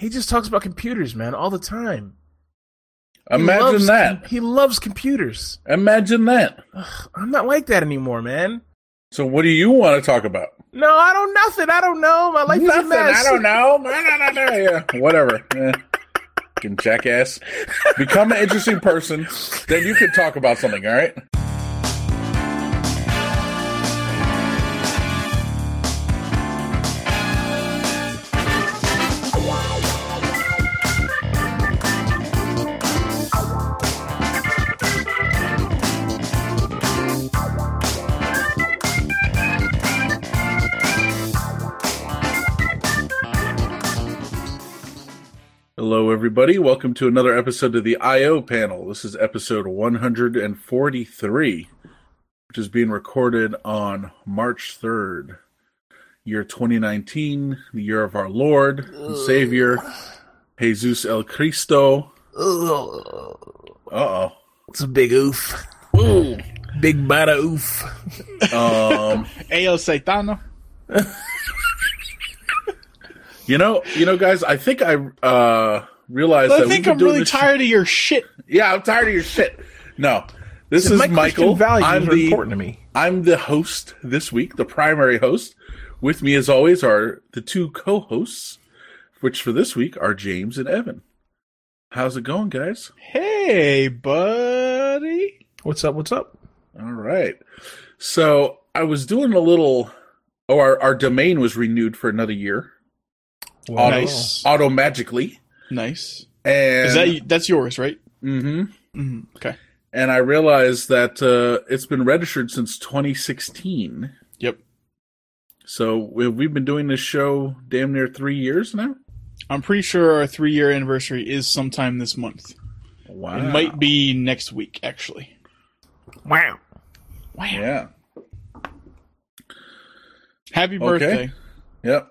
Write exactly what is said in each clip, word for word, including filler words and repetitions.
He just talks about computers, man, all the time. Imagine he loves, that. He, he loves computers. Imagine that. Ugh, I'm not like that anymore, man. So what do you want to talk about? No, I don't nothing. I don't know. My life nothing, is a mess. I don't know. No, no, no, no. Yeah, whatever. Eh. Fucking jackass. Become an interesting person. Then you can talk about something, all right? Hello, everybody. Welcome to another episode of the I O Panel. This is episode one forty-three, which is being recorded on March third, year twenty nineteen, the year of our Lord and Savior, Jesus El Cristo. Uh-oh. It's a big oof. Ooh. Big bada oof. Um, Ayo Satana. You know, you know, guys. I think I uh, realized. I that think I'm really tired sh- of your shit. Yeah, I'm tired of your shit. No, this so is my Michael. I'm the important to me. I'm the host this week, the primary host. With me, as always, are the two co-hosts, which for this week are James and Evan. How's it going, guys? Hey, buddy. What's up? What's up? All right. So I was doing a little. Oh, our, our domain was renewed for another year. Wow. Nice. Auto magically. Nice. And is that that's yours, right? Mm-hmm. Mm-hmm. Okay. And I realized that uh, it's been registered since twenty sixteen. Yep. So we've been doing this show damn near three years now. I'm pretty sure our three-year anniversary is sometime this month. Wow. It might be next week, actually. Wow. Wow. Yeah. Happy birthday. Okay. Yep.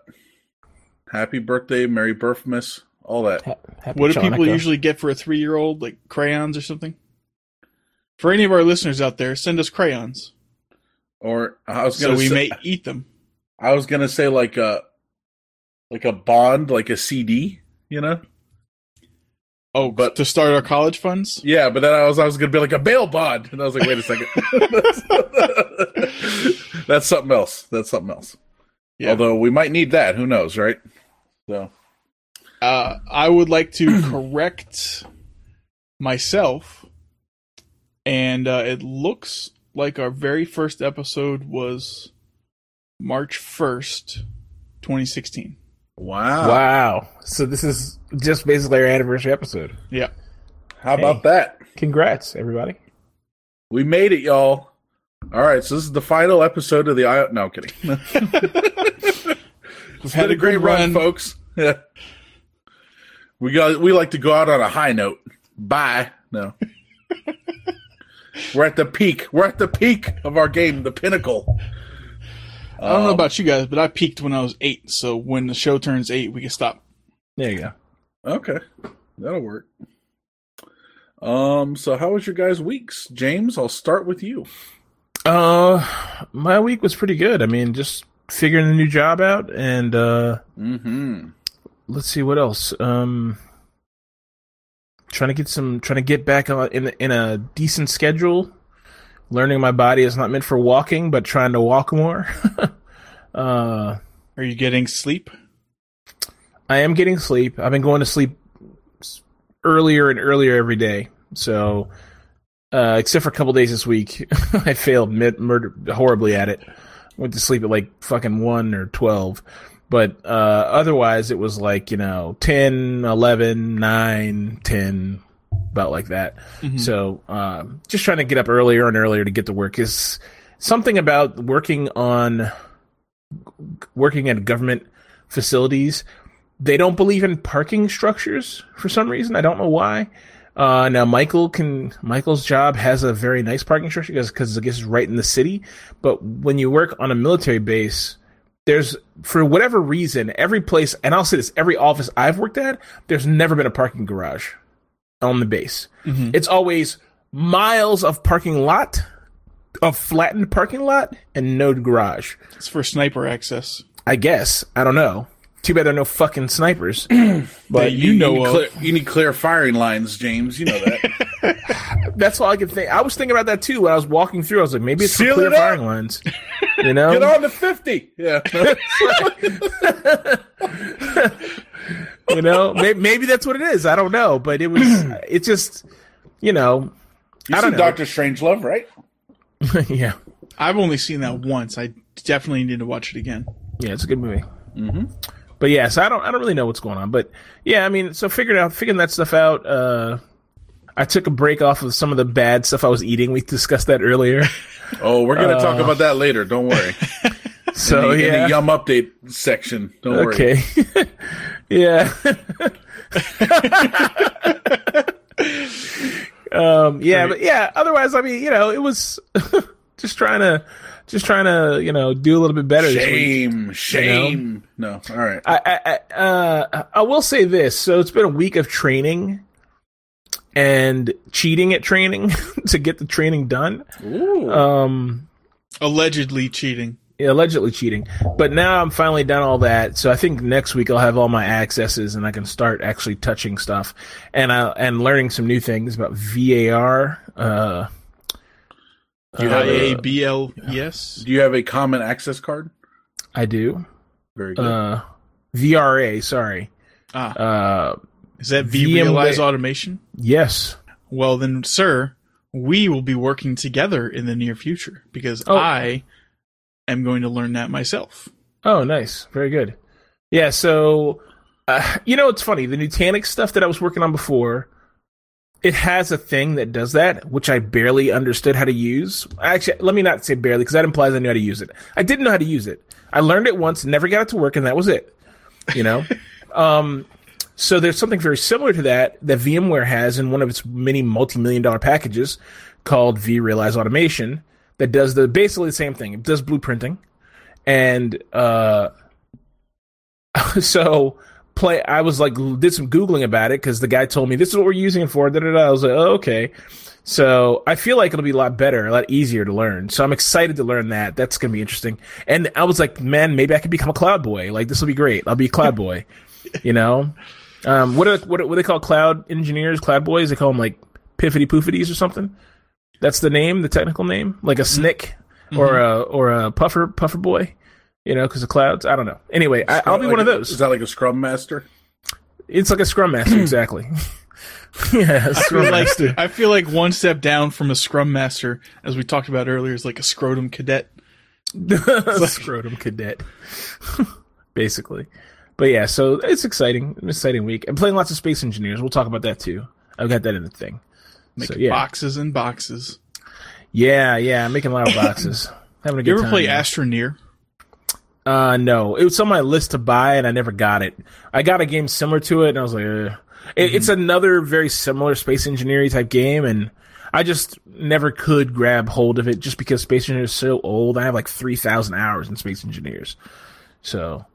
Happy birthday, Merry Birthmas, all that. Happy what do Chanukah. People usually get for a three-year-old? Like crayons or something? For any of our listeners out there, send us crayons. Or I was gonna so we say, may eat them. I was gonna say like a like a bond, like a C D, you know? Oh, but to start our college funds? Yeah, but then I was I was gonna be like a bail bond, and I was like, wait a second, that's, that's something else. That's something else. Yeah. Although we might need that, who knows, right? So, uh, I would like to correct myself, and uh, it looks like our very first episode was March first, twenty sixteen. Wow! Wow! So this is just basically our anniversary episode. Yeah. How hey, about that? Congrats, everybody! We made it, y'all. All right, so this is the final episode of the I O. No, I'm kidding. We've had a great run, run folks. Yeah. We got. We like to go out on a high note. Bye. No. We're at the peak. We're at the peak of our game, the pinnacle. I don't um, know about you guys, but I peaked when I was eight, so when the show turns eight, we can stop. There you go. Okay. That'll work. Um. So how was your guys' weeks? James, I'll start with you. Uh, my week was pretty good. I mean, just figuring the new job out, and uh, mm-hmm. let's see what else. Um, trying to get some, trying to get back on in in a decent schedule. Learning my body is not meant for walking, but trying to walk more. uh, Are you getting sleep? I am getting sleep. I've been going to sleep earlier and earlier every day, so. Uh, except for a couple days this week, I failed mid- murder horribly at it. Went to sleep at like fucking one or twelve. But uh, otherwise, it was like, you know, ten, eleven, nine, ten, about like that. Mm-hmm. So uh, just trying to get up earlier and earlier to get to work. Is something about working on working at government facilities. They don't believe in parking structures for some reason. I don't know why. Uh, now, Michael can Michael's job has a very nice parking structure because I guess it's right in the city. But when you work on a military base, there's, for whatever reason, every place, and I'll say this, every office I've worked at, there's never been a parking garage on the base. Mm-hmm. It's always miles of parking lot, a flattened parking lot, and no garage. It's for sniper access. I guess. I don't know. Too bad there are no fucking snipers. But you, you know, you need, clear, you need clear firing lines, James. You know that. That's all I could think. I was thinking about that too when I was walking through. I was like, maybe it's for clear it firing lines. You know, get on to fifty. Yeah. You know, maybe, maybe that's what it is. I don't know, but it was. It just, you know, you've I don't seen know. Doctor Strangelove, right? Yeah, I've only seen that once. I definitely need to watch it again. Yeah, it's a good movie. Mm-hmm. But yes, yeah, so I don't. I don't really know what's going on. But yeah, I mean, so figured out, figuring that stuff out. Uh, I took a break off of some of the bad stuff I was eating. We discussed that earlier. Oh, we're gonna uh, talk about that later. Don't worry. So in the, yeah, in the Yum update section. Don't okay. worry. Okay. Yeah. um. Yeah. Right. But yeah. Otherwise, I mean, you know, it was just trying to. Just trying to, you know, do a little bit better. Shame, this week, shame. You know? No, all right. I, I, uh, I will say this. So it's been a week of training and cheating at training to get the training done. Ooh. Um, allegedly cheating. Yeah, allegedly cheating. But now I'm finally done all that. So I think next week I'll have all my accesses and I can start actually touching stuff and I and learning some new things about V A R. Uh, Do you have a B L yes? Do you have a common access card? I do. Very good. Uh, V R A, sorry. Ah. Uh, Is that vRealize Automation? Yes. Well then, sir, we will be working together in the near future because oh. I am going to learn that myself. Oh, nice. Very good. Yeah. So, uh, you know, it's funny. The Nutanix stuff that I was working on before. It has a thing that does that, which I barely understood how to use. Actually, let me not say barely, because that implies I knew how to use it. I didn't know how to use it. I learned it once, never got it to work, and that was it. You know? um, so there's something very similar to that that VMware has in one of its many multi-million dollar packages called vRealize Automation that does the basically the same thing. It does blueprinting. And uh, so... Play. I was like, did some Googling about it because the guy told me this is what we're using it for. Da, da, da. I was like, oh, okay. So I feel like it'll be a lot better, a lot easier to learn. So I'm excited to learn that. That's going to be interesting. And I was like, man, maybe I could become a cloud boy. Like, this will be great. I'll be a cloud boy, you know? Um, what are what, what do they call cloud engineers, cloud boys? They call them like piffity poofities or something. That's the name, the technical name, like a snick mm-hmm. or a or a puffer puffer boy. You know, because of clouds. I don't know. Anyway, I, I'll be like one of those. Is that like a scrum master? It's like a scrum master, exactly. Yeah, scrum I master. Like, I feel like one step down from a scrum master, as we talked about earlier, is like a scrotum cadet. Like, scrotum cadet, basically. But yeah, so it's exciting. It's an exciting week. I'm playing lots of Space Engineers. We'll talk about that too. I've got that in the thing. Making so, yeah. boxes and boxes. Yeah, yeah. I'm making a lot of boxes. Having a good time. You ever time, play yeah. Astroneer? Uh, no, it was on my list to buy and I never got it. I got a game similar to it and I was like, eh. it, mm-hmm. It's another very similar space engineering type game and I just never could grab hold of it just because Space Engineers is so old. I have like three thousand hours in Space Engineers. So,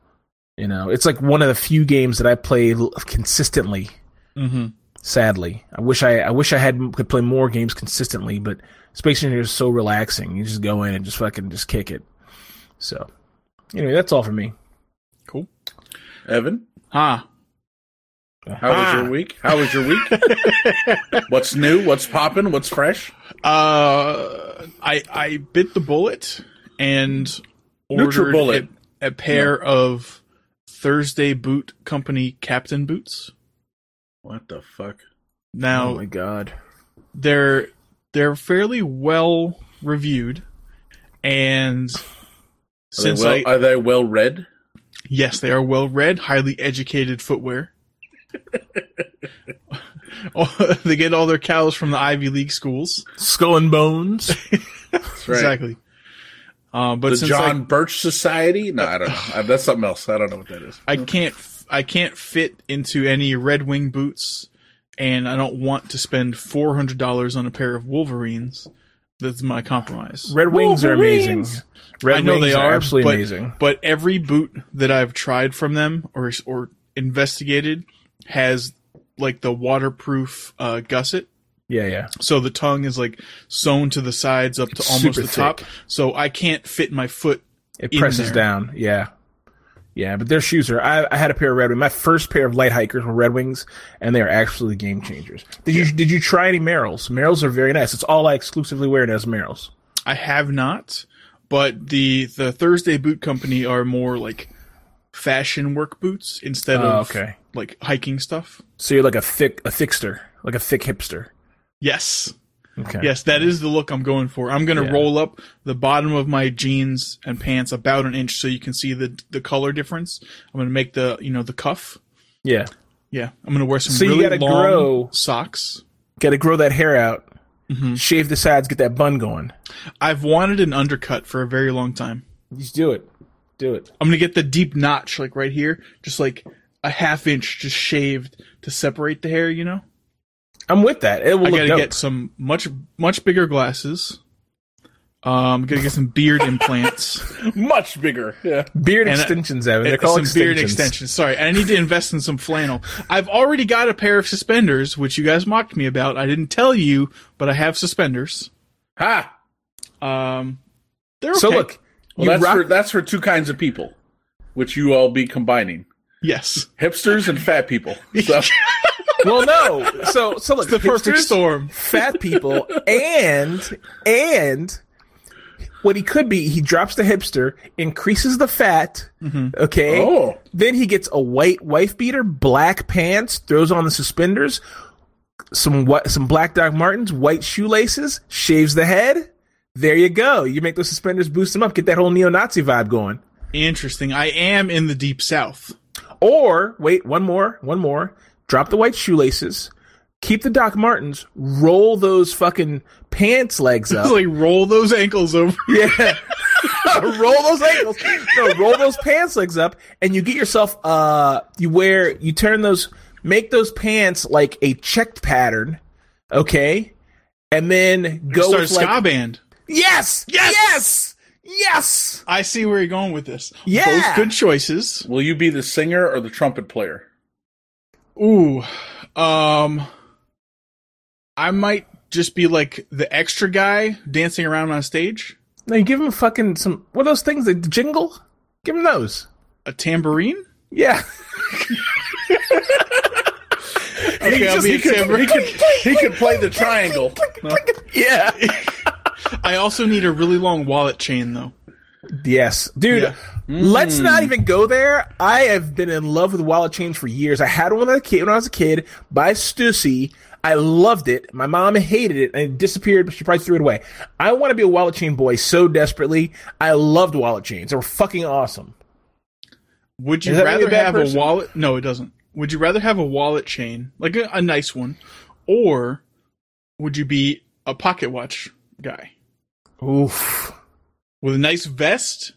you know, it's like one of the few games that I play consistently. Mm-hmm. Sadly, I wish I, I wish I had could play more games consistently, but Space Engineers is so relaxing. You just go in and just fucking just kick it. So. Anyway, that's all for me. Cool. Evan? Huh. How ah. was your week? How was your week? What's new? What's popping? What's fresh? Uh, I I bit the bullet and ordered a, a pair yeah. of Thursday Boot Company Captain Boots. What the fuck? Now, oh my God. They're they're fairly well reviewed and... Since are they, well, I, are they well read? Yes, they are well read, highly educated footwear. oh, they get all their cows from the Ivy League schools. Skull and Bones. That's right. Exactly. Uh, but the since John like, Birch Society? No, I don't know. That's something else. I don't know what that is. I can't. I can't fit into any Red Wing boots, and I don't want to spend four hundred dollars on a pair of Wolverines. That's my compromise. Red Wings are amazing. Red I know wings they are, are absolutely but, amazing. But every boot that I've tried from them or or investigated has like the waterproof uh, gusset. Yeah, yeah. So the tongue is like sewn to the sides up to almost Super the thick. top. So I can't fit my foot. It in presses there. down. Yeah. Yeah, but their shoes are... I, I had a pair of Red Wings. My first pair of light hikers were Red Wings, and they are actually game changers. Did you Did you try any Merrells? Merrells are very nice. It's all I exclusively wear it as Merrells. I have not, but the the Thursday Boot Company are more like fashion work boots instead oh, of okay. like hiking stuff. So you're like a thick a thickster, like a thick hipster. Yes. Okay. Yes, that is the look I'm going for. I'm going to yeah. roll up the bottom of my jeans and pants about an inch so you can see the the color difference. I'm going to make the, you know, the cuff. Yeah. Yeah. I'm going to wear some so really you gotta long grow, socks. Got to grow that hair out. Mm-hmm. Shave the sides, get that bun going. I've wanted an undercut for a very long time. Just do it. Do it. I'm going to get the deep notch like right here, just like a half inch just shaved to separate the hair, you know? I'm with that. It will I look gotta dope. Get some much much bigger glasses. Um, gotta get some beard implants. Much bigger, yeah. Beard and extensions, Evan. They're called extensions. Beard extensions. Sorry, I need to invest in some flannel. I've already got a pair of suspenders, which you guys mocked me about. I didn't tell you, but I have suspenders. Ha! Um, they're okay. So look, well, that's rock- for that's for two kinds of people, which you all be combining. Yes, hipsters and fat people. So. Well, no. So, so look, it's the perfect storm. Fat people, and and what he could be, he drops the hipster, increases the fat. Mm-hmm. Okay. Oh. Then he gets a white wife beater, black pants, throws on the suspenders, some wh- some black Doc Martens, white shoelaces, shaves the head. There you go. You make those suspenders, boost them up, get that whole neo-Nazi vibe going. Interesting. I am in the deep south. Or wait, one more, one more. Drop the white shoelaces, keep the Doc Martens, roll those fucking pants legs up. Like roll those ankles over. Yeah. roll those ankles. No, roll those pants legs up, and you get yourself, uh, you wear, you turn those, make those pants like a checked pattern, okay? And then go start with a ska like, band. Yes! Yes! Yes! Yes! I see where you're going with this. Yeah. Both good choices. Will you be the singer or the trumpet player? Ooh, um, I might just be like the extra guy dancing around on stage. No, you give him fucking some, what are those things that jingle? Give him those. A tambourine? Yeah. Okay, he I'll just, be a tambourine. He could, he could play the triangle. No. Yeah. I also need a really long wallet chain, though. Yes. Dude, yeah. mm. let's not even go there. I have been in love with wallet chains for years. I had one as a kid, when I was a kid by Stussy. I loved it. My mom hated it, and it disappeared, but she probably threw it away. I want to be a wallet chain boy so desperately. I loved wallet chains. They were fucking awesome. Would you rather really a have person? a wallet? No, it doesn't. Would you rather have a wallet chain, like a, a nice one, or would you be a pocket watch guy? Oof. With a nice vest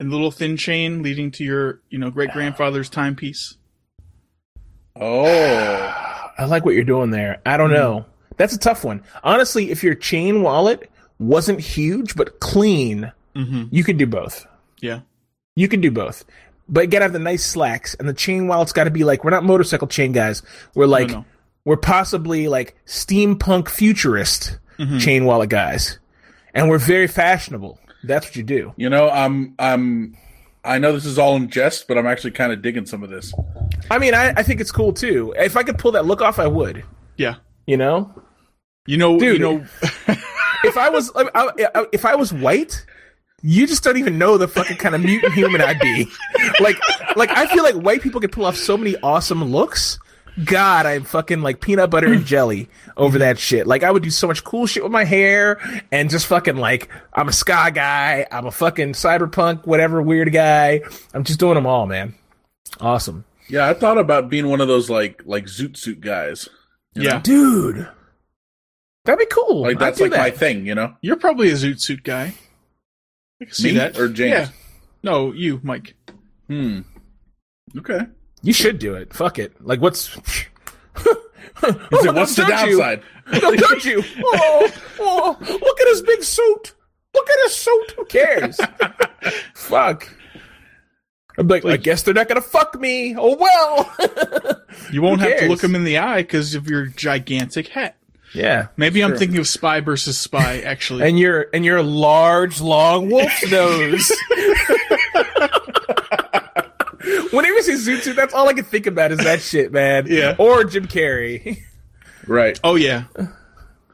and little thin chain leading to your, you know, great-grandfather's timepiece. Oh. I like what you're doing there. I don't mm-hmm. know. That's a tough one. Honestly, if your chain wallet wasn't huge but clean, mm-hmm. you could do both. Yeah. You could do both. But you got to have the nice slacks, and the chain wallet's got to be like, we're not motorcycle chain guys. We're like, no, no. we're possibly like steampunk futurist mm-hmm. chain wallet guys. And we're very fashionable. That's what you do. You know, I'm, I'm, I know this is all in jest, but I'm actually kind of digging some of this. I mean, I, I think it's cool too. If I could pull that look off, I would. Yeah. You know. You know. Dude, you know. if I was, I, I, if I was white, you just don't even know the fucking kind of mutant human I'd be. Like, like I feel like white people could pull off so many awesome looks. God, I'm fucking like peanut butter and jelly over that shit. Like, I would do so much cool shit with my hair and just fucking like, I'm a ska guy. I'm a fucking cyberpunk, whatever weird guy. I'm just doing them all, man. Awesome. Yeah, I thought about being one of those like like zoot suit guys. Yeah, know? Dude, that'd be cool. Like that's like that. My thing, you know. You're probably a zoot suit guy. I can see Me that or James? Yeah. No, you, Mike. Hmm. Okay. You should do it. Fuck it. Like, what's... oh, it, what's the downside? You. No, don't you? Oh, oh, look at his big suit. Look at his suit. Who cares? Fuck. I'm like, like, I guess they're not going to fuck me. Oh, well. You won't have to look him in the eye because of your gigantic hat. Yeah. Maybe sure. I'm thinking of Spy versus Spy, actually. and your and your large, long wolf nose. Especially Zuzu. That's all I can think about is that shit, man. Yeah. Or Jim Carrey. Right. Oh, yeah.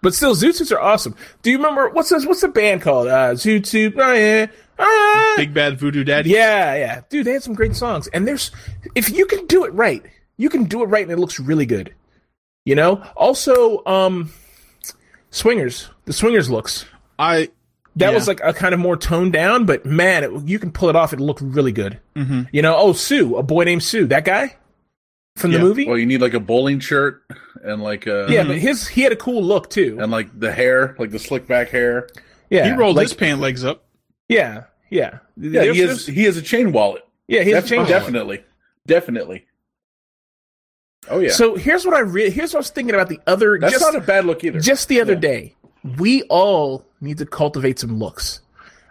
But still, Zoot Suits are awesome. Do you remember, what's this, what's the band called? Uh, Zoot Suit, oh yeah, ah. Big Bad Voodoo Daddy? Yeah, yeah. Dude, they had some great songs. And there's, if you can do it right, you can do it right and it looks really good. You know? Also, um, Swingers. The Swingers looks. I... That yeah. was like a kind of more toned down, but man, it, you can pull it off. It looked really good. Mm-hmm. You know, oh, Sue, a boy named Sue, that guy from yeah. the movie. Well, you need like a bowling shirt and like a... Yeah, but his he had a cool look too. And like the hair, like the slick back hair. Yeah. He rolled like, his pant legs up. Yeah, yeah. yeah he, has, he has a chain wallet. Yeah, he has That's, a chain definitely, wallet. Definitely. Definitely. Oh, yeah. So here's what I re- here's what I was thinking about the other... That's just, not a bad look either. Just the other yeah. day. We all need to cultivate some looks.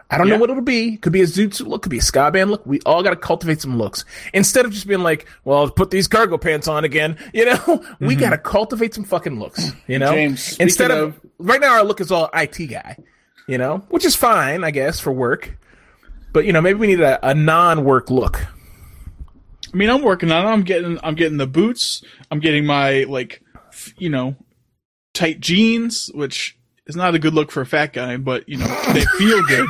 I don't yeah. know what it'll be. Could be a Zoot Suit look. Could be a ska band look. We all got to cultivate some looks. Instead of just being like, well, put these cargo pants on again. You know, mm-hmm. we got to cultivate some fucking looks. You know, James, instead of, of right now, our look is all I T guy, you know, which is fine, I guess, for work. But, you know, maybe we need a, a non-work look. I mean, I'm working on it. I'm getting I'm getting the boots. I'm getting my, like, you know, tight jeans, which... It's not a good look for a fat guy, but, you know, they feel good.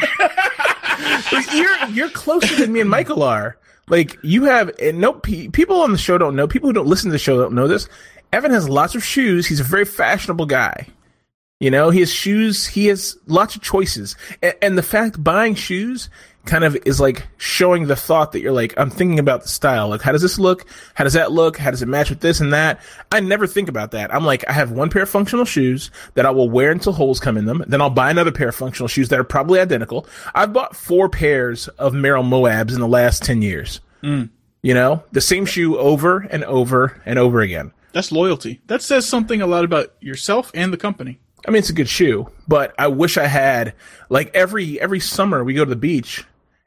you're, you're closer than me and Michael are. Like, you have – no people on the show don't know. People who don't listen to the show don't know this. Evan has lots of shoes. He's a very fashionable guy. You know, he has shoes. He has lots of choices. And, and the fact buying shoes kind of is like showing the thought that you're like, I'm thinking about the style. Like, how does this look? How does that look? How does it match with this and that? I never think about that. I'm like, I have one pair of functional shoes that I will wear until holes come in them. Then I'll buy another pair of functional shoes that are probably identical. I've bought four pairs of Merrell Moabs in the last ten years. Mm. You know, the same shoe over and over and over again. That's loyalty. That says something a lot about yourself and the company. I mean, it's a good shoe, but I wish I had, like, every every summer we go to the beach.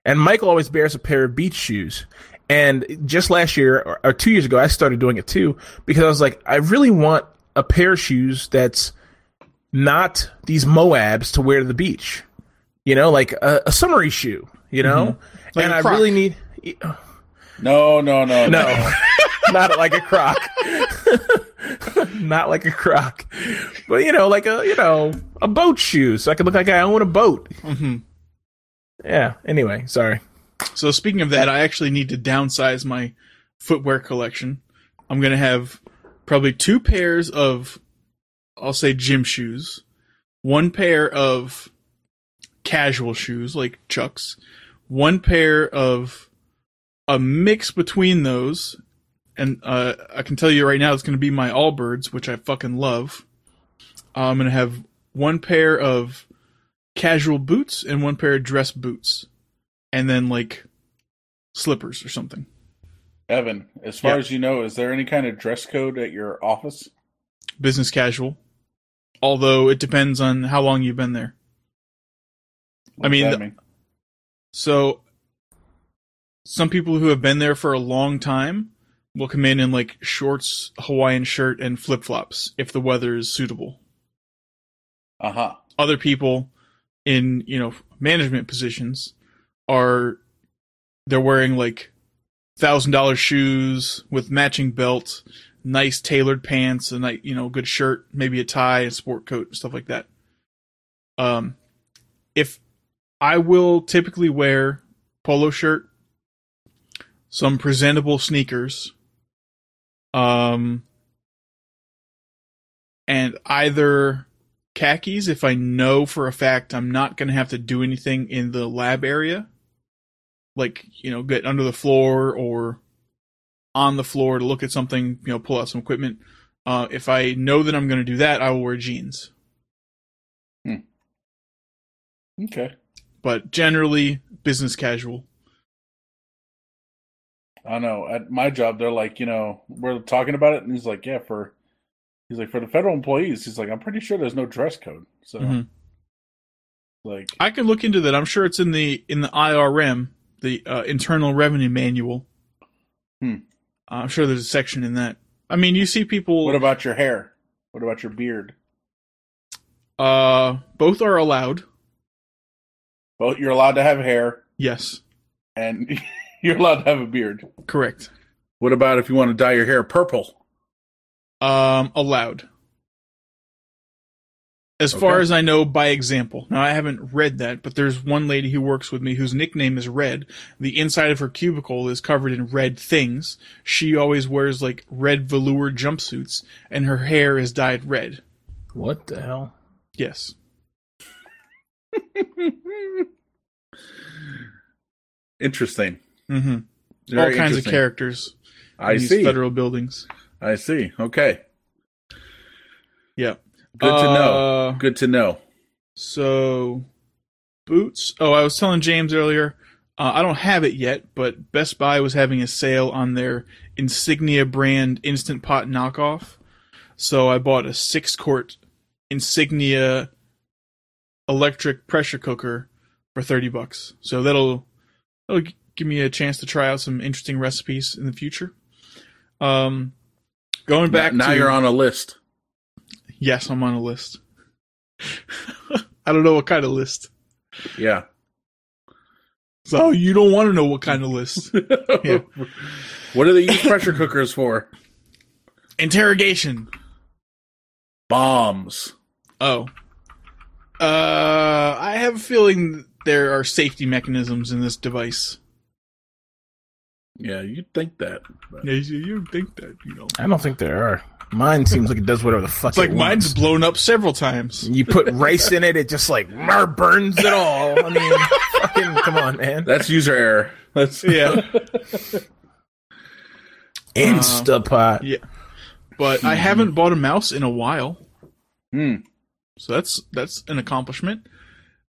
And Michael always bears a pair of beach shoes. And just last year, or, or two years ago, I started doing it too, because I was like, I really want a pair of shoes that's not these Moabs to wear to the beach. You know, like a, a summery shoe, you know? Mm-hmm. Like and I really need... No, no, no. No, no. Not like a Croc. Not like a Croc. But, you know, like a, you know, a boat shoe, so I can look like I own a boat. Mm-hmm. Yeah, anyway, sorry. So speaking of that, I actually need to downsize my footwear collection. I'm going to have probably two pairs of, I'll say, gym shoes, one pair of casual shoes, like Chucks, one pair of a mix between those, and uh, I can tell you right now it's going to be my Allbirds, which I fucking love. Uh, I'm going to have one pair of casual boots and one pair of dress boots, and then like slippers or something. Evan, as far yeah. as you know, is there any kind of dress code at your office? Business casual, although it depends on how long you've been there. What I mean, does that mean? So some people who have been there for a long time will come in in like shorts, Hawaiian shirt, and flip flops if the weather is suitable. Uh huh. Other people in, you know, management positions are, they're wearing like one thousand dollars shoes with matching belt, nice tailored pants, and like, you know, good shirt, maybe a tie, a sport coat, and stuff like that. Um, if I will typically wear polo shirt, some presentable sneakers, um, and either khakis, if I know for a fact I'm not going to have to do anything in the lab area, like, you know, get under the floor or on the floor to look at something, you know, pull out some equipment. Uh, if I know that I'm going to do that, I will wear jeans. Hmm. Okay. But generally, business casual. I know. At my job, they're like, you know, we're talking about it, and he's like, yeah, for... He's like, for the federal employees, he's like, I'm pretty sure there's no dress code. So, mm-hmm. like, I can look into that. I'm sure it's in the in the I R M, the uh, Internal Revenue Manual. Hmm. Uh, I'm sure there's a section in that. I mean, you see people. What about your hair? What about your beard? Uh, both are allowed. Well, you're allowed to have hair. Yes. And you're allowed to have a beard. Correct. What about if you want to dye your hair purple? Um, allowed. As okay. far as I know, by example. Now, I haven't read that, but there's one lady who works with me whose nickname is Red. The inside of her cubicle is covered in red things. She always wears, like, red velour jumpsuits, and her hair is dyed red. What the hell? Yes. Interesting. Mm-hmm. Very All kinds of characters I in these see. federal buildings. I see. Okay. Yeah. Good to uh, know. Good to know. So, boots. Oh, I was telling James earlier, uh, I don't have it yet, but Best Buy was having a sale on their Insignia brand Instant Pot knockoff. So I bought a six-quart Insignia electric pressure cooker for thirty bucks. So that'll, that'll give me a chance to try out some interesting recipes in the future. Um, going back now, now to... Now you're on a list. Yes, I'm on a list. I don't know what kind of list. Yeah. So you don't want to know what kind of list. Yeah. What do they use pressure cookers for? Interrogation. Bombs. Oh. Uh, I have a feeling there are safety mechanisms in this device. Yeah, you'd think that. But... Yeah, you'd think that, you know. I don't think there are. Mine seems like it does whatever the fuck it's it like wants. Mine's blown up several times. You put rice in it, it just like burns it all. I mean, fucking come on, man. That's user error. That's yeah. Instapot. Uh, yeah, but mm. I haven't bought a mouse in a while. Hmm. So that's that's an accomplishment.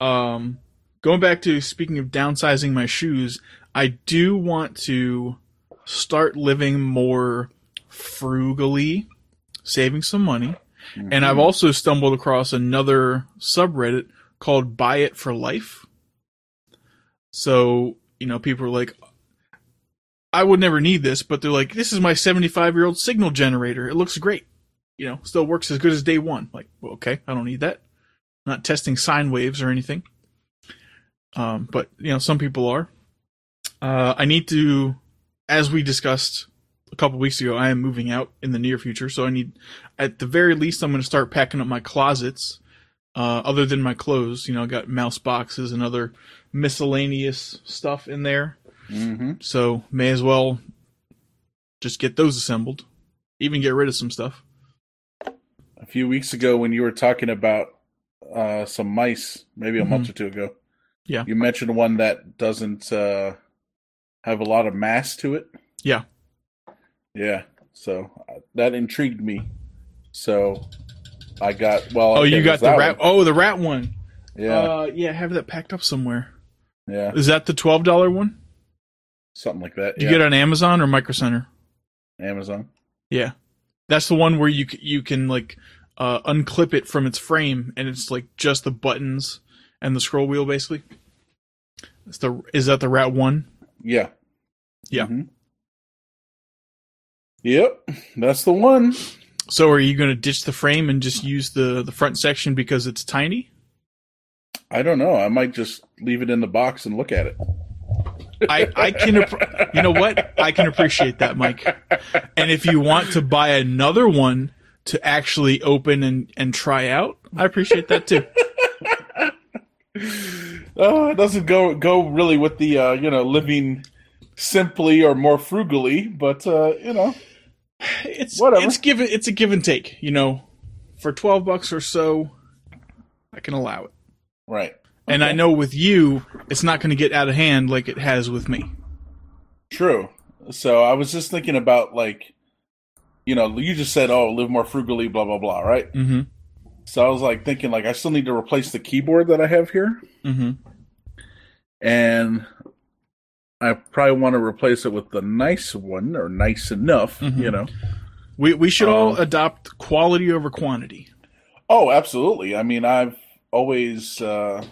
Um, going back to speaking of downsizing my shoes, I do want to start living more frugally. Saving some money. Mm-hmm. And I've also stumbled across another subreddit called Buy It for Life. So, you know, people are like, I would never need this, but they're like, this is my seventy-five-year-old signal generator. It looks great. You know, still works as good as day one. Like, well, okay, I don't need that. I'm not testing sine waves or anything. Um, but, you know, some people are. Uh, I need to, as we discussed a couple weeks ago, I am moving out in the near future, so I need, at the very least, I'm going to start packing up my closets, uh, other than my clothes. You know, I got mouse boxes and other miscellaneous stuff in there, mm-hmm. so may as well just get those assembled, even get rid of some stuff. A few weeks ago when you were talking about uh, some mice, maybe a mm-hmm. month or two ago, yeah, you mentioned one that doesn't uh, have a lot of mass to it. Yeah. Yeah, so that intrigued me. So I got well. Oh, okay, you got the rat. One. Oh, the rat one. Yeah, uh, yeah. I have that packed up somewhere. Yeah. Is that the twelve dollar one? Something like that. Do yeah. you get it on Amazon or Micro Center? Amazon. Yeah, that's the one where you you can like uh, unclip it from its frame, and it's like just the buttons and the scroll wheel, basically. It's the is that the rat one? Yeah. Yeah. Mm-hmm. Yep, that's the one. So are you going to ditch the frame and just use the, the front section because it's tiny? I don't know. I might just leave it in the box and look at it. I, I can, you know what? I can appreciate that, Mike. And if you want to buy another one to actually open and, and try out, I appreciate that too. Oh, it doesn't go, go really with the, uh, you know, living simply or more frugally, but, uh, you know. It's whatever. It's give it's a give and take, you know. For twelve bucks or so, I can allow it. Right. Okay. And I know with you, it's not going to get out of hand like it has with me. True. So I was just thinking about like, you know, you just said, "Oh, live more frugally," blah blah blah, right? Mm-hmm. So I was like thinking, like, I still need to replace the keyboard that I have here, mm-hmm. and I probably want to replace it with the nice one, or nice enough, mm-hmm. you know. We we should um, all adopt quality over quantity. Oh, absolutely. I mean, I've always, uh,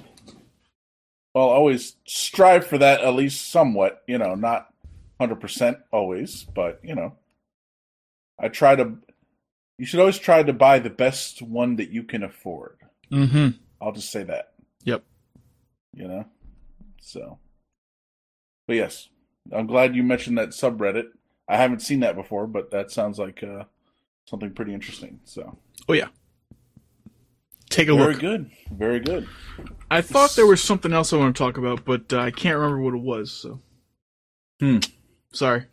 well, always strive for that, at least somewhat, you know, not one hundred percent always, but, you know, I try to, you should always try to buy the best one that you can afford. Mm-hmm. I'll just say that. Yep. You know, so. But yes, I'm glad you mentioned that subreddit. I haven't seen that before, but that sounds like uh, something pretty interesting. So, oh yeah, take a very look. Very good, very good. I it's... thought there was something else I want to talk about, but uh, I can't remember what it was. So, hmm, sorry.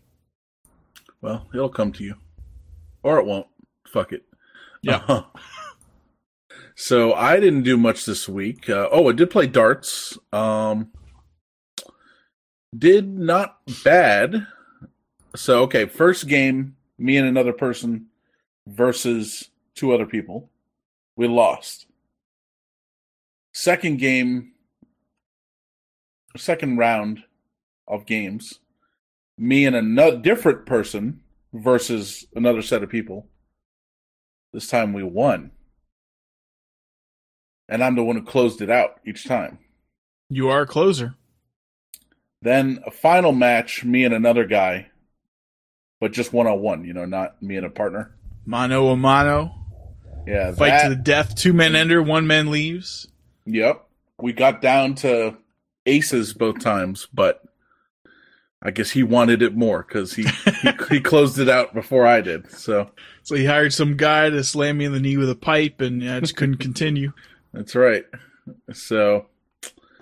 Well, it'll come to you, or it won't. Fuck it. Yeah. Uh-huh. So I didn't do much this week. Uh, oh, I did play darts. Um, did not bad. So, okay, first game, me and another person versus two other people. We lost. Second game, second round of games, me and another different person versus another set of people. This time we won. And I'm the one who closed it out each time. You are a closer. Then a final match, me and another guy. But just one-on-one, you know, not me and a partner. Mano a mano. Yeah. Fight that, to the death. Two men enter, one man leaves. Yep. We got down to aces both times, but I guess he wanted it more because he, he he closed it out before I did. So so he hired some guy to slam me in the knee with a pipe, and I just couldn't continue. That's right. So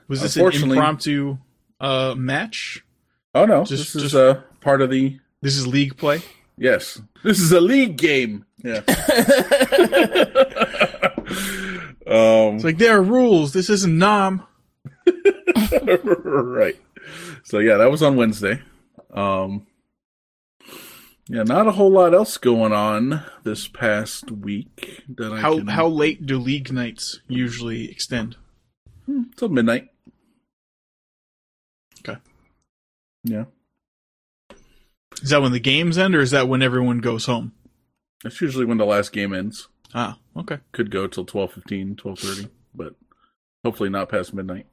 was this an impromptu uh, match? Oh, no. Just, this is just... uh, part of the... This is league play? Yes. This is a league game. Yeah. um, it's like, there are rules. This isn't N O M. Right. So, yeah, that was on Wednesday. Um, yeah, not a whole lot else going on this past week. That I how, can... how late do league nights usually extend? Hmm, till midnight. Okay. Yeah. Is that when the games end, or is that when everyone goes home? That's usually when the last game ends. Ah, okay. Could go till twelve fifteen, twelve thirty, but hopefully not past midnight.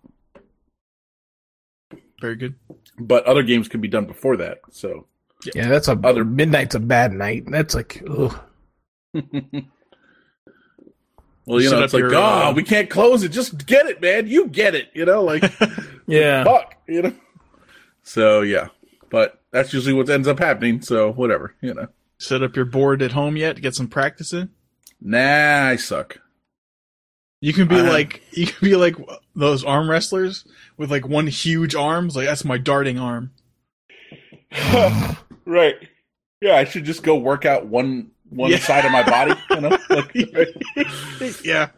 Very good. But other games can be done before that, so... Yeah, yeah that's a... Other, midnight's a bad night. That's like, ugh. Well, you, you know, it's like, your, oh, uh, we can't close it. Just get it, man. You get it, you know? Like, yeah. Fuck, you know? So, yeah. But that's usually what ends up happening, so whatever, you know. Set up your board at home yet to get some practice in? Nah, I suck. You can be I like have... you can be like those arm wrestlers with like one huge arm, like that's my darting arm. Right. Yeah, I should just go work out one one yeah. side of my body, you know? Like, right? Yeah.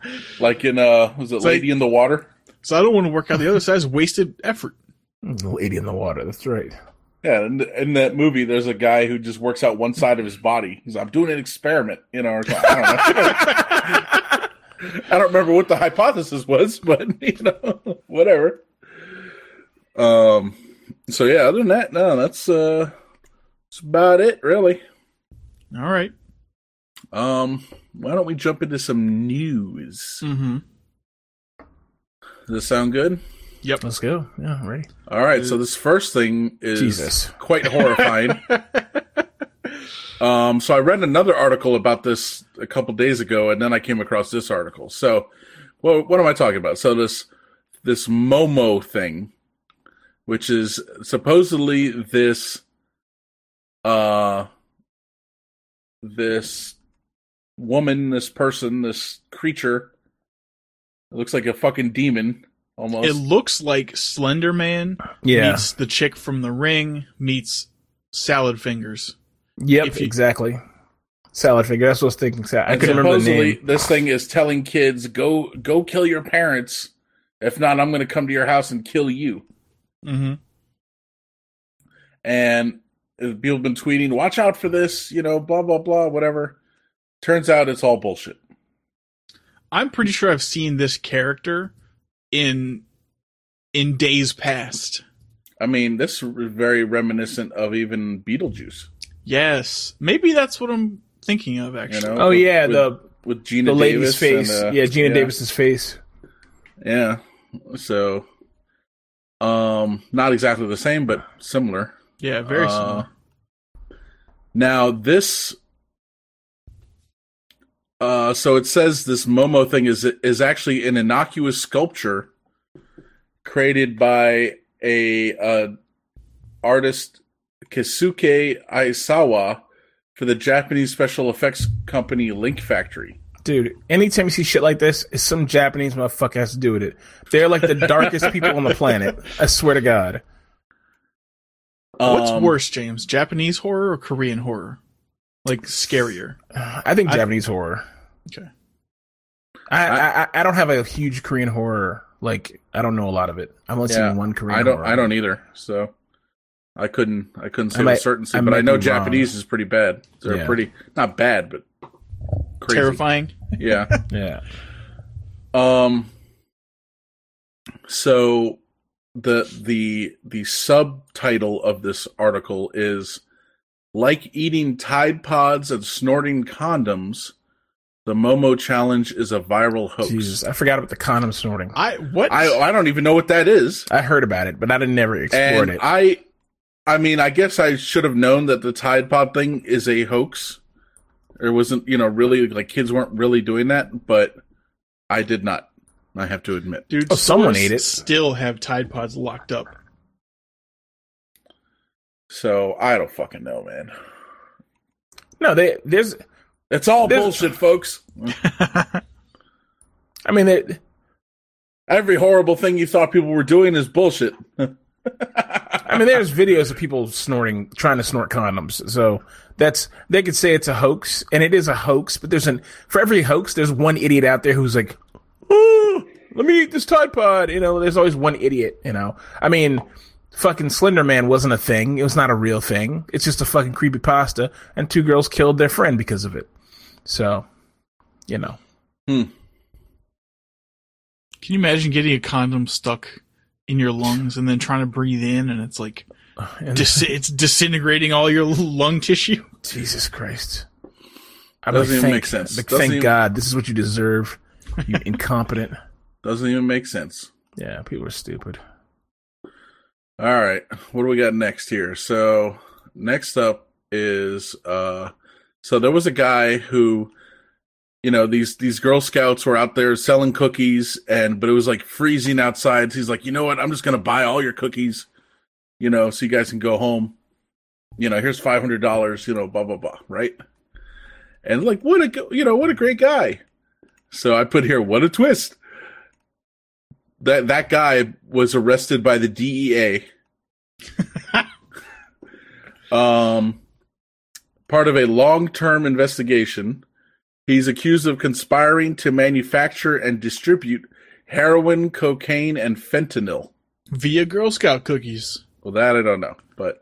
Like in uh was it it's Lady like, in the Water? So I don't want to work out the other side, it's wasted effort. Lady in the Water, that's right. Yeah, in, in that movie, there's a guy who just works out one side of his body. He's like, I'm doing an experiment. You know, or, I don't know. I don't remember what the hypothesis was, but, you know, whatever. Um. So, yeah, other than that, no, that's, uh, that's about it, really. All right. Um. Why don't we jump into some news? Mm-hmm. Does that sound good? Yep. Let's go. Yeah, I'm ready. All right, so this first thing is Jesus. Quite horrifying. um, so I read another article about this a couple days ago, and then I came across this article. So, well, what am I talking about? So this this Momo thing, which is supposedly this uh this woman, this person, this creature. It looks like a fucking demon. Almost. It looks like Slender Man yeah. meets the chick from The Ring meets Salad Fingers. Yep, you... exactly. Salad Fingers. That's what I was thinking. I couldn't remember the name. Supposedly, this thing is telling kids, go go kill your parents. If not, I'm going to come to your house and kill you. Mm-hmm. And people have been tweeting, watch out for this, you know, blah, blah, blah, whatever. Turns out it's all bullshit. I'm pretty sure I've seen this character... In in days past. I mean, this is very reminiscent of even Beetlejuice. Yes. Maybe that's what I'm thinking of, actually. You know, oh, with, yeah. With, the with Gina the lady's Davis face. And, uh, yeah, Gina yeah. Davis's face. Yeah. So, um, not exactly the same, but similar. Yeah, very uh, similar. Now, this... Uh, so it says this Momo thing is is actually an innocuous sculpture created by a uh, artist Keisuke Aisawa for the Japanese special effects company Link Factory. Dude, anytime you see shit like this, it's some Japanese motherfucker has to do with it. They're like the darkest people on the planet. I swear to God. Um, What's worse, James? Japanese horror or Korean horror? Like, scarier? I think Japanese I, horror. Okay. I, I, I, I don't have a huge Korean horror. Like, I don't know a lot of it. I've only yeah, seen one Korean I don't, horror. I don't either, so... I couldn't I couldn't say I might, with certainty, I but I know Japanese wrong. Is pretty bad. They're yeah. pretty not bad, but crazy. Terrifying. Yeah. yeah. Um so the the the subtitle of this article is "Like eating Tide Pods and snorting condoms, the Momo Challenge is a viral hoax." Jesus, I forgot about the condom snorting. I what I, I don't even know what that is. I heard about it, but I didn't never explored and it. I I mean, I guess I should have known that the Tide Pod thing is a hoax. It wasn't, you know, really, like, kids weren't really doing that, but I did not, I have to admit. Dude, oh, someone ate it. Still have Tide Pods locked up. So, I don't fucking know, man. No, they, there's... It's all there's, bullshit, folks. I mean, it, every horrible thing you thought people were doing is bullshit. I mean, there's videos of people snorting, trying to snort condoms. So that's, they could say it's a hoax, and it is a hoax, but there's an, for every hoax, there's one idiot out there who's like, oh, let me eat this Tide Pod. You know, there's always one idiot, you know. I mean, fucking Slender Man wasn't a thing. It was not a real thing. It's just a fucking creepypasta, and two girls killed their friend because of it. So, you know. Hmm. Can you imagine getting a condom stuck in your lungs and then trying to breathe in, and it's like and dis- it's disintegrating all your lung tissue? Jesus Christ. I doesn't even thank, make sense. Like, thank even... God, this is what you deserve, you incompetent. Doesn't even make sense. Yeah, people are stupid. All right, what do we got next here? So next up is, uh, so there was a guy who, you know, these, these Girl Scouts were out there selling cookies, and but it was like freezing outside. So he's like, you know what? I'm just going to buy all your cookies, you know, so you guys can go home. You know, here's five hundred dollars, you know, blah, blah, blah, right? And like, what a, you know, what a great guy. So I put here, what a twist. That, that guy was arrested by the D E A. um, part of a long-term investigation. He's accused of conspiring to manufacture and distribute heroin, cocaine, and fentanyl via Girl Scout cookies. Well, that I don't know, but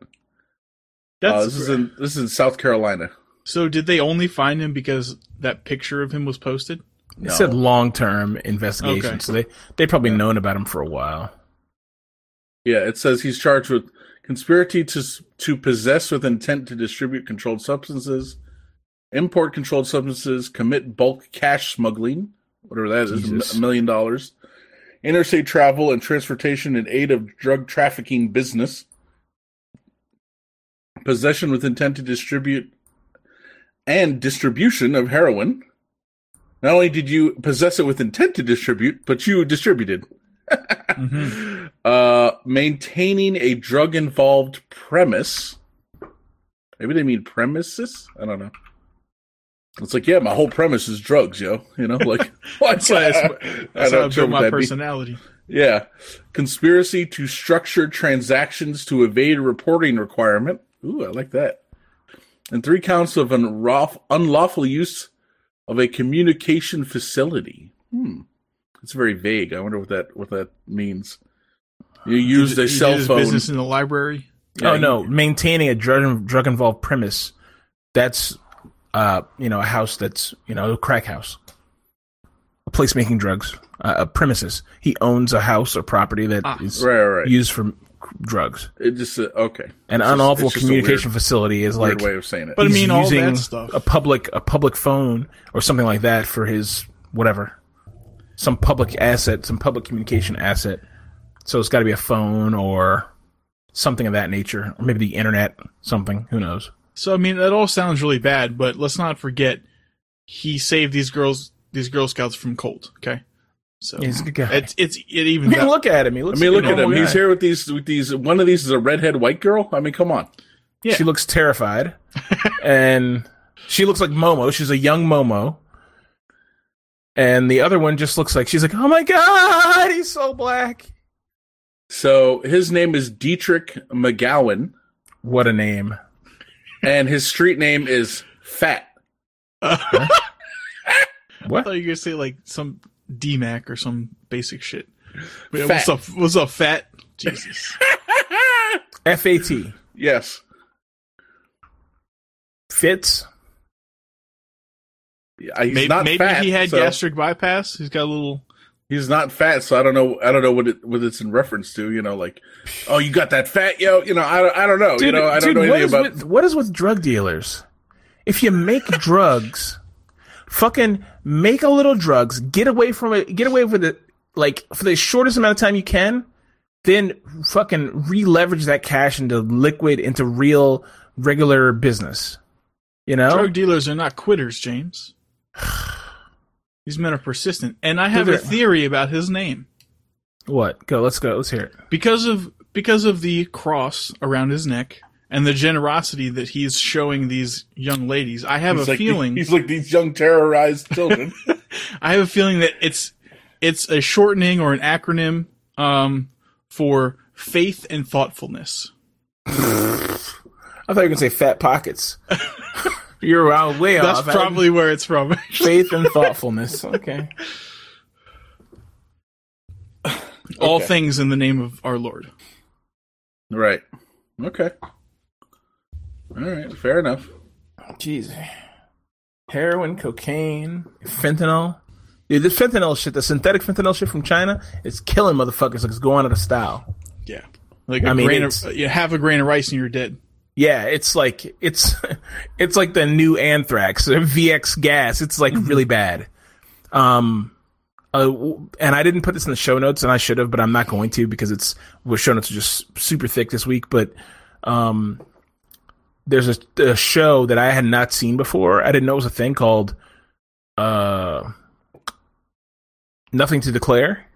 that's uh, this is in this is in South Carolina. So, did they only find him because that picture of him was posted? No. It said long-term investigation, okay. So they they probably yeah. known about him for a while. Yeah, it says he's charged with conspiracy to to possess with intent to distribute controlled substances. Import controlled substances, commit bulk cash smuggling, whatever that is, Jesus. a million dollars, interstate travel and transportation in aid of drug trafficking business, possession with intent to distribute and distribution of heroin. Not only did you possess it with intent to distribute, but you distributed. mm-hmm. uh, maintaining a drug-involved premise. Maybe they mean premises? I don't know. It's like, yeah, my whole premise is drugs, yo. You know, like, what's well, that? That's how I built my personality. Be. Yeah. Conspiracy to structure transactions to evade a reporting requirement. Ooh, I like that. And three counts of unlawful, unlawful use of a communication facility. Hmm. It's very vague. I wonder what that what that means. You used did, a cell did phone. Business in the library? Yeah, oh, you, no. Maintaining a drug, drug-involved premise. That's... Uh, you know, a house that's, you know, a crack house, a place making drugs, uh, a premises. He owns a house or property that ah, is right, right. used for drugs. It just uh, okay. An it's unlawful just, just communication weird, facility is like way of saying it. But I mean, all that stuff. A public, a public phone or something like that for his whatever, some public asset, some public communication asset. So it's got to be a phone or something of that nature, or maybe the internet, something. Who knows? So, I mean, that all sounds really bad, but let's not forget he saved these girls, these Girl Scouts from cold, okay? So he's a good guy. It's, it's, it even... I mean, look at him. He looks I mean, look at him. Guy. He's here with these, with these... One of these is a redhead white girl? I mean, come on. Yeah. She looks terrified. And she looks like Momo. She's a young Momo. And the other one just looks like, she's like, oh my God, he's so black. So his name is Dietrich McGowan. What a name. And his street name is Fat. Uh, what? I thought you were going to say like some D MAC or some basic shit. Man, what's up, what's up, Fat? Jesus. F A T. Yes. Fitz. He's maybe not maybe fat, he had so. gastric bypass. He's got a little. He's not fat, so I don't know. I don't know what it, what it's in reference to. You know, like, oh, you got that fat, yo. You know, I, I don't know. Dude, you know, I don't dude, know anything about with, what is with drug dealers. If you make drugs, fucking make a little drugs. Get away from it. Get away with it. Like for the shortest amount of time you can, then fucking re-leverage that cash into liquid into real regular business. You know, drug dealers are not quitters, James. These men are persistent, and I have a theory about his name. What? Go. Let's go. Let's hear it. Because of because of the cross around his neck and the generosity that he's showing these young ladies, I have he's a like feeling the, he's like these young terrorized children. I have a feeling that it's it's a shortening or an acronym um, for faith and thoughtfulness. I thought you were gonna say fat pockets. You're out way That's off. That's probably where it's from. Faith and thoughtfulness. Okay. All okay. things in the name of our Lord. Right. Okay. All right. Fair enough. Jeez. Heroin, cocaine, fentanyl. Dude, this fentanyl shit, the synthetic fentanyl shit from China, it's killing motherfuckers. Like it's going out of style. Yeah. Like a I grain mean, of, you have a grain of rice and you're dead. Yeah, it's like it's it's like the new anthrax, V X gas. It's like really bad. Um, uh, and I didn't put this in the show notes, and I should have, but I'm not going to because it's well, show notes are just super thick this week. But um, there's a, a show that I had not seen before. I didn't know it was a thing called uh, Nothing to Declare.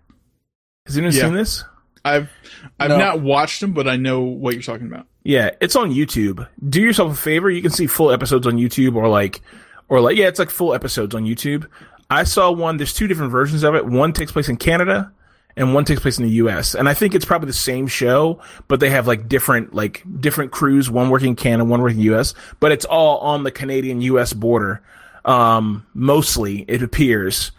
Has anyone yeah. seen this? I've I've no. not watched them, but I know what you're talking about. Yeah, it's on YouTube. Do yourself a favor. You can see full episodes on YouTube or like, or like, yeah, it's like full episodes on YouTube. I saw one. There's two different versions of it. One takes place in Canada and one takes place in the U S. And I think it's probably the same show, but they have like different, like different crews, one working in Canada, one working in the U S, but it's all on the Canadian U S border. Um, mostly it appears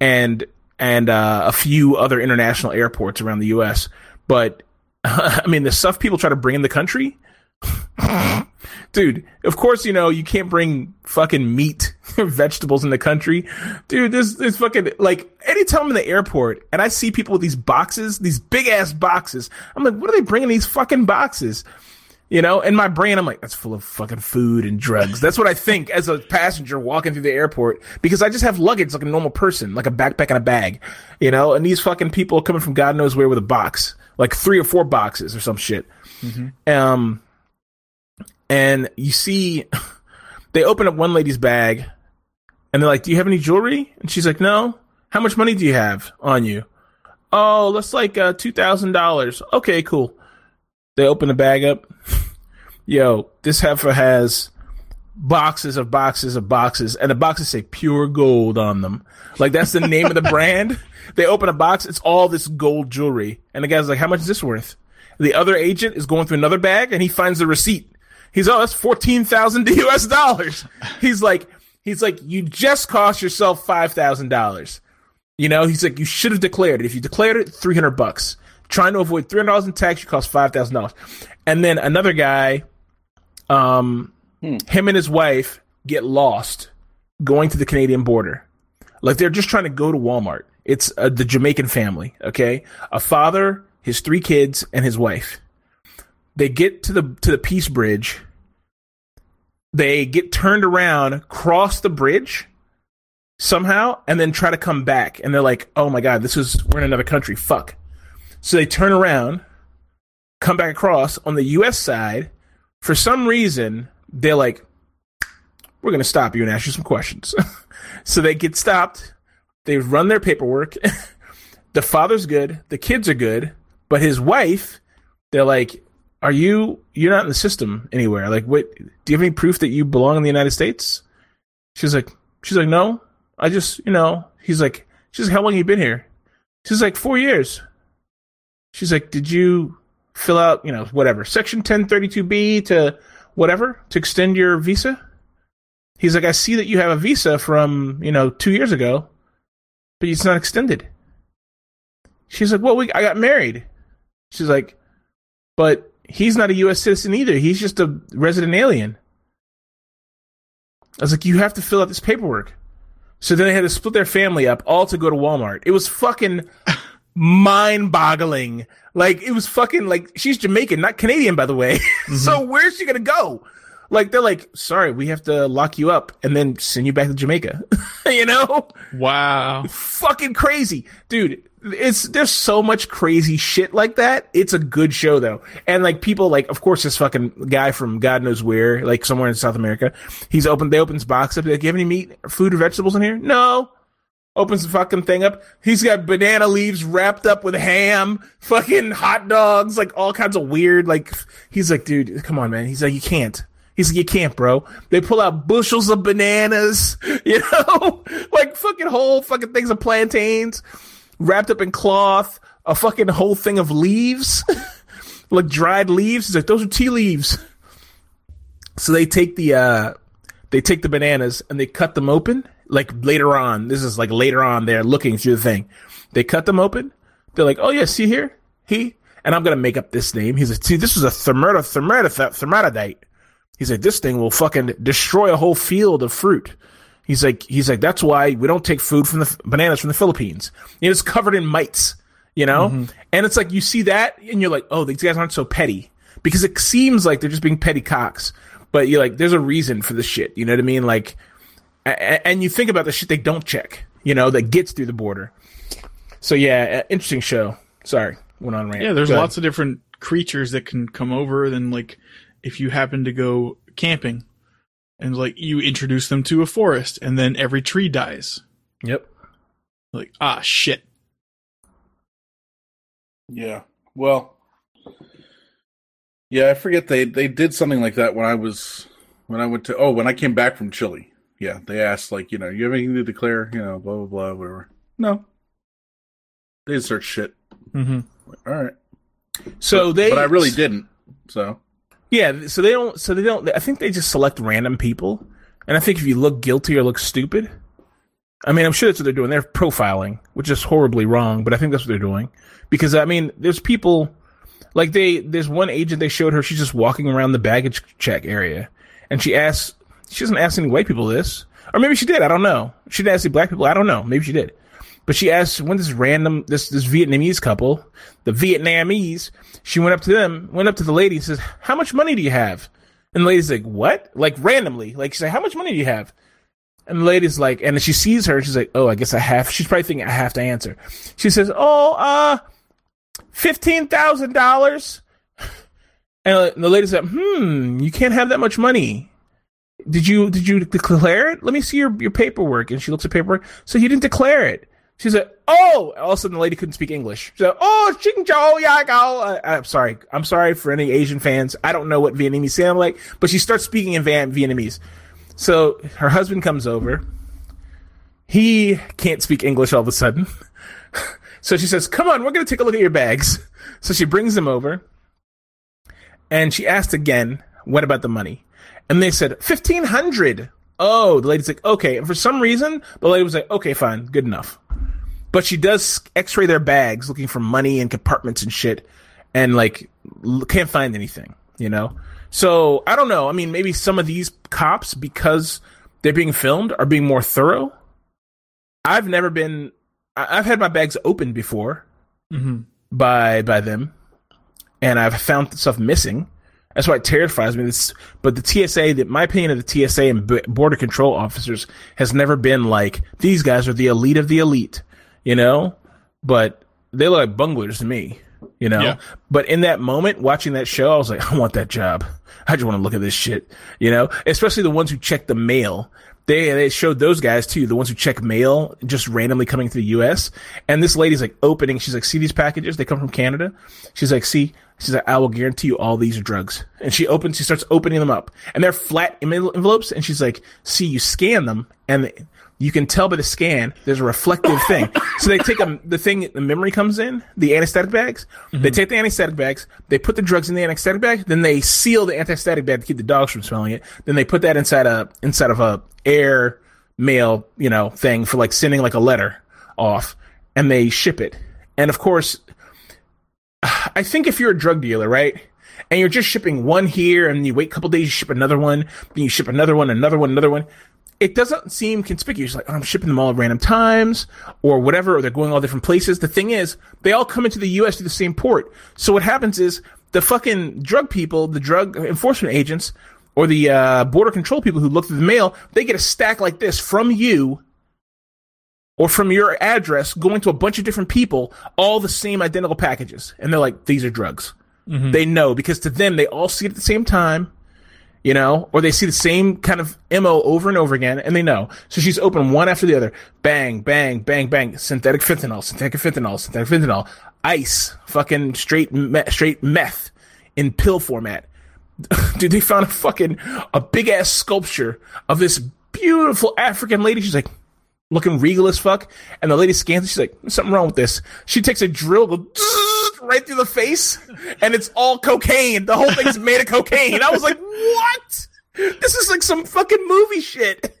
and, and, uh, a few other international airports around the U S, but I mean, the stuff people try to bring in the country, dude. Of course, you know you can't bring fucking meat or vegetables in the country, dude. This this fucking like anytime I'm in the airport and I see people with these boxes, these big ass boxes, I'm like, what are they bringing these fucking boxes? You know, in my brain, I'm like, that's full of fucking food and drugs. That's what I think as a passenger walking through the airport because I just have luggage like a normal person, like a backpack and a bag, you know, and these fucking people are coming from God knows where with a box, like three or four boxes or some shit. Mm-hmm. Um, and you see, they open up one lady's bag and they're like, do you have any jewelry? And she's like, no. How much money do you have on you? Oh, that's like uh, two thousand dollars. Okay, cool. They open the bag up. Yo, this heifer has boxes of boxes of boxes, and the boxes say pure gold on them. Like, that's the name of the brand. They open a box. It's all this gold jewelry. And the guy's like, how much is this worth? The other agent is going through another bag, and he finds the receipt. He's, oh, that's fourteen thousand U S dollars. He's like, he's like, you just cost yourself five thousand dollars. You know, he's like, you should have declared it. If you declared it, three hundred bucks. Trying to avoid three hundred dollars in tax, you cost five thousand dollars. And then another guy, um, hmm. him and his wife get lost going to the Canadian border. Like, they're just trying to go to Walmart. It's uh, the Jamaican family, okay? A father, his three kids, and his wife. They get to the to the Peace Bridge. They get turned around, cross the bridge somehow, and then try to come back. And they're like, oh, my God, this is we're in another country. Fuck. So they turn around, come back across on the U S side. For some reason, they're like, we're going to stop you and ask you some questions. So they get stopped. They run their paperwork. The father's good. The kids are good. But his wife, they're like, are you, you're not in the system anywhere. Like, wait, do you have any proof that you belong in the United States? She's like, she's like, no, I just, you know, he's like, she's like, how long have you been here? She's like, four years. She's like, did you fill out, you know, whatever, section ten thirty-two B to whatever, to extend your visa? He's like, I see that you have a visa from, you know, two years ago, but it's not extended. She's like, well, we, I got married. She's like, but he's not a U S citizen either. He's just a resident alien. I was like, you have to fill out this paperwork. So then they had to split their family up all to go to Walmart. It was fucking mind-boggling. Like, it was fucking, like, she's Jamaican, not Canadian, by the way. Mm-hmm. So where's she going to go? Like, they're like, sorry, we have to lock you up and then send you back to Jamaica. You know? Wow. Fucking crazy. Dude, it's there's so much crazy shit like that. It's a good show, though. And, like, people, like, of course, this fucking guy from God knows where, like, somewhere in South America, he's open, they open his box up. They're like, do you have any meat, food, or vegetables in here? No. Opens the fucking thing up. He's got banana leaves wrapped up with ham, fucking hot dogs, like, all kinds of weird, like, he's like, dude, come on, man. He's like, you can't. He's like, you can't, bro. They pull out bushels of bananas, you know? Like, fucking whole fucking things of plantains wrapped up in cloth, a fucking whole thing of leaves, like dried leaves. He's like, those are tea leaves. So they take the uh, they take the bananas and they cut them open. Like, later on, this is like later on, they're looking through the thing. They cut them open. They're like, oh, yeah, see here? He, and I'm going to make up this name. He's like, see, this is a thermida, thermida, thermitidite. He's like, this thing will fucking destroy a whole field of fruit. He's like, he's like, that's why we don't take food from the bananas from the Philippines. And it's covered in mites, you know? Mm-hmm. And it's like, you see that and you're like, oh, these guys aren't so petty, because it seems like they're just being petty cocks. But you're like, there's a reason for this shit. You know what I mean? Like, and you think about the shit they don't check, you know, that gets through the border. So yeah, interesting show. Sorry. Went on rant. Yeah. There's Go lots ahead. Of different creatures that can come over. Then, like, if you happen to go camping and, like, you introduce them to a forest and then every tree dies. Yep. Like, ah, shit. Yeah. Well, yeah, I forget they, they did something like that when I was, when I went to, oh, when I came back from Chile. Yeah. They asked, like, you know, you have anything to declare, you know, blah, blah, blah, whatever. No. They didn't search shit. Mm-hmm. Like, all right. So but, they, but I really didn't. So. Yeah, so they don't. So they don't. I think they just select random people, and I think if you look guilty or look stupid, I mean, I'm sure that's what they're doing. They're profiling, which is horribly wrong, but I think that's what they're doing, because I mean, there's people like they. There's one agent they showed her. She's just walking around the baggage check area, and she asks. She doesn't ask any white people this, or maybe she did. I don't know. She didn't ask any black people. I don't know. Maybe she did. But she asked when this random, this this Vietnamese couple, the Vietnamese, she went up to them, went up to the lady and says, how much money do you have? And the lady's like, what? Like, randomly. Like, she's like, how much money do you have? And the lady's like, and she sees her, she's like, oh, I guess I have, she's probably thinking I have to answer. She says, oh, uh, fifteen thousand dollars. And the lady's like, hmm, you can't have that much money. Did you, did you declare it? Let me see your, your paperwork. And she looks at paperwork. So you didn't declare it. She's like, oh! All of a sudden, the lady couldn't speak English. She's like, oh, ching chow yago. I'm sorry. I'm sorry for any Asian fans. I don't know what Vietnamese sound like, but she starts speaking in Vietnamese. So her husband comes over. He can't speak English all of a sudden. So she says, come on, we're going to take a look at your bags. So she brings them over, and she asked again, what about the money? And they said, fifteen hundred dollars. Oh, the lady's like, okay. And for some reason, the lady was like, okay, fine, good enough. But she does x-ray their bags looking for money and compartments and shit, and, like, can't find anything, you know? So, I don't know. I mean, maybe some of these cops, because they're being filmed, are being more thorough. I've never been... I've had my bags opened before mm-hmm. by by them, and I've found stuff missing. That's why it terrifies me. This, but the T S A, that my opinion of the T S A and b- border control officers has never been like, these guys are the elite of the elite. You know, but they look like bunglers to me, you know, yeah. But in that moment watching that show, I was like, I want that job. I just want to look at this shit, you know, especially the ones who check the mail They they showed those guys, too, the ones who check mail just randomly coming through the U S. And this lady's, like, opening. She's like, see these packages? They come from Canada. She's like, see? She's like, I will guarantee you all these are drugs. And she opens. She starts opening them up. And they're flat envelopes. And she's like, see, you scan them. And they, you can tell by the scan, there's a reflective thing. So they take a, the thing, the memory comes in, the anesthetic bags. Mm-hmm. They take the anesthetic bags. They put the drugs in the anesthetic bag. Then they seal the anesthetic bag to keep the dogs from smelling it. Then they put that inside a inside of a air mail, you know, thing for like sending like a letter off. And they ship it. And of course, I think if you're a drug dealer, right? And you're just shipping one here and you wait a couple days, you ship another one. Then you ship another one, another one, another one. It doesn't seem conspicuous, like, oh, I'm shipping them all at random times or whatever, or they're going all different places. The thing is, they all come into the U S through the same port. So what happens is the fucking drug people, the drug enforcement agents, or the uh, border control people who look through the mail, they get a stack like this from you or from your address going to a bunch of different people, all the same identical packages. And they're like, these are drugs. Mm-hmm. They know, because to them, they all see it at the same time. You know, or they see the same kind of M O over and over again, and they know. So she's open one after the other. Bang, bang, bang, bang. Synthetic fentanyl, synthetic fentanyl, synthetic fentanyl. Ice, fucking straight me- straight meth in pill format. Dude, they found a fucking, a big-ass sculpture of this beautiful African lady. She's like, looking regal as fuck. And the lady scans it. She's like, there's something wrong with this. She takes a drill, goes, right through the face, and it's all cocaine. The whole thing's made of cocaine. I was like, what? This is like some fucking movie shit.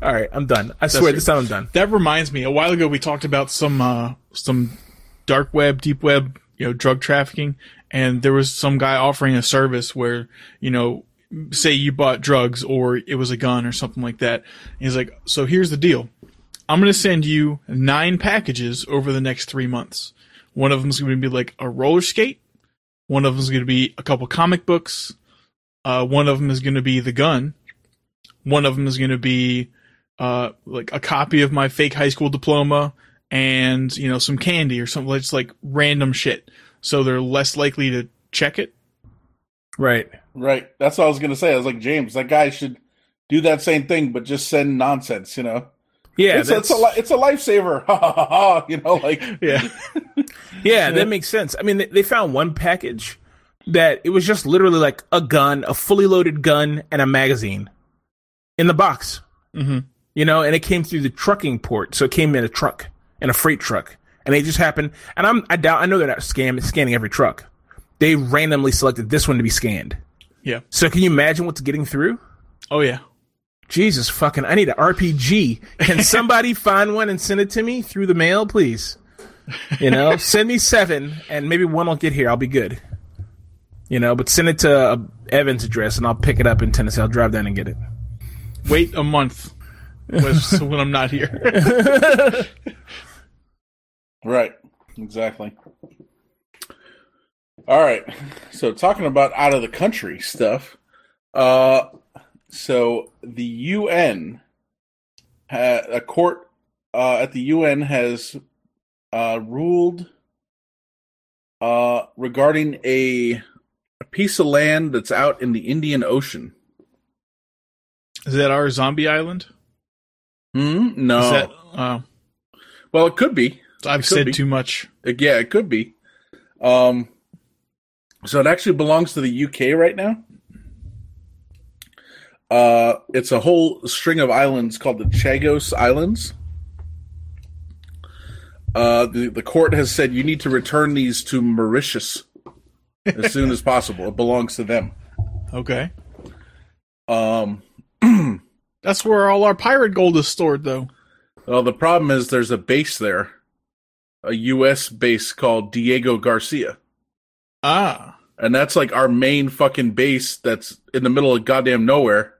All right, I'm done. I That's swear, true. This time I'm done. That reminds me, a while ago we talked about some uh, some dark web, deep web, you know, drug trafficking, and there was some guy offering a service where, you know, say you bought drugs or it was a gun or something like that. And he's like, so here's the deal. I'm going to send you nine packages over the next three months. One of them's going to be like a roller skate. One of them's going to be a couple comic books. Uh, one of them is going to be the gun. One of them is going to be uh, like a copy of my fake high school diploma and, you know, some candy or something. It's like random shit. So they're less likely to check it. Right. Right. That's what I was going to say. I was like, James, that guy should do that same thing, but just send nonsense, you know? Yeah, it's, it's a it's a lifesaver. Ha ha ha! ha. You know, like yeah, yeah, that makes sense. I mean, they, they found one package that it was just literally like a gun, a fully loaded gun, and a magazine in the box. Mm-hmm. You know, and it came through the trucking port, so it came in a truck, in a freight truck, and they just happened. And I'm I doubt I know they're not scam scanning every truck. They randomly selected this one to be scanned. Yeah. So can you imagine what's getting through? Oh yeah. Jesus fucking, I need an R P G. Can somebody find one and send it to me through the mail, please? You know, send me seven and maybe one will get here. I'll be good. You know, but send it to uh, Evan's address and I'll pick it up in Tennessee. I'll drive down and get it. Wait a month when I'm not here. Right. Exactly. All right. So talking about out of the country stuff, uh, So the U N, uh, a court uh, at the U N has uh, ruled uh, regarding a, a piece of land that's out in the Indian Ocean. Is that our zombie island? Mm-hmm. No. Is that, uh, well, it could be. I've it said too much. It, yeah, it could be. Um, so it actually belongs to the U K right now. Uh, it's a whole string of islands called the Chagos Islands. Uh, the, the court has said you need to return these to Mauritius as soon as possible. It belongs to them. Okay. Um, That's where all our pirate gold is stored, though. Well, the problem is there's a base there, a U S base called Diego Garcia. Ah. And that's like our main fucking base that's in the middle of goddamn nowhere,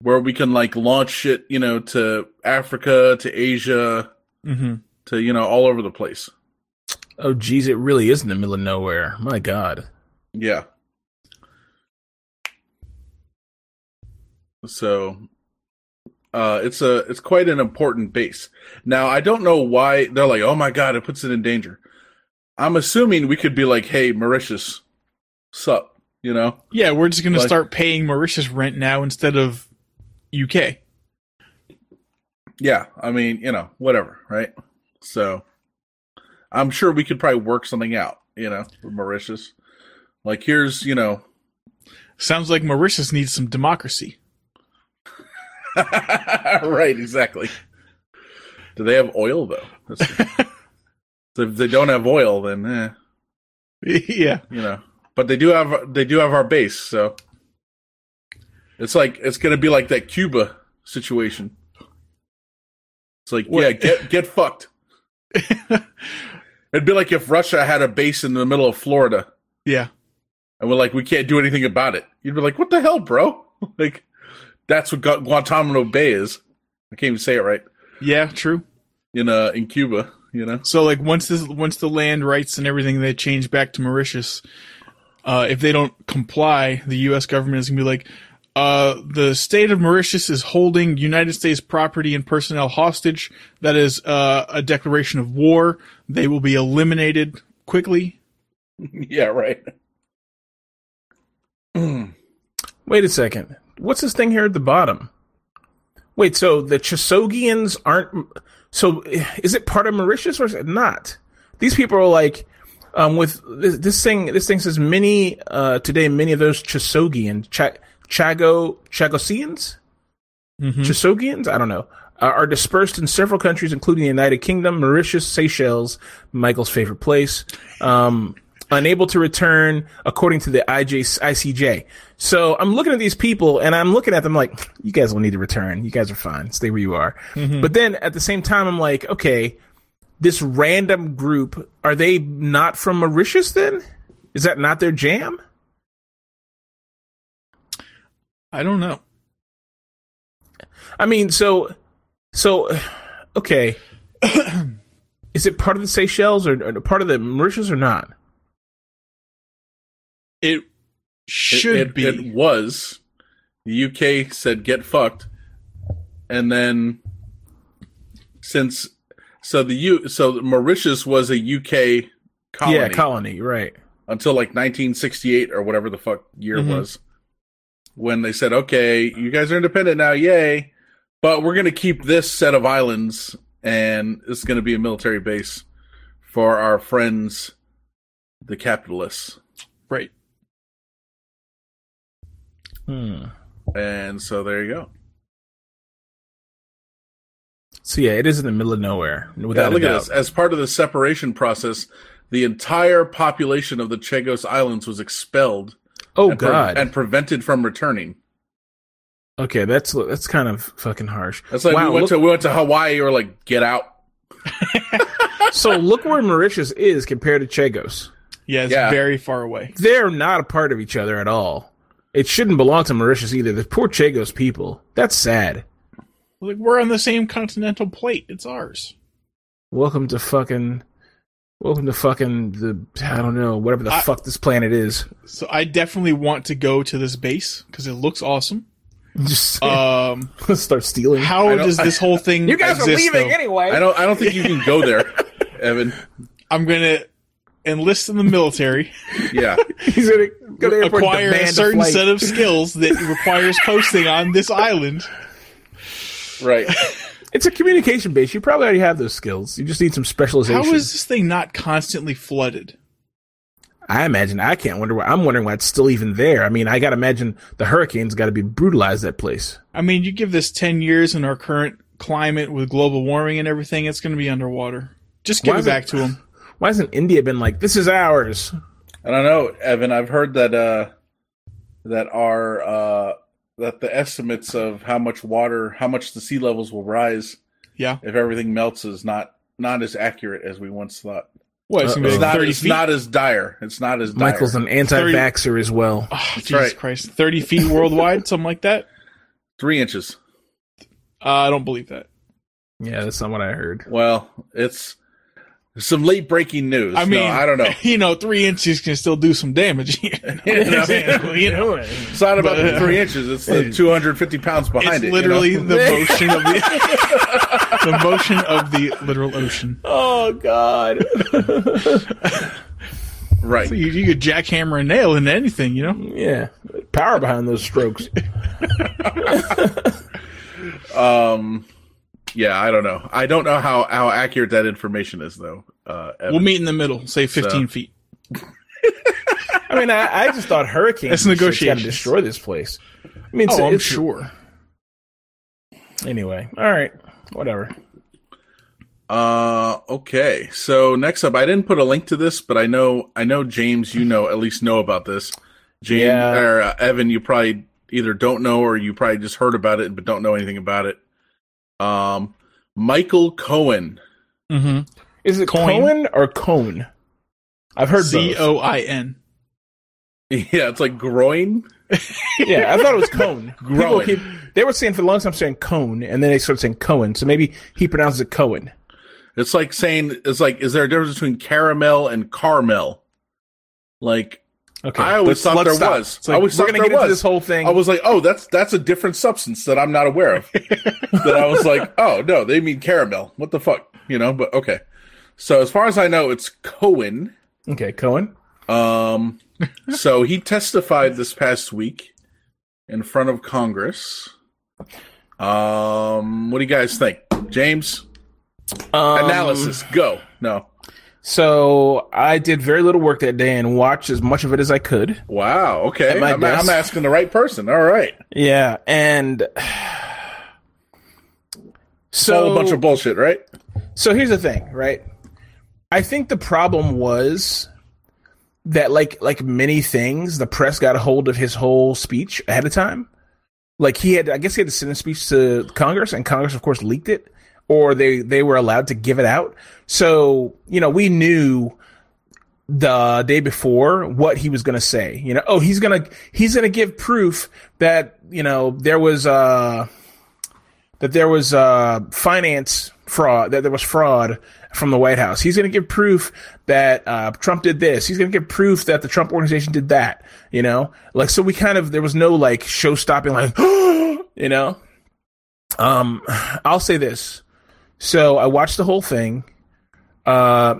where we can like launch shit, you know, to Africa, to Asia, mm-hmm. to, you know, all over the place. Oh, geez, it really is in the middle of nowhere. My God. Yeah. So, uh, it's a it's quite an important base. Now, I don't know why they're like, oh my God, it puts it in danger. I'm assuming we could be like, hey, Mauritius, sup, you know? Yeah, we're just going like, to start paying Mauritius rent now instead of U K. Yeah, I mean, you know, whatever, right? So I'm sure we could probably work something out, you know, with Mauritius. Like, here's, you know. Sounds like Mauritius needs some democracy. Right, exactly. Do they have oil, though? That's, if they don't have oil, then eh. Yeah. You know. But they do have they do have our base, so it's like it's gonna be like that Cuba situation. It's like, what? Yeah, get get fucked. It'd be like if Russia had a base in the middle of Florida. Yeah. And we're like, we can't do anything about it. You'd be like, what the hell, bro? Like, that's what Gu- Guantanamo Bay is. I can't even say it right. Yeah, true. In uh, in Cuba, you know. So like once this once the land rights and everything they change back to Mauritius, uh, if they don't comply, the U S government is gonna be like, uh, the state of Mauritius is holding United States property and personnel hostage. That is uh, a declaration of war. They will be eliminated quickly. Yeah, right. Wait a second. What's this thing here at the bottom? Wait, so the Chesogians aren't... So is it part of Mauritius or is it not? These people are like... Um, with this, this thing This thing says many... Uh, today, many of those Chesogian... Ch- Chago... Chagosians? Mm-hmm. Chesogians? I don't know. Uh, are dispersed in several countries, including the United Kingdom, Mauritius, Seychelles, Michael's favorite place. Um... Unable to return, according to the I J, I C J. So I'm looking at these people, and I'm looking at them like, you guys don't need to return. You guys are fine. Stay where you are. Mm-hmm. But then at the same time, I'm like, okay, this random group, are they not from Mauritius then? Is that not their jam? I don't know. I mean, so, so, okay. Is it part of the Seychelles or, or part of the Mauritius or not? It should it, it, be. It was. The U K said, get fucked. And then, since, so the U, so Mauritius was a U K colony. Yeah, colony, right. Until like nineteen sixty-eight or whatever the fuck year mm-hmm. was. When they said, okay, you guys are independent now, yay. But we're going to keep this set of islands, and it's going to be a military base for our friends, the capitalists. Right. Hmm. And so there you go. So yeah, it is in the middle of nowhere. Yeah, look at this. As part of the separation process, the entire population of the Chagos Islands was expelled. Oh and God! Pre- and prevented from returning. Okay, that's that's kind of fucking harsh. That's like wow, we went look- to we went to Hawaii or like get out. So look where Mauritius is compared to Chagos. Yeah, it's yeah. very far away. They're not a part of each other at all. It shouldn't belong to Mauritius either. The poor Chagos people. That's sad. Like, we're on the same continental plate. It's ours. Welcome to fucking... Welcome to fucking... the I don't know. Whatever the I, fuck this planet is. So I definitely want to go to this base because it looks awesome. Just um, let's start stealing. How does this whole thing You guys exist, are leaving though? Anyway. I don't, I don't think you can go there, Evan. I'm going to... enlist in the military. Yeah. He's going to go to acquire a certain a set of skills that requires posting on this island. Right. It's a communication base. You probably already have those skills. You just need some specialization. How is this thing not constantly flooded? I imagine. I can't wonder why. I'm wondering why it's still even there. I mean, I got to imagine the hurricanes got to be brutalized that place. I mean, you give this ten years in our current climate with global warming and everything, it's going to be underwater. Just give why it back it- to them. Why hasn't India been like, this is ours? I don't know, Evan. I've heard that uh, that our uh, that the estimates of how much water, how much the sea levels will rise, yeah, if everything melts, is not not as accurate as we once thought. What? It's, it's, not, it's not as dire. It's not as dire. Michael's an anti-vaxxer as well. Oh, Jesus right. Christ. thirty feet worldwide, something like that? Three inches. Uh, I don't believe that. Yeah, that's not what I heard. Well, it's... some late breaking news. I mean, no, I don't know. You know, three inches can still do some damage. You know, you know, you know. It's not about but, the three inches. It's the two hundred fifty pounds behind it's it. It's literally you know? the motion of the the motion of the literal ocean. Oh God! Right. So you, you could jackhammer a nail into anything, you know. Yeah. Power behind those strokes. um. Yeah, I don't know. I don't know how, how accurate that information is, though. Uh, we'll meet in the middle. Say fifteen so. feet. I mean, I, I just thought hurricanes got to destroy this place. I mean, oh, so I'm it's, sure. Anyway, all right, whatever. Uh, okay. So next up, I didn't put a link to this, but I know, I know, James, you know, at least know about this. James yeah. or uh, Evan, you probably either don't know or you probably just heard about it but don't know anything about it. Um, Michael Cohen. Mm-hmm. Is it Coin. Cohen or Cone? I've heard C O I N. Yeah, it's like groin. Yeah, I thought it was cone. Groin. Keep, they were saying for the longest time saying cone, and then they started saying Cohen. So maybe he pronounces it Cohen. It's like saying it's like is there a difference between caramel and Carmel? Like, okay, I always thought there stop. was. Like, I always we're thought gonna there get was. Into this whole thing. I was like, oh, that's that's a different substance that I'm not aware of. That I was like, oh no, they mean caramel. What the fuck, you know? But okay. So as far as I know, it's Cohen. Okay, Cohen. Um. So he testified this past week in front of Congress. Um, what do you guys think? James? Um, Analysis, go. No. So I did very little work that day and watched as much of it as I could. Wow, okay. I'm, I'm asking the right person. All right. Yeah, and... So... All a bunch of bullshit, right? So here's the thing, right? I think the problem was... That like like many things, the press got a hold of his whole speech ahead of time. Like he had, I guess he had to send a speech to Congress, and Congress, of course, leaked it, or they they were allowed to give it out. So you know, we knew the day before what he was going to say. You know, oh, he's gonna he's gonna give proof that you know there was uh that there was uh finance fraud, that there was fraud from the White House. He's going to give proof that uh, Trump did this. He's going to give proof that the Trump organization did that, you know? Like, so we kind of, there was no, like, show-stopping, like, you know? Um, I'll say this. So I watched the whole thing. Uh,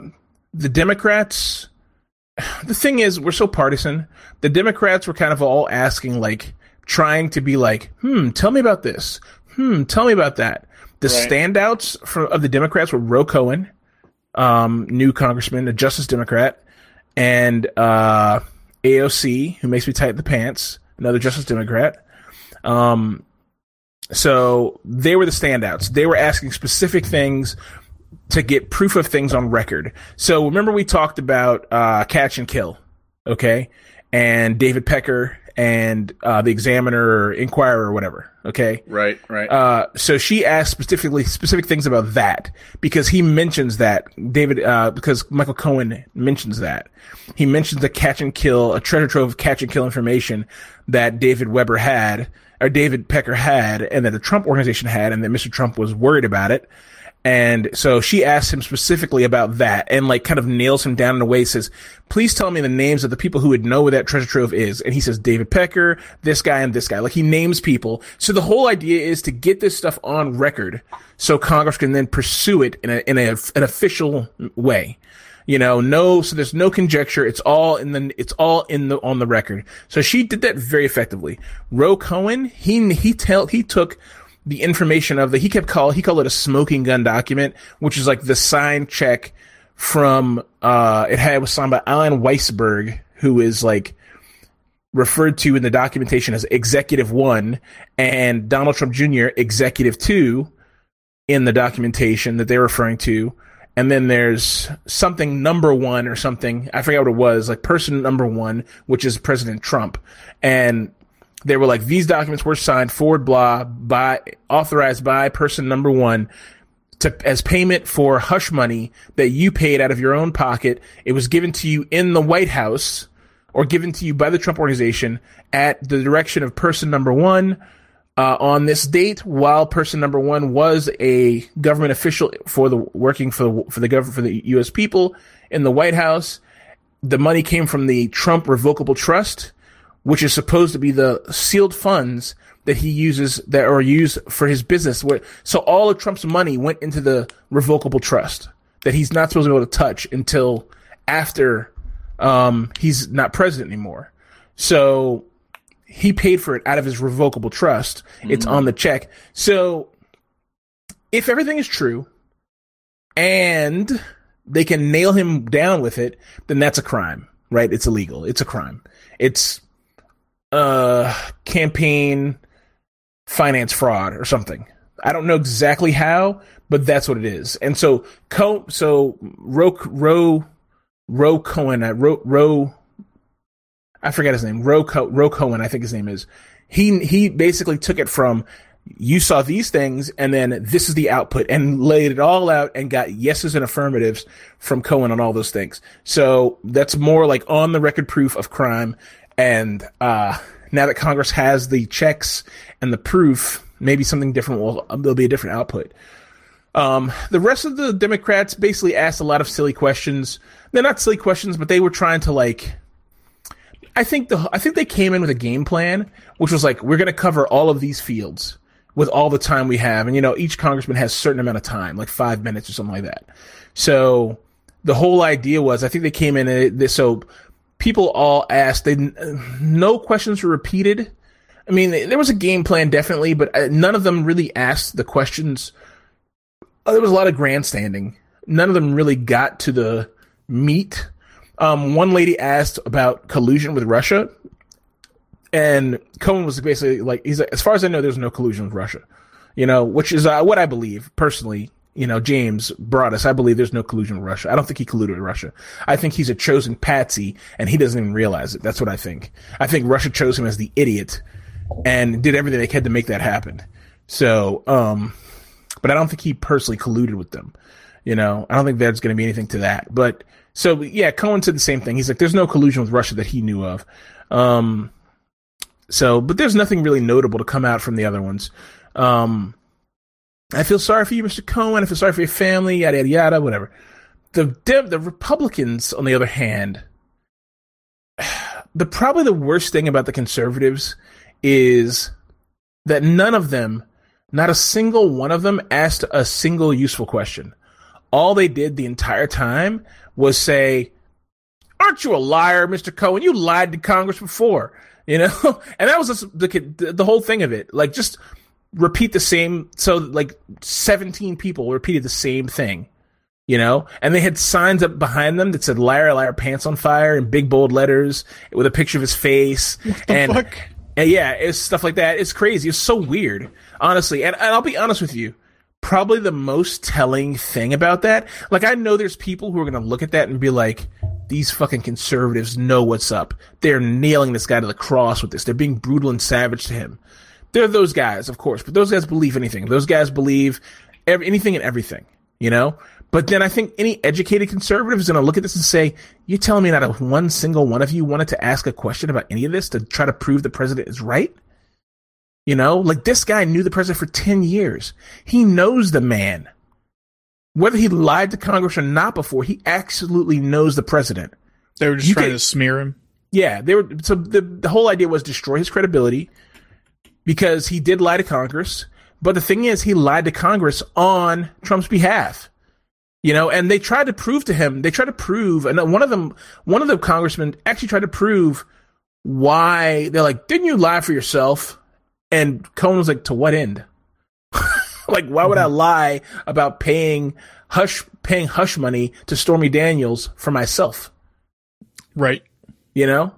the Democrats, the thing is, we're so partisan. The Democrats were kind of all asking, like, trying to be like, hmm, tell me about this. Hmm, tell me about that. The right. standouts for, of the Democrats were Ro Cohen, Um, new congressman, a Justice Democrat, and uh, A O C, who makes me tight in the pants, another Justice Democrat. Um, so they were the standouts. They were asking specific things to get proof of things on record. So remember we talked about uh, Catch and Kill, okay, and David Pecker and uh, the Examiner or Inquirer or whatever, okay? Right, right. Uh, so she asked specifically specific things about that because he mentions that, David, uh, because Michael Cohen mentions that. He mentions the catch and kill, a treasure trove of catch and kill information that David Weber had, or David Pecker had, and that the Trump organization had, and that Mister Trump was worried about it. And so she asks him specifically about that and like kind of nails him down in a way, says, please tell me the names of the people who would know where that treasure trove is. And he says, David Pecker, this guy, and this guy. Like he names people. So the whole idea is to get this stuff on record so Congress can then pursue it in a, in a, an official way. You know, no, so there's no conjecture. It's all in the, it's all in the, on the record. So she did that very effectively. Ro Cohen, he, he tell, he took, the information of the, he kept call, he called it a smoking gun document, which is like the signed check from, uh, it had, it was signed by Alan Weisberg, who is like referred to in the documentation as Executive One, and Donald Trump Junior, Executive Two, in the documentation that they're referring to. And then there's something number one or something, I forget what it was, like person number one, which is President Trump. And they were like, these documents were signed forward blah by authorized by person number one to as payment for hush money that you paid out of your own pocket. It was given to you in the White House or given to you by the Trump organization at the direction of person number one uh, on this date, while person number one was a government official for the working for the, for the government, for the U S people in the White House. The money came from the Trump Revocable Trust, which is supposed to be the sealed funds that he uses that are used for his business. So all of Trump's money went into the revocable trust that he's not supposed to be able to touch until after um, he's not president anymore. So he paid for it out of his revocable trust. Mm-hmm. It's on the check. So if everything is true and they can nail him down with it, then that's a crime, right? It's illegal. It's a crime. It's uh, campaign finance fraud or something. I don't know exactly how, but that's what it is. And so, Co- so Ro Ro Ro Cohen, Ro Ro, I forget his name. Ro Co- Ro Cohen, I think his name is. He he basically took it from, you saw these things, and then this is the output, and laid it all out and got yeses and affirmatives from Cohen on all those things. So that's more like on the record proof of crime. And uh, now that Congress has the checks and the proof, maybe something different will, there'll be a different output. Um, the rest of the Democrats basically asked a lot of silly questions. They're not silly questions, but they were trying to like, I think the, I think they came in with a game plan, which was like, we're going to cover all of these fields with all the time we have. And, you know, each congressman has a certain amount of time, like five minutes or something like that. So the whole idea was, I think they came in, and they, so people all asked, they, no questions were repeated. I mean, there was a game plan, definitely, but none of them really asked the questions. There was a lot of grandstanding. None of them really got to the meat. Um, one lady asked about collusion with Russia. And Cohen was basically like, he's like, as far as I know, there's no collusion with Russia, you know, which is uh, what I believe personally. You know, James brought us. I believe there's no collusion with Russia. I don't think he colluded with Russia. I think he's a chosen patsy, and he doesn't even realize it. That's what I think. I think Russia chose him as the idiot and did everything they could to make that happen. So, um, but I don't think he personally colluded with them. You know, I don't think there's going to be anything to that. But so, yeah, Cohen said the same thing. He's like, there's no collusion with Russia that he knew of. Um, So, but there's nothing really notable to come out from the other ones. Um, I feel sorry for you, Mister Cohen. I feel sorry for your family, yada, yada, yada, whatever. The the Republicans, on the other hand, the probably the worst thing about the conservatives is that none of them, not a single one of them, asked a single useful question. All they did the entire time was say, aren't you a liar, Mister Cohen? You lied to Congress before. You know, and that was just the, the whole thing of it. Like, just repeat the same. So, like, seventeen people repeated the same thing, you know, and they had signs up behind them that said liar, liar, pants on fire in big, bold letters with a picture of his face. What the and, fuck? And yeah, it's stuff like that. It's crazy. It's so weird, honestly. And, and I'll be honest with you. Probably the most telling thing about that. Like, I know there's people who are going to look at that and be like, these fucking conservatives know what's up. They're nailing this guy to the cross with this. They're being brutal and savage to him. They're those guys, of course, but those guys believe anything. Those guys believe every, anything and everything, you know? But then I think any educated conservative is going to look at this and say, you're telling me not a, one single one of you wanted to ask a question about any of this to try to prove the president is right? You know, like, this guy knew the president for ten years. He knows the man. Whether he lied to Congress or not before, he absolutely knows the president. They were just you trying could, to smear him? Yeah. They were. So the, the whole idea was destroy his credibility because he did lie to Congress. But the thing is, he lied to Congress on Trump's behalf. You know, and they tried to prove to him, they tried to prove, and one of them, one of the congressmen actually tried to prove why. They're like, didn't you lie for yourself? And Cohen was like, to what end? Like, why would I lie about paying hush paying hush money to Stormy Daniels for myself? Right. You know?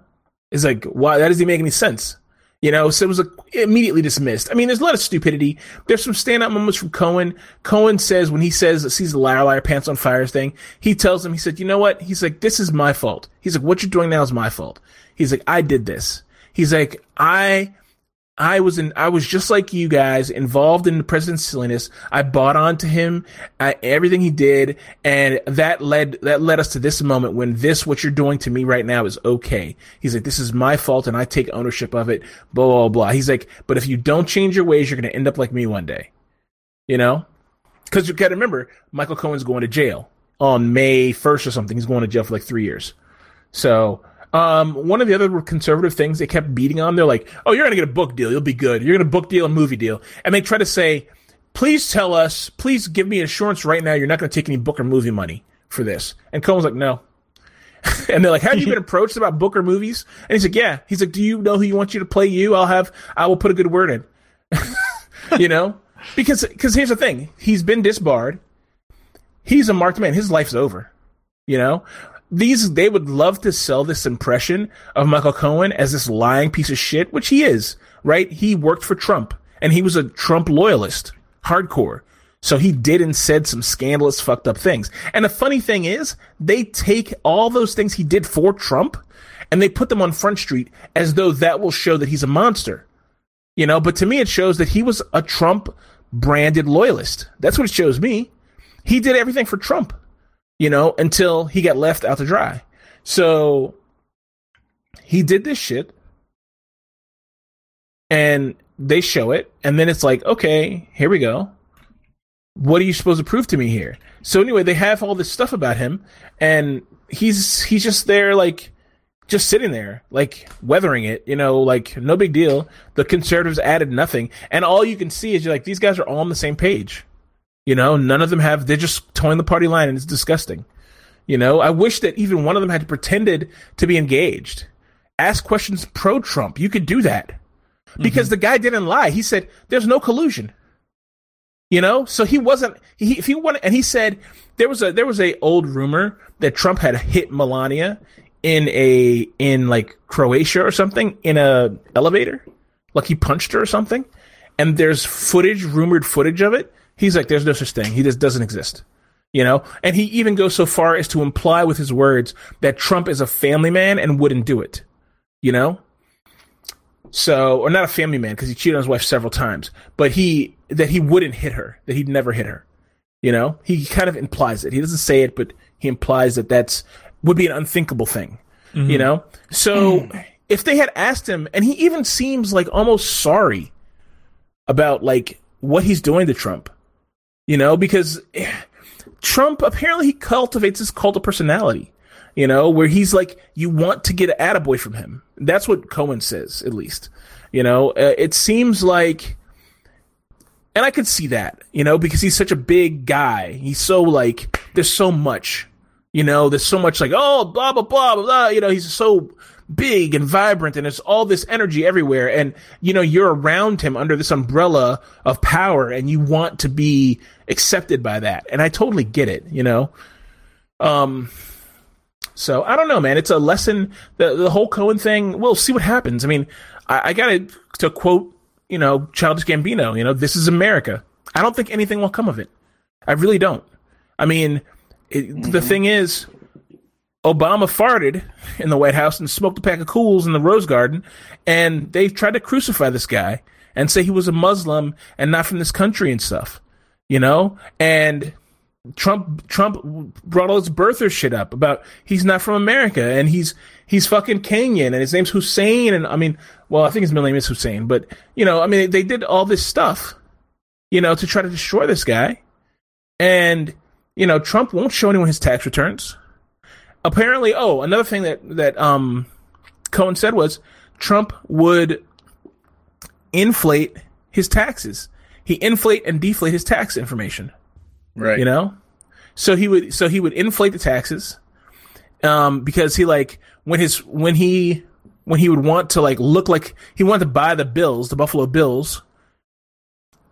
It's like, why? That doesn't make any sense. You know? So it was a, immediately dismissed. I mean, there's a lot of stupidity. There's some standout moments from Cohen. Cohen says, when he says, sees the liar, liar, pants on fire thing, he tells him, he said, you know what? He's like, this is my fault. He's like, what you're doing now is my fault. He's like, I did this. He's like, I... I was in. I was just like you guys, involved in the president's silliness. I bought on to him, I, everything he did, and that led that led us to this moment when this, what you're doing to me right now, is okay. He's like, this is my fault, and I take ownership of it. Blah blah blah. He's like, but if you don't change your ways, you're going to end up like me one day, you know? Because you got to remember, Michael Cohen's going to jail on May first or something. He's going to jail for like three years. So. Um, one of the other conservative things they kept beating on, they're like, oh, you're going to get a book deal. You'll be good. You're going to book deal, a movie deal. And they try to say, please tell us, please give me assurance right now you're not going to take any book or movie money for this. And Cohen's like, no. And they're like, have you been approached about book or movies? And he's like, yeah. He's like, do you know who you want you to play you? I'll have, I will put a good word in, you know? Because because here's the thing. He's been disbarred. He's a marked man. His life's over. You know? These they would love to sell this impression of Michael Cohen as this lying piece of shit, which he is, right? He worked for Trump, and he was a Trump loyalist, hardcore. So he did and said some scandalous, fucked up things. And the funny thing is, they take all those things he did for Trump, and they put them on Front Street as though that will show that he's a monster. You know, but to me, it shows that he was a Trump-branded loyalist. That's what it shows me. He did everything for Trump, you know, until he got left out to dry. So he did this shit, and they show it, and then it's like, okay, here we go. What are you supposed to prove to me here? So anyway, they have all this stuff about him, and he's he's just there, like, just sitting there, like, weathering it, you know, like, no big deal. The conservatives added nothing. And all you can see is, you're like, these guys are all on the same page. You know, none of them have, they're just towing the party line, and it's disgusting. You know, I wish that even one of them had pretended to be engaged. Ask questions pro-Trump. You could do that. Because mm-hmm. the guy didn't lie. He said, there's no collusion. You know, so he wasn't, he, if he wanted, and he said, there was a, there was a old rumor that Trump had hit Melania in a, in like Croatia or something, in a elevator, like he punched her or something. And there's footage, rumored footage of it. He's like, there's no such thing. He just doesn't exist, you know? And he even goes so far as to imply with his words that Trump is a family man and wouldn't do it, you know? So, or not a family man, because he cheated on his wife several times, but he, that he wouldn't hit her, that he'd never hit her, you know? He kind of implies it. He doesn't say it, but he implies that that's, would be an unthinkable thing, mm-hmm. you know? So mm. if they had asked him, and he even seems like almost sorry about like what he's doing to Trump, you know, because Trump, apparently he cultivates this cult of personality, you know, where he's like, you want to get an attaboy from him. That's what Cohen says, at least, you know, uh, it seems like, and I could see that, you know, because he's such a big guy. He's so like, there's so much, you know, there's so much like, oh, blah, blah, blah, blah, you know, he's so big and vibrant, and there's all this energy everywhere. And, you know, you're around him under this umbrella of power, and you want to be accepted by that. And I totally get it, you know? Um, so I don't know, man, it's a lesson. The, the whole Cohen thing, we'll see what happens. I mean, I, I got to to quote, you know, Childish Gambino, you know, this is America. I don't think anything will come of it. I really don't. I mean, it, mm-hmm. the thing is, Obama farted in the White House and smoked a pack of cools in the Rose Garden, and they tried to crucify this guy and say he was a Muslim and not from this country and stuff, you know? And Trump Trump brought all his birther shit up about he's not from America, and he's he's fucking Kenyan, and his name's Hussein, and I mean, well, I think his middle name is Hussein, but, you know, I mean, they did all this stuff, you know, to try to destroy this guy. And, you know, Trump won't show anyone his tax returns. Apparently, oh, another thing that, that um, Cohen said was Trump would inflate his taxes. He inflate and deflate his tax information. Right. You know? So he would so he would inflate the taxes um, because he like when his when he when he would want to like look like he wanted to buy the Bills, the Buffalo Bills.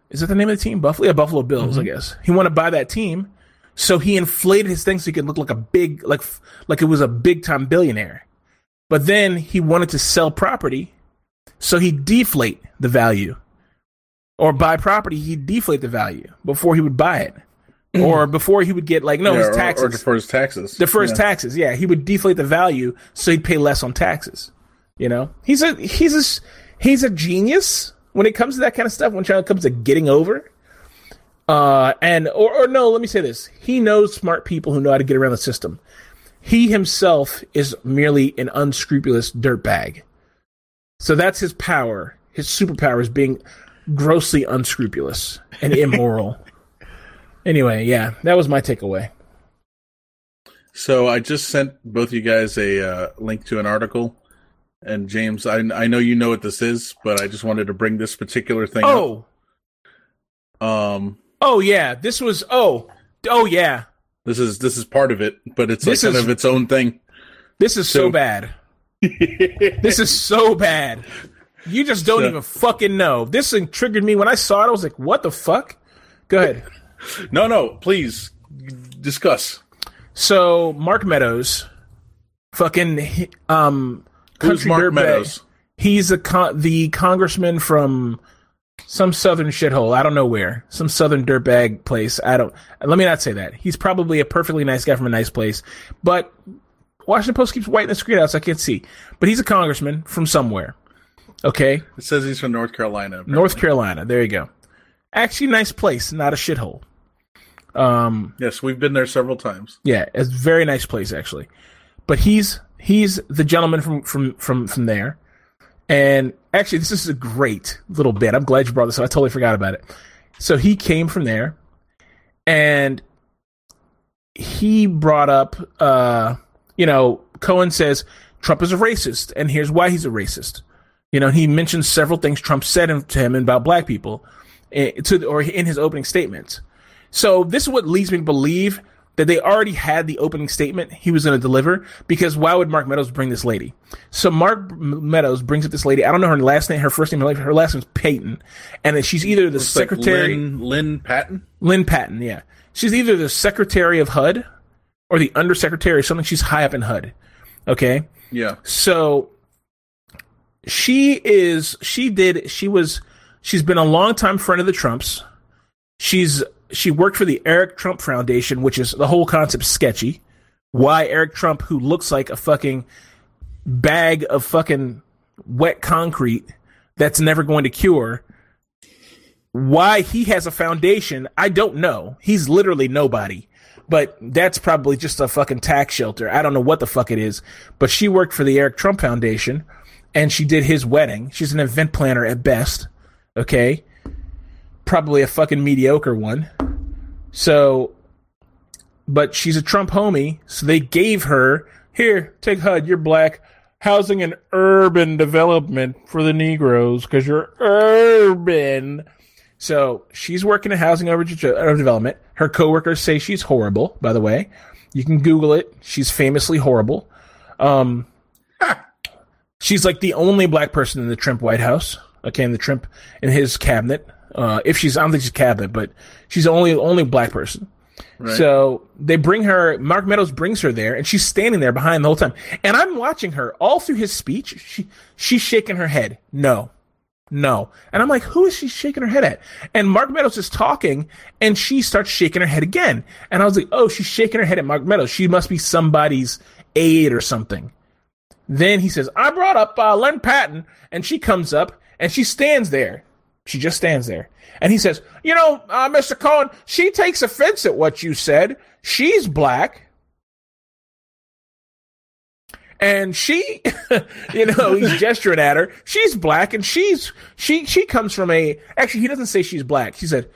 Is that the name of the team? Buffalo? Yeah, Buffalo Bills, mm-hmm. I guess. He wanted to buy that team. So he inflated his thing so he could look like a big, like, like it was a big time billionaire. But then he wanted to sell property, so he deflate the value, or buy property. He deflate the value before he would buy it, or before he would get like no yeah, his taxes or, or defer his taxes. Defer his yeah. taxes. Yeah, he would deflate the value so he'd pay less on taxes. You know, he's a he's a he's a genius when it comes to that kind of stuff. When it comes to getting over. Uh, and, or, or no, let me say this. He knows smart people who know how to get around the system. He himself is merely an unscrupulous dirtbag. So that's his power. His superpower is being grossly unscrupulous and immoral. Anyway, yeah, that was my takeaway. So I just sent both you guys a uh, link to an article. And James, I, I know you know what this is, but I just wanted to bring this particular thing oh. up. Um. Oh yeah, this was oh oh yeah. This is this is part of it, but it's like kind is, of its own thing. This is so, so bad. This is so bad. You just don't so, even fucking know. This thing triggered me when I saw it. I was like, what the fuck? Go ahead. No, no, please discuss. So Mark Meadows, fucking um, who's Mark Meadows? He's a con- the congressman from some southern shithole. I don't know where. Some southern dirtbag place. I don't. Let me not say that. He's probably a perfectly nice guy from a nice place, but Washington Post keeps whiting the screen out, so I can't see. But he's a congressman from somewhere. Okay. It says he's from North Carolina. Apparently. North Carolina. There you go. Actually, nice place, not a shithole. Um, yes, we've been there several times. Yeah, it's a very nice place, actually. But he's he's the gentleman from, from, from, from there. And actually, this is a great little bit. I'm glad you brought this up. I totally forgot about it. So he came from there, and he brought up, uh, you know, Cohen says, Trump is a racist, and here's why he's a racist. You know, he mentions several things Trump said to him about black people, to or in his opening statements. So this is what leads me to believe that they already had the opening statement he was going to deliver, because why would Mark Meadows bring this lady? So Mark Meadows brings up this lady. I don't know her last name, her first name, her last name's Payton, and she's either the Looks secretary... Like Lynn, Lynn Patton? Lynn Patton, yeah. She's either the secretary of H U D or the undersecretary or something. She's high up in H U D, okay? Yeah. So she is... She did... She was... She's been a longtime friend of the Trumps. She's... She worked for the Eric Trump Foundation, which is the whole concept sketchy. Why Eric Trump, who looks like a fucking bag of fucking wet concrete that's never going to cure, why he has a foundation, I don't know. He's literally nobody. But that's probably just a fucking tax shelter. I don't know what the fuck it is. But she worked for the Eric Trump Foundation, and she did his wedding. She's an event planner at best, okay? Probably a fucking mediocre one. So, but she's a Trump homie, so they gave her, here, take H U D, you're black, housing and urban development for the Negroes, because you're urban. So she's working in housing urban development. Her coworkers say she's horrible, by the way. You can Google it. She's famously horrible. Um, she's like the only black person in the Trump White House, okay, in the Trump, in his cabinet. Uh, if she's, I don't think she's cabinet, but she's the only, only black person. Right. So they bring her, Mark Meadows brings her there, and she's standing there behind the whole time. And I'm watching her all through his speech. She, she's shaking her head. No, no. And I'm like, who is she shaking her head at? And Mark Meadows is talking, and she starts shaking her head again. And I was like, oh, she's shaking her head at Mark Meadows. She must be somebody's aide or something. Then he says, I brought up uh, Lynn Patton, and she comes up, and she stands there. She just stands there. And he says, you know, uh, Mister Cohen, she takes offense at what you said. She's black. And she, you know, he's gesturing at her. She's black, and she's she she comes from a, actually, he doesn't say she's black. He said,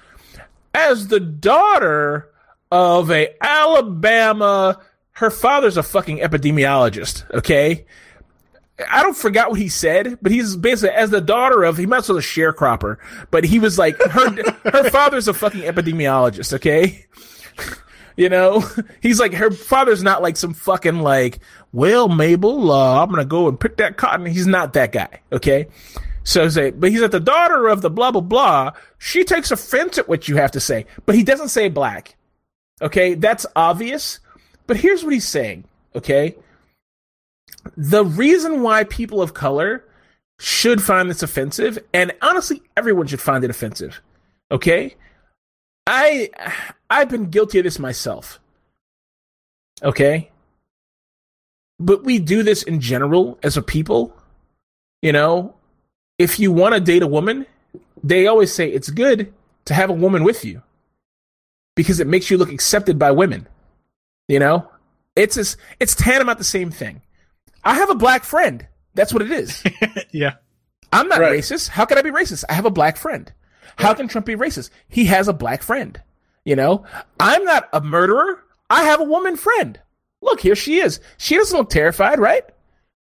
as the daughter of a Alabama, her father's a fucking epidemiologist, okay? I don't forgot what he said, but he's basically, as the daughter of, he might as well a sharecropper, but he was like, her her father's a fucking epidemiologist, okay? You know? He's like, her father's not like some fucking like, well, Mabel, uh, I'm going to go and pick that cotton. He's not that guy, okay? So he's like, but he's like, the daughter of the blah, blah, blah. She takes offense at what you have to say, but he doesn't say black, okay? That's obvious, but here's what he's saying, okay? The reason why people of color should find this offensive, and honestly, everyone should find it offensive, okay? I, I've been guilty of this myself, okay? But we do this in general as a people, you know? If you want to date a woman, they always say it's good to have a woman with you because it makes you look accepted by women, you know? It's a, it's tantamount the same thing. I have a black friend. That's what it is. Yeah. I'm not right. racist. How can I be racist? I have a black friend. How right. can Trump be racist? He has a black friend. You know, I'm not a murderer. I have a woman friend. Look, here she is. She doesn't look terrified, right?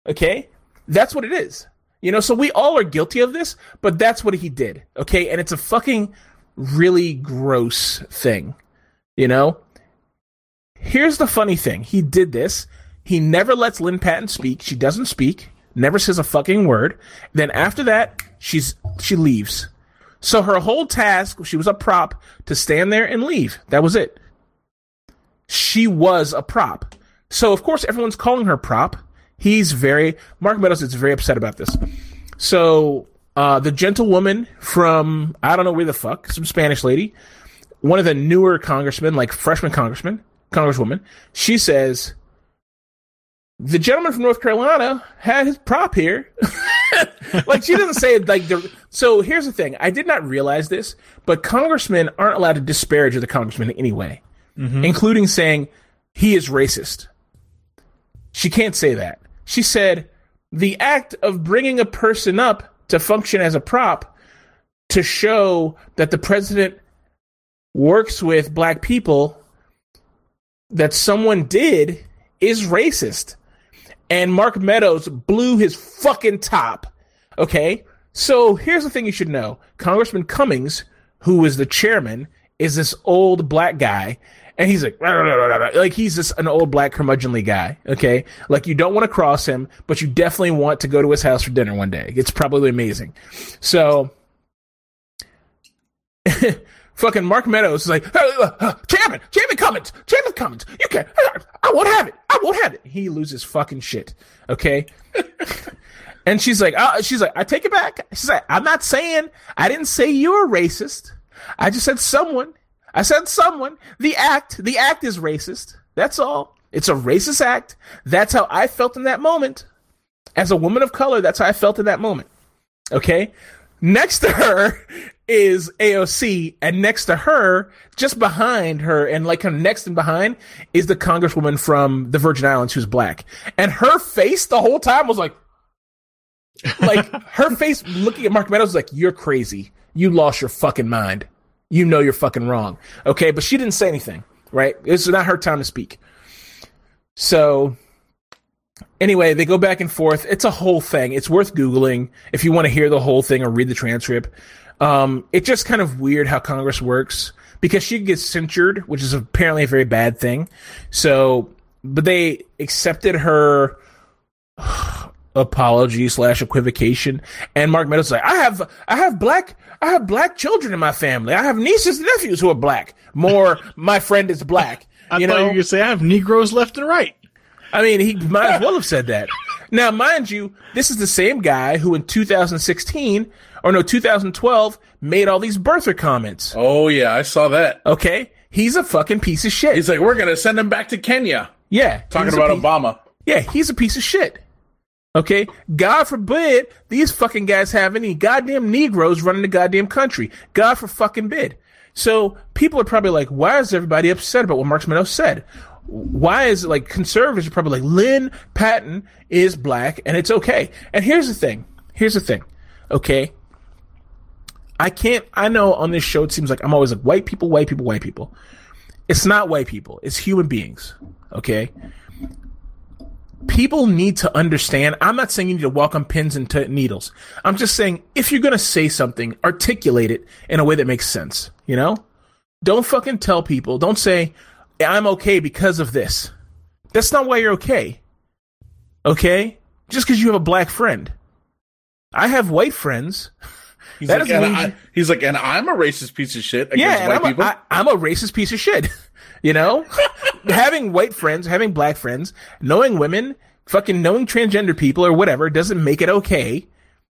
Okay. That's what it is. You know, so we all are guilty of this, but that's what he did. Okay. And it's a fucking really gross thing. You know, here's the funny thing. He did this. He never lets Lynn Patton speak. She doesn't speak. never says a fucking word. Then after that, she's she leaves. So her whole task, she was a prop to stand there and leave. That was it. She was a prop. So, of course, everyone's calling her prop. He's very... Mark Meadows is very upset about this. So, uh, the gentlewoman from... I don't know where the fuck. Some Spanish lady. One of the newer congressmen, like freshman congressman, congresswoman. She says... The gentleman from North Carolina had his prop here. Like, she doesn't say it like the... So here's the thing. I did not realize this, but congressmen aren't allowed to disparage the congressman in any way, mm-hmm. including saying he is racist. She can't say that. She said the act of bringing a person up to function as a prop to show that the president works with black people that someone did is racist. And Mark Meadows blew his fucking top, okay? So here's the thing you should know. Congressman Cummings, who is the chairman, is this old black guy, and he's like, rah, rah, rah, rah. Like he's just an old black curmudgeonly guy, okay? Like you don't want to cross him, but you definitely want to go to his house for dinner one day. It's probably amazing. So fucking Mark Meadows is like, uh, uh, chairman, chairman Cummings, chairman Cummings, you can't, uh, I won't have it. I won't have it. He loses fucking shit. Okay. And she's like, uh, she's like, I take it back. She's like, I'm not saying, I didn't say you're racist. I just said someone, I said someone, the act, the act is racist. That's all. It's a racist act. That's how I felt in that moment. As a woman of color, that's how I felt in that moment. Okay. Next to her is A O C, and next to her, just behind her, and like kind of next and behind, is the congresswoman from the Virgin Islands who's black. And her face the whole time was like, like her face looking at Mark Meadows was like, you're crazy. You lost your fucking mind. You know you're fucking wrong. Okay, but she didn't say anything, right? It's not her time to speak. So... Anyway, they go back and forth. It's a whole thing. It's worth Googling if you want to hear the whole thing or read the transcript. Um, it's just kind of weird how Congress works because she gets censured, which is apparently a very bad thing. So, but they accepted her apology slash equivocation. And Mark Meadows is like, I have, I have black, I have black children in my family. I have nieces and nephews who are black. More, my friend is black. I you thought know? you were going to say, I have Negroes left and right. I mean, he might as well have said that. Now, mind you, this is the same guy who in two thousand sixteen, or no, two thousand twelve, made all these birther comments. Oh, yeah, I saw that. Okay? He's a fucking piece of shit. He's like, we're going to send him back to Kenya. Yeah. Talking about piece- Obama. Yeah, he's a piece of shit. Okay? God forbid these fucking guys have any goddamn Negroes running the goddamn country. God for fucking bid. So people are probably like, why is everybody upset about what Mark Meadows said? Why is it like conservatives are probably like Lynn Patton is black and it's okay. And here's the thing. Here's the thing. Okay. I can't, I know on this show, it seems like I'm always like white people, white people, white people. It's not white people. It's human beings. Okay. People need to understand. I'm not saying you need to walk on pins and t- needles. I'm just saying if you're going to say something, articulate it in a way that makes sense. You know, don't fucking tell people. Don't say, I'm okay because of this. That's not why you're okay. Okay? Just because you have a black friend. I have white friends. He's, like, and I, he's like, and I'm a racist piece of shit against yeah, white I'm a, people. I, I'm a racist piece of shit. You know? Having white friends, having black friends, knowing women, fucking knowing transgender people or whatever doesn't make it okay.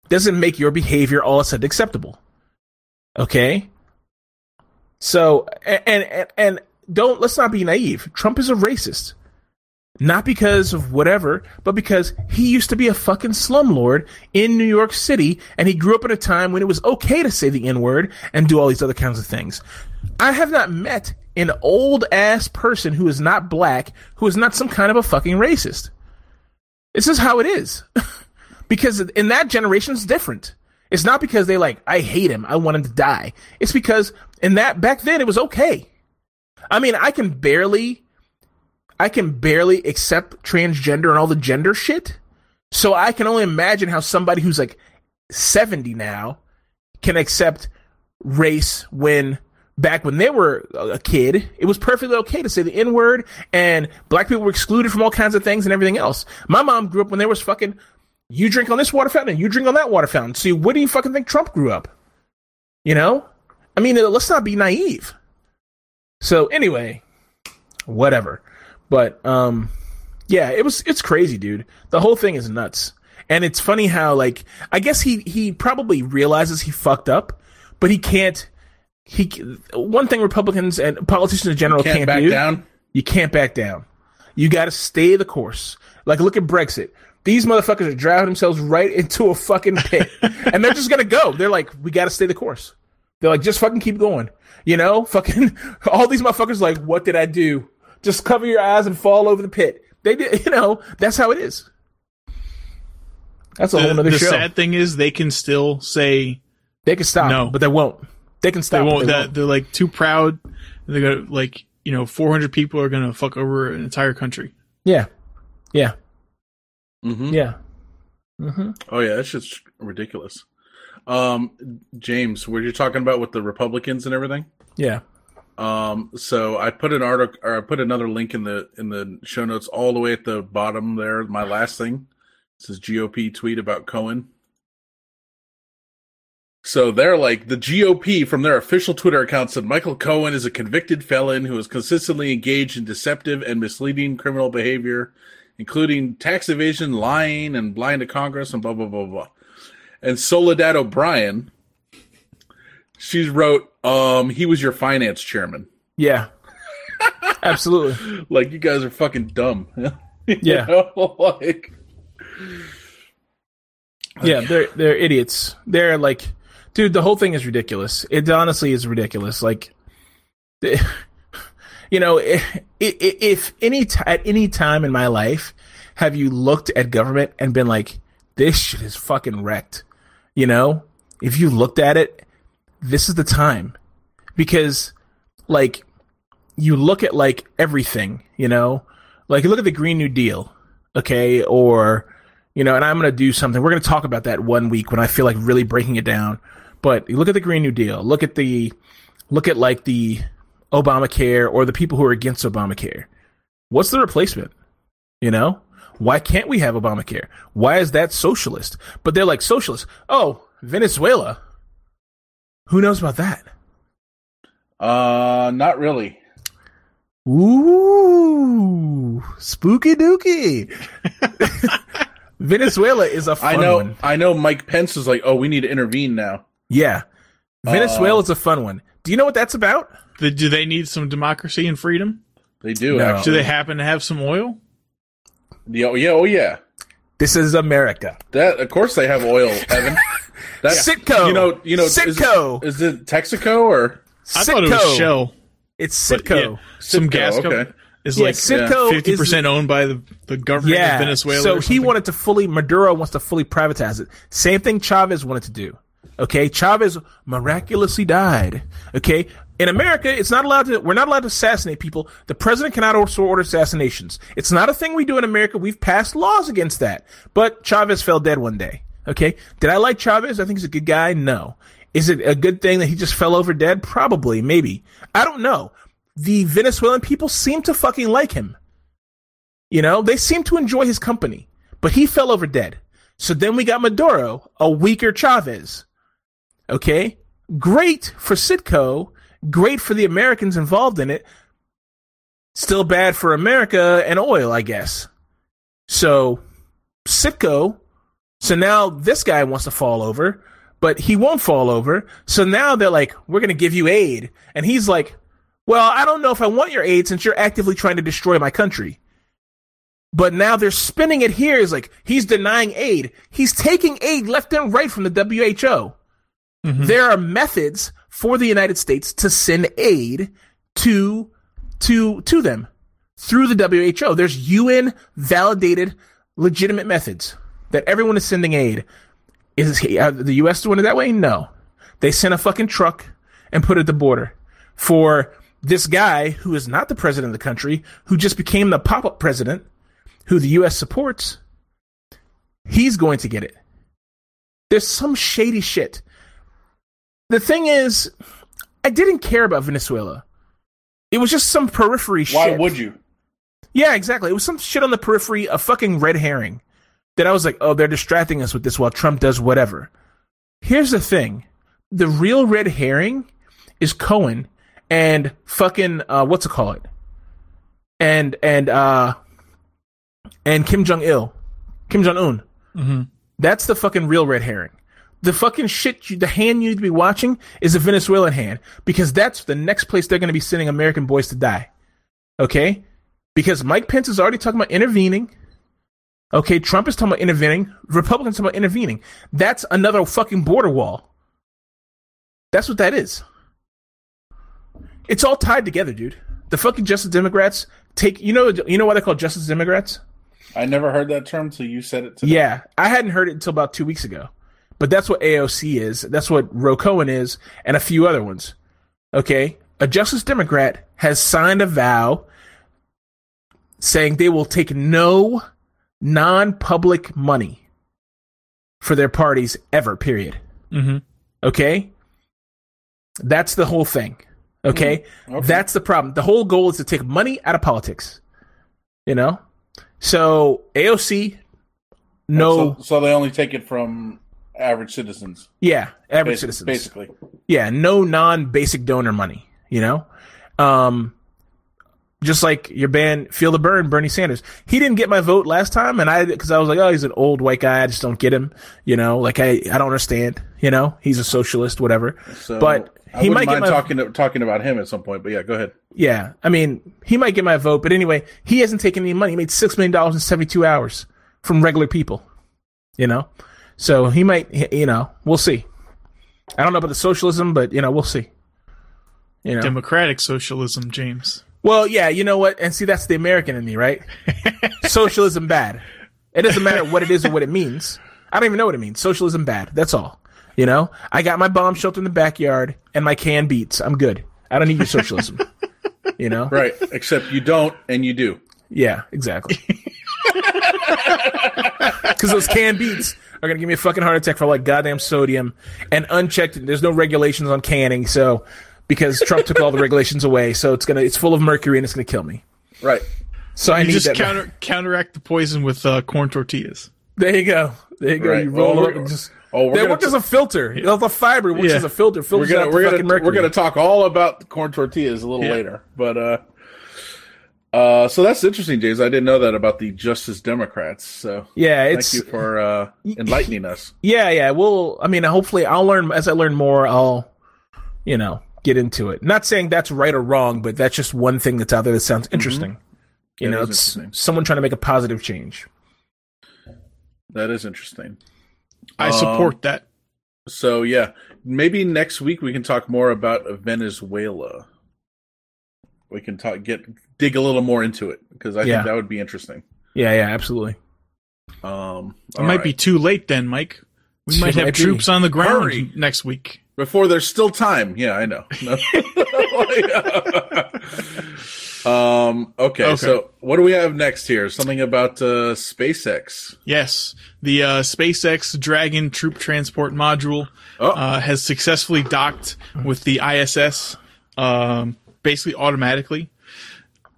Doesn't make your behavior all of a sudden acceptable. Okay? So, and and... and Don't let's not be naive. Trump is a racist, not because of whatever, but because he used to be a fucking slumlord in New York City, and he grew up at a time when it was okay to say the N-word and do all these other kinds of things. I have not met an old ass person who is not black who is not some kind of a fucking racist. This is how it is, because in that generation it's different. It's not because they like I hate him, I want him to die. It's because in that back then it was okay. I mean, I can barely, I can barely accept transgender and all the gender shit. So I can only imagine how somebody who's like seventy now can accept race when back when they were a kid, it was perfectly okay to say the N-word and black people were excluded from all kinds of things and everything else. My mom grew up when there was fucking You drink on this water fountain, you drink on that water fountain. See, where do you fucking think Trump grew up? You know? I mean, let's not be naive. So anyway, whatever. But um, yeah, it was it's crazy, dude. The whole thing is nuts. And it's funny how, like, I guess he, he probably realizes he fucked up, but he can't. He one thing Republicans and politicians in general you can't, can't back do, down. You can't back down. You got to stay the course. Like, look at Brexit. These motherfuckers are driving themselves right into a fucking pit, and they're just gonna go. They're like, we got to stay the course. They're like, just fucking keep going. You know, fucking all these motherfuckers. Like, what did I do? Just cover your eyes and fall over the pit. They did. You know, that's how it is. That's a the, whole other show. The sad thing is they can still say they can stop, no. But they won't. They can stop. They won't. They that, won't. They're like too proud. They're gonna like you know, four hundred people are gonna fuck over an entire country. Yeah, yeah, mm-hmm. yeah. Mm-hmm. Oh yeah, that shit's ridiculous. Um, James, were you talking about with the Republicans and everything? Yeah. Um, so I put an article, or I put another link in the in the show notes, all the way at the bottom there. My last thing. This is G O P tweet about Cohen. So they're like, the G O P from their official Twitter account said Michael Cohen is a convicted felon who is consistently engaged in deceptive and misleading criminal behavior, including tax evasion, lying, and lying to Congress, and blah, blah, blah, blah. And Soledad O'Brien, she wrote, um, he was your finance chairman. Yeah, absolutely. Like, you guys are fucking dumb. Yeah. know? Like... Yeah, they're they're idiots. They're like, dude, the whole thing is ridiculous. It honestly is ridiculous. Like, you know, if, if any t- at any time in my life have you looked at government and been like, this shit is fucking wrecked. You know, if you looked at it, this is the time, because like you look at like everything, you know, like you look at the Green New Deal, okay, or. You know, and I'm going to do something. We're going to talk about that one week when I feel like really breaking it down. But look at the Green New Deal. Look at the, look at like the Obamacare or the people who are against Obamacare. What's the replacement? You know, why can't we have Obamacare? Why is that socialist? But they're like socialist. Oh, Venezuela. Who knows about that? Uh, not really. Ooh, spooky dookie. Venezuela is a fun I know, one. I know Mike Pence is like, oh, we need to intervene now. Yeah. Venezuela uh, is a fun one. Do you know what that's about? The, do they need some democracy and freedom? They do, no. actually. Do they happen to have some oil? Yeah, oh, yeah, oh, yeah. This is America. That, of course they have oil, Evan. That's, Citco. You know, you know, Citco. Is, is it Texaco or? I Citco. thought it was Shell. It's Citco. Yeah, some Citco, gas company. Okay. Is yeah, like Citco yeah, fifty percent is, owned by the, the government yeah, of Venezuela. So he wanted to fully, Maduro wants to fully privatize it. Same thing Chavez wanted to do. Okay. Chavez miraculously died. Okay. In America, it's not allowed to, we're not allowed to assassinate people. The president cannot also order assassinations. It's not a thing we do in America. We've passed laws against that. But Chavez fell dead one day. Okay. Did I like Chavez? I think he's a good guy. No. Is it a good thing that he just fell over dead? Probably. Maybe. I don't know. The Venezuelan people seem to fucking like him. You know, they seem to enjoy his company, but he fell over dead. So then we got Maduro, a weaker Chavez. Okay. Great for Citco. Great for the Americans involved in it. Still bad for America and oil, I guess. So Citco. So now this guy wants to fall over, but he won't fall over. So now they're like, we're going to give you aid. And he's like, well, I don't know if I want your aid since you're actively trying to destroy my country. But now they're spinning it here as like, he's denying aid. He's taking aid left and right from the W H O. Mm-hmm. There are methods for the United States to send aid to, to, to them through the W H O. There's U N validated legitimate methods that everyone is sending aid. Is the U S doing it that way? No. They sent a fucking truck and put it at the border for this guy who is not the president of the country, who just became the pop-up president, who the U S supports. He's going to get it. There's some shady shit. The thing is, I didn't care about Venezuela. It was just some periphery shit. Why would you? Yeah, exactly. It was some shit on the periphery, a fucking red herring. that I was like, oh, they're distracting us with this while Trump does whatever. Here's the thing. The real red herring is Cohen and fucking, uh, what's it called? And, and, uh, and Kim Jong-il. Kim Jong-un. Mm-hmm. That's the fucking real red herring. The fucking shit, you, the hand you need to be watching is the Venezuelan hand, because that's the next place they're going to be sending American boys to die. Okay? Because Mike Pence is already talking about intervening. Okay? Trump is talking about intervening. Republicans are talking about intervening. That's another fucking border wall. That's what that is. It's all tied together, dude. The fucking Justice Democrats take, you know, you know why they're called Justice Democrats? I never heard that term until you said it today. Yeah, I hadn't heard it until about two weeks ago. But that's what A O C is. That's what Ro Khanna is, and a few other ones. Okay? A Justice Democrat has signed a vow saying they will take no non-public money for their parties ever, period. Mm-hmm. Okay? That's the whole thing. Okay? Mm-hmm. Okay? That's the problem. The whole goal is to take money out of politics. You know? So, A O C, no... So, so they only take it from... average citizens. Yeah, average Basi- citizens. Basically. Yeah, no non-basic donor money, you know? Um, just like your band, Feel the Burn, Bernie Sanders. He didn't get my vote last time, and I because I was like, oh, he's an old white guy. I just don't get him, you know? Like, I, I don't understand, you know? He's a socialist, whatever. So but he I might get my talking, to, talking about him at some point, but yeah, go ahead. Yeah, I mean, he might get my vote, but anyway, he hasn't taken any money. He made six million dollars in seventy-two hours from regular people, you know? So he might, you know, we'll see. I don't know about the socialism, but, you know, we'll see. You know? Democratic socialism, James. Well, yeah, you know what? And see, that's the American in me, right? Socialism bad. It doesn't matter what it is or what it means. I don't even know what it means. Socialism bad. That's all. You know, I got my bomb shelter in the backyard and my canned beets. I'm good. I don't need your socialism. You know? Right. Except you don't and you do. Yeah, exactly. Because those canned beets are going to give me a fucking heart attack for like goddamn sodium and unchecked. There's no regulations on canning. So because Trump took all the regulations away, so it's going to, it's full of mercury and it's going to kill me. Right. So I you need just that counter, ma- counteract the poison with uh, corn tortillas. There you go. There you go. Right. You roll well, it up and just, oh, they work t- as a filter. Yeah. The fiber, which yeah. is a filter. We're going to talk all about corn tortillas a little yeah. later, but, uh, Uh, so that's interesting, James. I didn't know that about the Justice Democrats. So yeah, it's, thank you for uh, enlightening us. Yeah, yeah. Well, I mean, hopefully I'll learn, as I learn more, I'll, you know, get into it. Not saying that's right or wrong, but that's just one thing that's out there that sounds interesting. Mm-hmm. You that know, it's someone trying to make a positive change. That is interesting. I support um, that. So yeah, maybe next week we can talk more about Venezuela. We can talk, get dig a little more into it, because I yeah. think that would be interesting. Yeah, yeah, absolutely. Um, it might right. be too late then, Mike. We too might have troops be. on the ground Hurry. next week before there's still time. Yeah, I know. um, okay, okay, so what do we have next here? Something about uh, SpaceX. Yes, the uh, SpaceX Dragon troop transport module oh. uh, has successfully docked with the I S S. Um, basically automatically.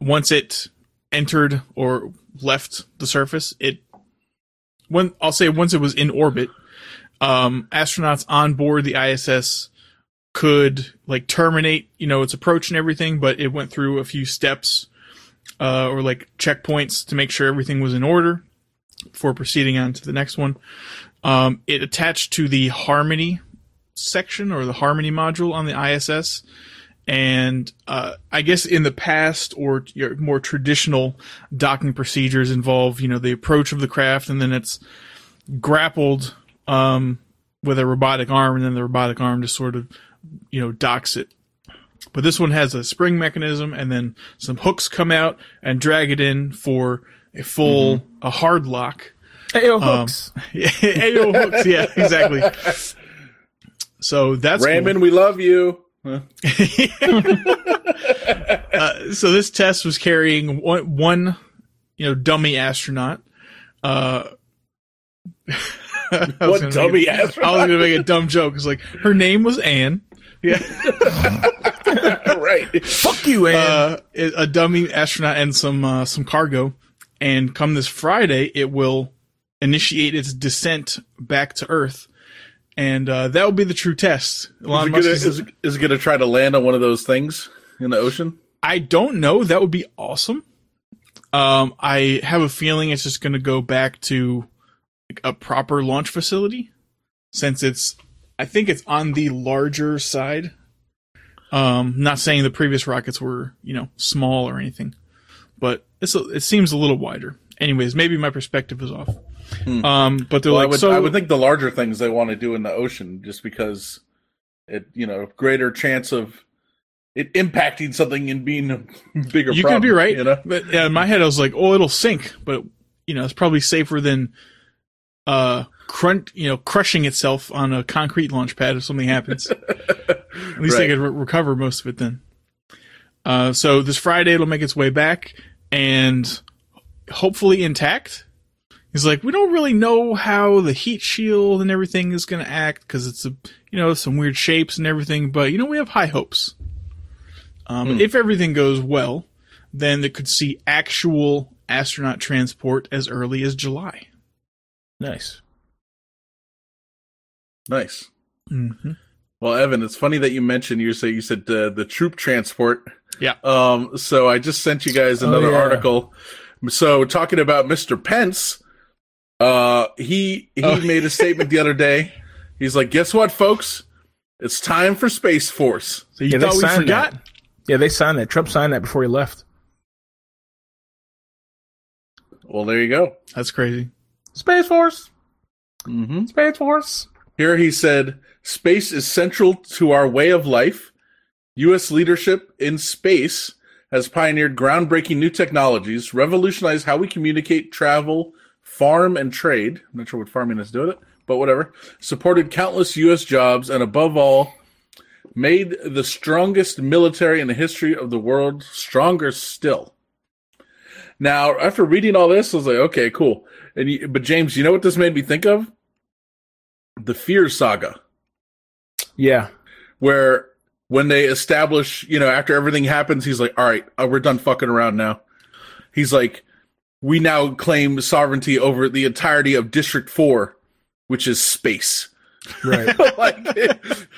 Once it entered or left the surface, it when I'll say once it was in orbit, um, astronauts on board the I S S could like terminate, you know, its approach and everything, but it went through a few steps uh, or like checkpoints to make sure everything was in order before proceeding on to the next one. Um, it attached to the Harmony section or the Harmony module on the I S S. And uh, I guess in the past, or your more traditional docking procedures involve, you know, the approach of the craft, and then it's grappled um, with a robotic arm, and then the robotic arm just sort of, you know, docks it. But this one has a spring mechanism, and then some hooks come out and drag it in for a full mm-hmm. a hard lock. Ayo hooks. Um, Ayo hooks. Yeah, exactly. So that's Raymond. Cool. We love you. Huh? uh, so this test was carrying one, one you know, dummy astronaut. Uh, what dummy a, astronaut? I was going to make a dumb joke. It's like, her name was Anne. Yeah. Right. Fuck you, Anne. Uh, a dummy astronaut and some uh, some cargo. And come this Friday, it will initiate its descent back to Earth. And uh, that will be the true test. Elon Musk is, is, is it going to try to land on one of those things in the ocean? I don't know. That would be awesome. Um, I have a feeling it's just going to go back to like, a proper launch facility, since it's, I think it's on the larger side. Um, not saying the previous rockets were, you know, small or anything, but it's a, it seems a little wider. Anyways, maybe my perspective is off. Hmm. Um, but they're well, like, I would, so I would think the larger things they want to do in the ocean, just because it, you know, greater chance of it impacting something and being a bigger. You problem, could be right, you know? But yeah, in my head I was like, oh, it'll sink, but you know, it's probably safer than uh, crunch, you know, crushing itself on a concrete launch pad if something happens. At least right. They could re- recover most of it then. Uh, so this Friday it'll make its way back and hopefully intact. He's like, we don't really know how the heat shield and everything is going to act because it's a, you know, some weird shapes and everything. But you know, we have high hopes. Um, mm. If everything goes well, then they could see actual astronaut transport as early as July. Nice, nice. Mm-hmm. Well, Evan, it's funny that you mentioned you say you said uh, the troop transport. Yeah. Um. So I just sent you guys another oh, yeah. article. So talking about Mister Pence. Uh, he he oh. made a statement the other day. He's like, guess what, folks? It's time for Space Force. So you yeah, thought we forgot? That. Yeah, they signed that. Trump signed that before he left. Well, there you go. That's crazy. Space Force. Mm-hmm. Space Force. Here he said, space is central to our way of life. U S leadership in space has pioneered groundbreaking new technologies, revolutionized how we communicate, travel, farm and trade. I'm not sure what farming is doing it, but whatever. Supported countless U S jobs and above all, made the strongest military in the history of the world stronger still. Now, after reading all this, I was like, okay, cool. And you, but James, you know what this made me think of? The Fear Saga. Yeah. Where when they establish, you know, after everything happens, he's like, all right, we're done fucking around now. He's like, we now claim sovereignty over the entirety of District four, which is space. Right. like,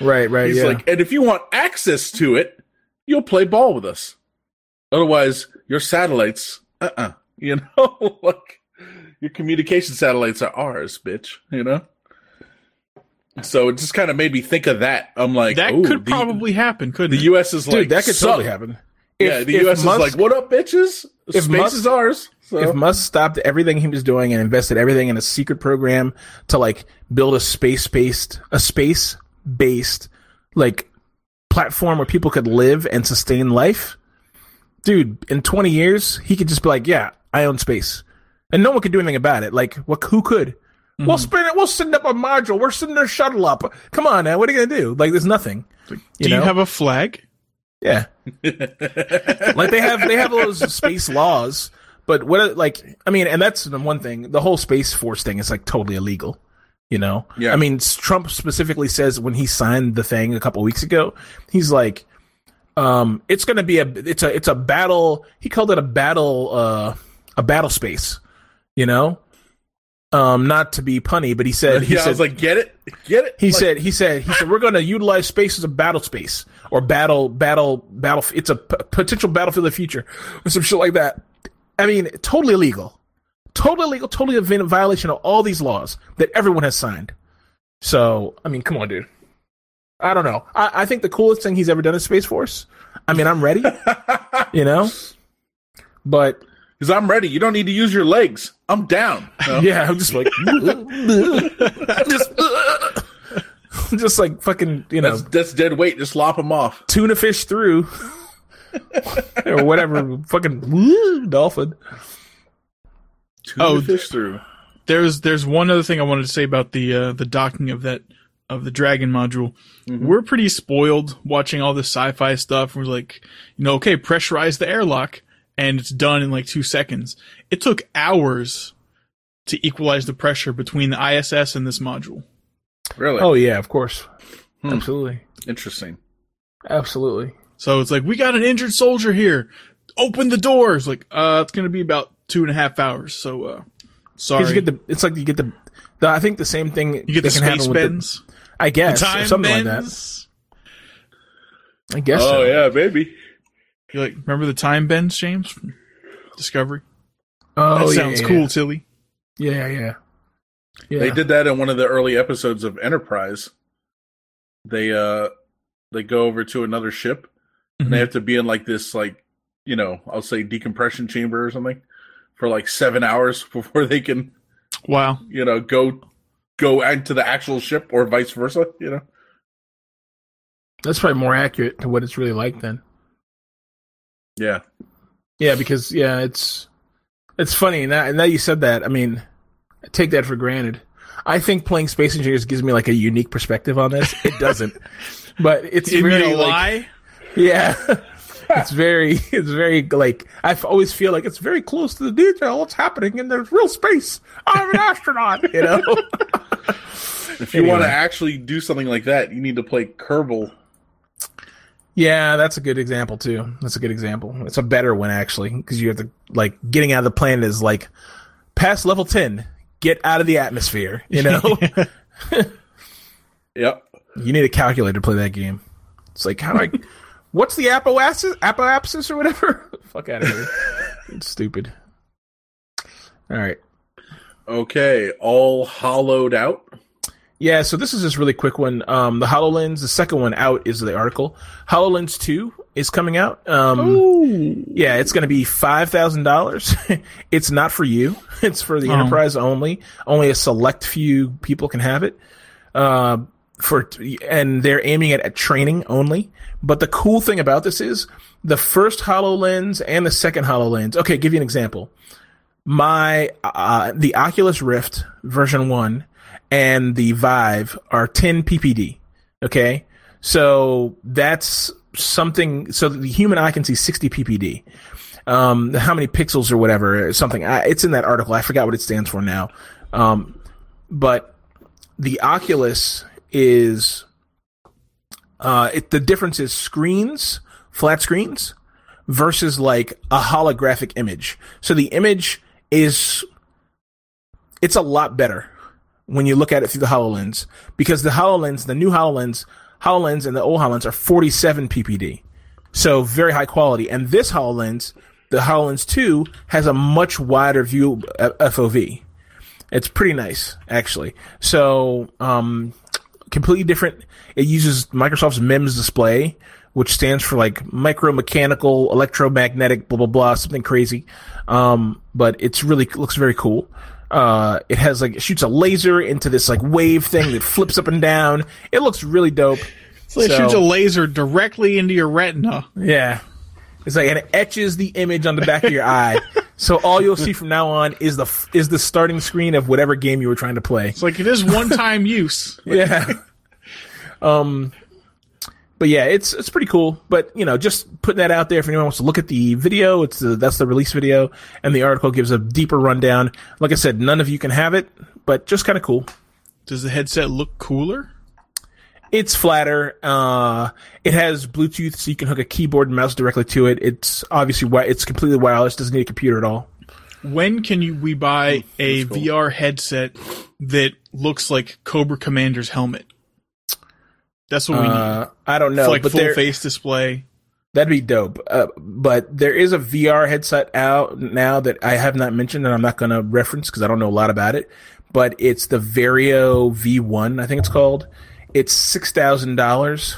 right, right, he's yeah. like, and if you want access to it, you'll play ball with us. Otherwise, your satellites, uh-uh, you know? like, your communication satellites are ours, bitch, you know? So it just kind of made me think of that. I'm like, that could the, probably happen, couldn't the it? The U S is Dude, like, that could suck. Totally happen. Yeah, if, the U S Musk, is like, what up, bitches? Space Musk, is ours. So. If Musk stopped everything he was doing and invested everything in a secret program to like build a space-based, a space-based like platform where people could live and sustain life, dude, in twenty years he could just be like, yeah, I own space, and no one could do anything about it. Like, what? Who could? Mm-hmm. We'll spin it. We'll send up a module. We're sending a shuttle up. Come on, now, what are you gonna do? Like, there's nothing. Like, you do know? You have a flag? Yeah, like they have they have those space laws, but what like I mean, and that's the one thing. The whole Space Force thing is like totally illegal, you know. Yeah. I mean, Trump specifically says when he signed the thing a couple weeks ago, he's like, um, it's going to be a it's a it's a battle. He called it a battle uh, a battle space, you know. Um, not to be punny, but he said he yeah, said I was like get it, get it. He like, said he said he said we're going to utilize space as a battle space or battle battle battle. It's a p- potential battlefield of the future or some shit like that. I mean, totally illegal, totally illegal, totally a violation of all these laws that everyone has signed. So I mean, come on, dude. I don't know. I, I think the coolest thing he's ever done is Space Force. I mean, I'm ready, you know, but. Because I'm ready. You don't need to use your legs. I'm down. So. Yeah, I'm just like, just, just like fucking, you know, that's, that's dead weight. Just lop them off. Tuna fish through, or whatever. Fucking dolphin. Tuna oh, fish through. There's there's one other thing I wanted to say about the uh, the docking of that of the Dragon module. Mm-hmm. We're pretty spoiled watching all this sci-fi stuff. We're like, you know, okay, pressurize the airlock. And it's done in like two seconds. It took hours to equalize the pressure between the I S S and this module. Really? Oh, yeah, of course. Hmm. Absolutely. Interesting. Absolutely. So it's like, we got an injured soldier here. Open the doors. Like, uh, it's going to be about two and a half hours. So, uh, Sorry, you get the, it's like you get the, the. I think the same thing. You get the space bends. The, I guess the time or something bends. Like that. I guess. Oh so. Yeah, maybe. You like remember the time bends, James? From Discovery. Oh, that sounds yeah, cool, yeah. Tilly. Yeah, yeah, yeah. They did that in one of the early episodes of Enterprise. They uh, they go over to another ship, mm-hmm. and they have to be in like this, like you know, I'll say decompression chamber or something for like seven hours before they can, wow, you know, go go into the actual ship or vice versa. You know, that's probably more accurate to what it's really like then. Yeah, yeah, because yeah, it's. It's funny, now, now you said that, I mean, I take that for granted. I think playing Space Engineers gives me, like, a unique perspective on this. It doesn't. But it's it really, lie? Like... Yeah. it's very, it's very, like, I always feel like it's very close to the detail what's happening in the real space. I'm an astronaut, you know? If you anyway. want to actually do something like that, you need to play Kerbal. Yeah, that's a good example, too. That's a good example. It's a better one, actually, because you have to, like, getting out of the planet is, like, past level ten, get out of the atmosphere, you know? Yep. You need a calculator to play that game. It's like, how do I... What's the apoapsis, apoapsis or whatever? Fuck out of here. It's stupid. All right. Okay, all hollowed out. Yeah, so this is just really quick one. Um, the HoloLens, the second one out is the article. HoloLens two is coming out. Um, Ooh. Yeah, it's going to be five thousand dollars. It's not for you. It's for the oh. enterprise only. Only a select few people can have it. Uh, for and they're aiming it at training only. But the cool thing about this is the first HoloLens and the second HoloLens. Okay, give you an example. My uh, the Oculus Rift version one and the Vive are ten P P D, okay? So that's something... So the human eye can see sixty P P D. Um, how many pixels or whatever, or something. I, it's in that article. I forgot what it stands for now. Um, but the Oculus is... Uh, it, the difference is screens, flat screens, versus like a holographic image. So the image is... It's a lot better when you look at it through the HoloLens, because the HoloLens, the new HoloLens, HoloLens and the old HoloLens are forty-seven P P D. So very high quality. And this HoloLens, the HoloLens two, has a much wider view F O V. It's pretty nice, actually. So, um, completely different. It uses Microsoft's M I M S display, which stands for like micromechanical, electromagnetic, blah, blah, blah, something crazy. Um, but it's really, looks very cool. Uh, it has like it shoots a laser into this like wave thing that flips up and down. It looks really dope. So it so, shoots a laser directly into your retina. Yeah, it's like and it etches the image on the back of your eye. So all you'll see from now on is the is the starting screen of whatever game you were trying to play. It's like it is one time use. Yeah. Um, but yeah, it's it's pretty cool. But you know, just putting that out there if anyone wants to look at the video. It's the, that's the release video, and the article gives a deeper rundown. Like I said, none of you can have it, but just kind of cool. Does the headset look cooler? It's flatter. Uh, it has Bluetooth, so you can hook a keyboard and mouse directly to it. It's obviously wi- it's completely wireless. Doesn't need a computer at all. When can you we buy a cool. V R headset that looks like Cobra Commander's helmet? That's what we need. Uh, I don't know. For like but full there, face display. That'd be dope. Uh, but there is a V R headset out now that I have not mentioned and I'm not going to reference because I don't know a lot about it. But it's the Varjo V one, I think it's called. It's six thousand dollars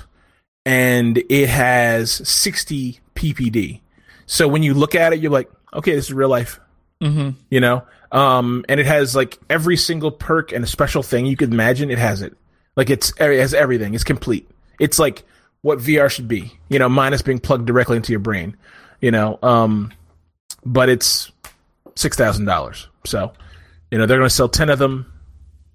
and it has sixty P P D. So when you look at it, you're like, okay, this is real life. Mm-hmm. You know? Um, and it has like every single perk and a special thing you could imagine. It has it. Like, it's, it has everything. It's complete. It's like what V R should be, you know, minus being plugged directly into your brain, you know. Um, but it's six thousand dollars. So, you know, they're going to sell ten of them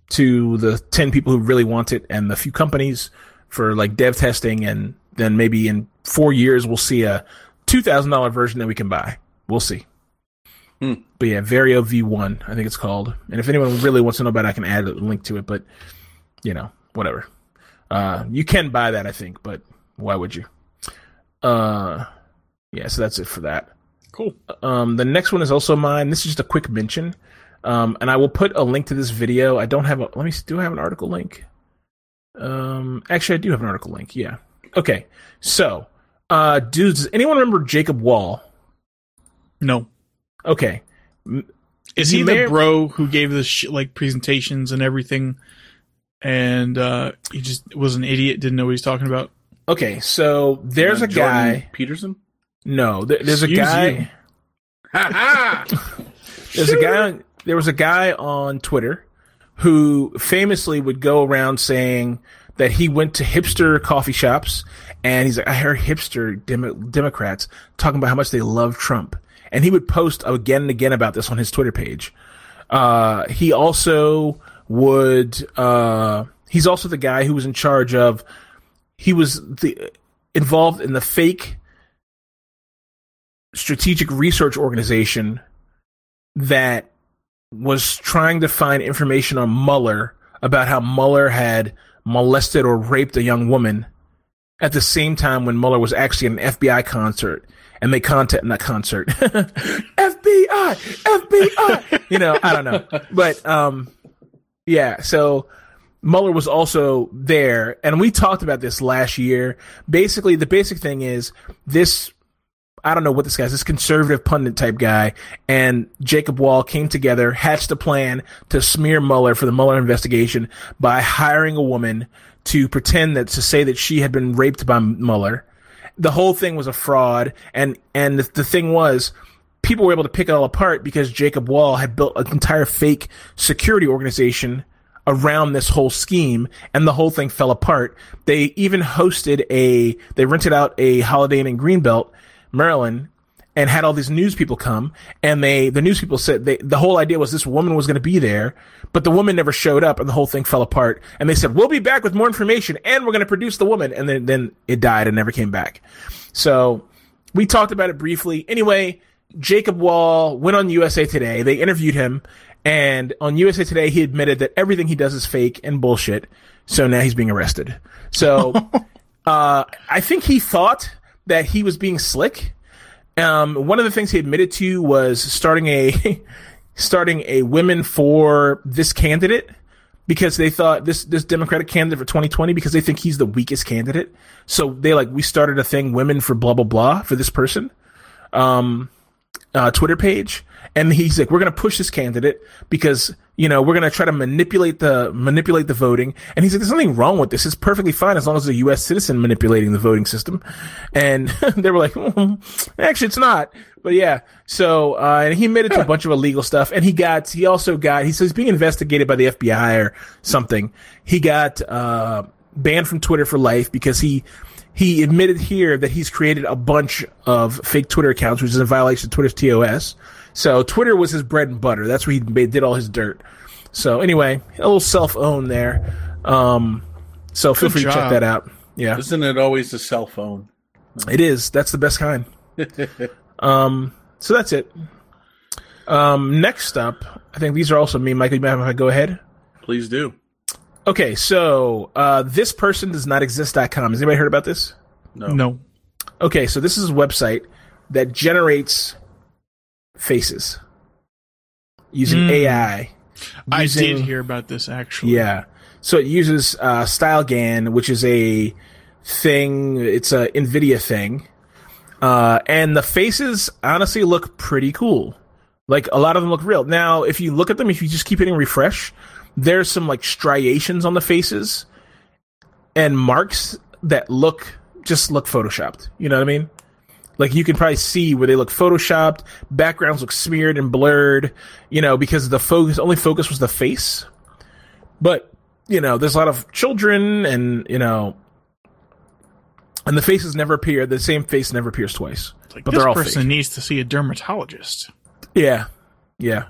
to the ten people who really want it and the few companies for, like, dev testing. And then maybe in four years we'll see a two thousand dollars version that we can buy. We'll see. Hmm. But, yeah, Varjo V one, I think it's called. And if anyone really wants to know about it, I can add a link to it. But, you know. Whatever. Uh, you can buy that, I think, but why would you? Uh, yeah, so that's it for that. Cool. Um, the next one is also mine. This is just a quick mention. Um, and I will put a link to this video. I don't have a... Let me... Do I have an article link? Um, actually, I do have an article link. Yeah. Okay. So, uh, dudes, does anyone remember Jacob Wall? No. Okay. Is he, he the bro have... who gave the sh- like presentations and everything, and uh, he just was an idiot, didn't know what he's talking about? Okay, so there's uh, a Jordan guy. Peterson? No, there, there's Excuse a guy. Ha ha! There's a guy. There was a guy on Twitter who famously would go around saying that he went to hipster coffee shops, and he's like, I heard hipster dem- Democrats talking about how much they love Trump. And he would post again and again about this on his Twitter page. Uh, he also would, uh, he's also the guy who was in charge of, he was the, involved in the fake strategic research organization that was trying to find information on Mueller about how Mueller had molested or raped a young woman at the same time when Mueller was actually at an F B I concert. And they contact not concert, F B I, F B I. You know, I don't know, but um, yeah. So Mueller was also there, and we talked about this last year. Basically, the basic thing is this: I don't know what this guy's this conservative pundit type guy and Jacob Wall came together, hatched a plan to smear Mueller for the Mueller investigation by hiring a woman to pretend that to say that she had been raped by Mueller. The whole thing was a fraud, and and the, the thing was, people were able to pick it all apart because Jacob Wall had built an entire fake security organization around this whole scheme, and the whole thing fell apart. They even hosted a, they rented out a Holiday Inn in Greenbelt, Maryland, and had all these news people come, and they the news people said they, the whole idea was this woman was going to be there, but the woman never showed up, and the whole thing fell apart. And they said, we'll be back with more information, and we're going to produce the woman. And then, then it died and never came back. So we talked about it briefly. Anyway, Jacob Wall went on U S A Today. They interviewed him, and on U S A Today, he admitted that everything he does is fake and bullshit. So now he's being arrested. So uh, I think he thought that he was being slick. Um, one of the things he admitted to was starting a starting a women for this candidate because they thought this this Democratic candidate for twenty twenty because they think he's the weakest candidate. So they like we started a thing women for blah blah blah for this person um, uh, Twitter page, and he's like we're gonna push this candidate because you know we're gonna try to manipulate the manipulate the voting. And he's like there's nothing wrong with this. It's perfectly fine as long as it's a U S citizen manipulating the voting system. And they were like mm, actually it's not. But yeah, so uh, and he admitted to a bunch of illegal stuff, and he got he also got he says he's being investigated by the F B I or something. He got uh, banned from Twitter for life because he he admitted here that he's created a bunch of fake Twitter accounts, which is in violation of Twitter's T O S. So Twitter was his bread and butter. That's where he made, did all his dirt. So anyway, a little self-own there. Um, so feel Good free job. to check that out. Yeah, isn't it always a cell phone? It is. That's the best kind. Um, so that's it. Um, next up, I think these are also me, Michael. You might have to go ahead. Please do. Okay, so uh, this person does not exist dot com. Has anybody heard about this? No. No. Okay, so this is a website that generates faces using mm. A I. Using, I did hear about this actually. Yeah. So it uses uh, StyleGAN, which is a thing. It's a NVIDIA thing. Uh, and the faces honestly look pretty cool. Like, a lot of them look real. Now, if you look at them, if you just keep hitting refresh, there's some, like, striations on the faces and marks that look, just look photoshopped. You know what I mean? Like, you can probably see where they look photoshopped, backgrounds look smeared and blurred, you know, because the focus, only focus was the face. But, you know, there's a lot of children and, you know... And the faces never appear. The same face never appears twice. Like, but this they're all person fake. Needs to see a dermatologist. Yeah, yeah.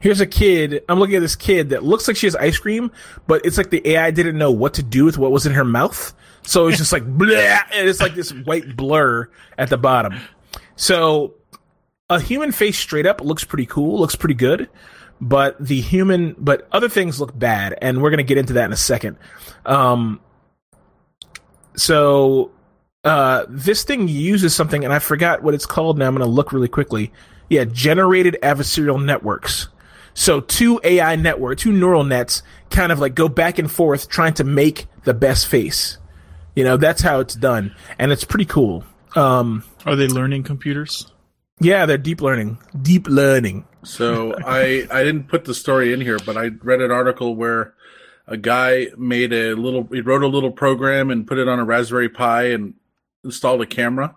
Here's a kid. I'm looking at this kid that looks like she has ice cream, but it's like the A I didn't know what to do with what was in her mouth, so it's just like blah, and it's like this white blur at the bottom. So a human face straight up looks pretty cool. Looks pretty good. But the human, but other things look bad, and we're gonna get into that in a second. Um. So uh, this thing uses something, and I forgot what it's called now. I'm going to look really quickly. Yeah, generated adversarial networks. So two A I network, two neural nets kind of like go back and forth trying to make the best face. You know, that's how it's done. And it's pretty cool. Um, Are they learning computers? Yeah, they're deep learning. Deep learning. So I, I didn't put the story in here, but I read an article where a guy made a little, he wrote a little program and put it on a Raspberry Pi and installed a camera.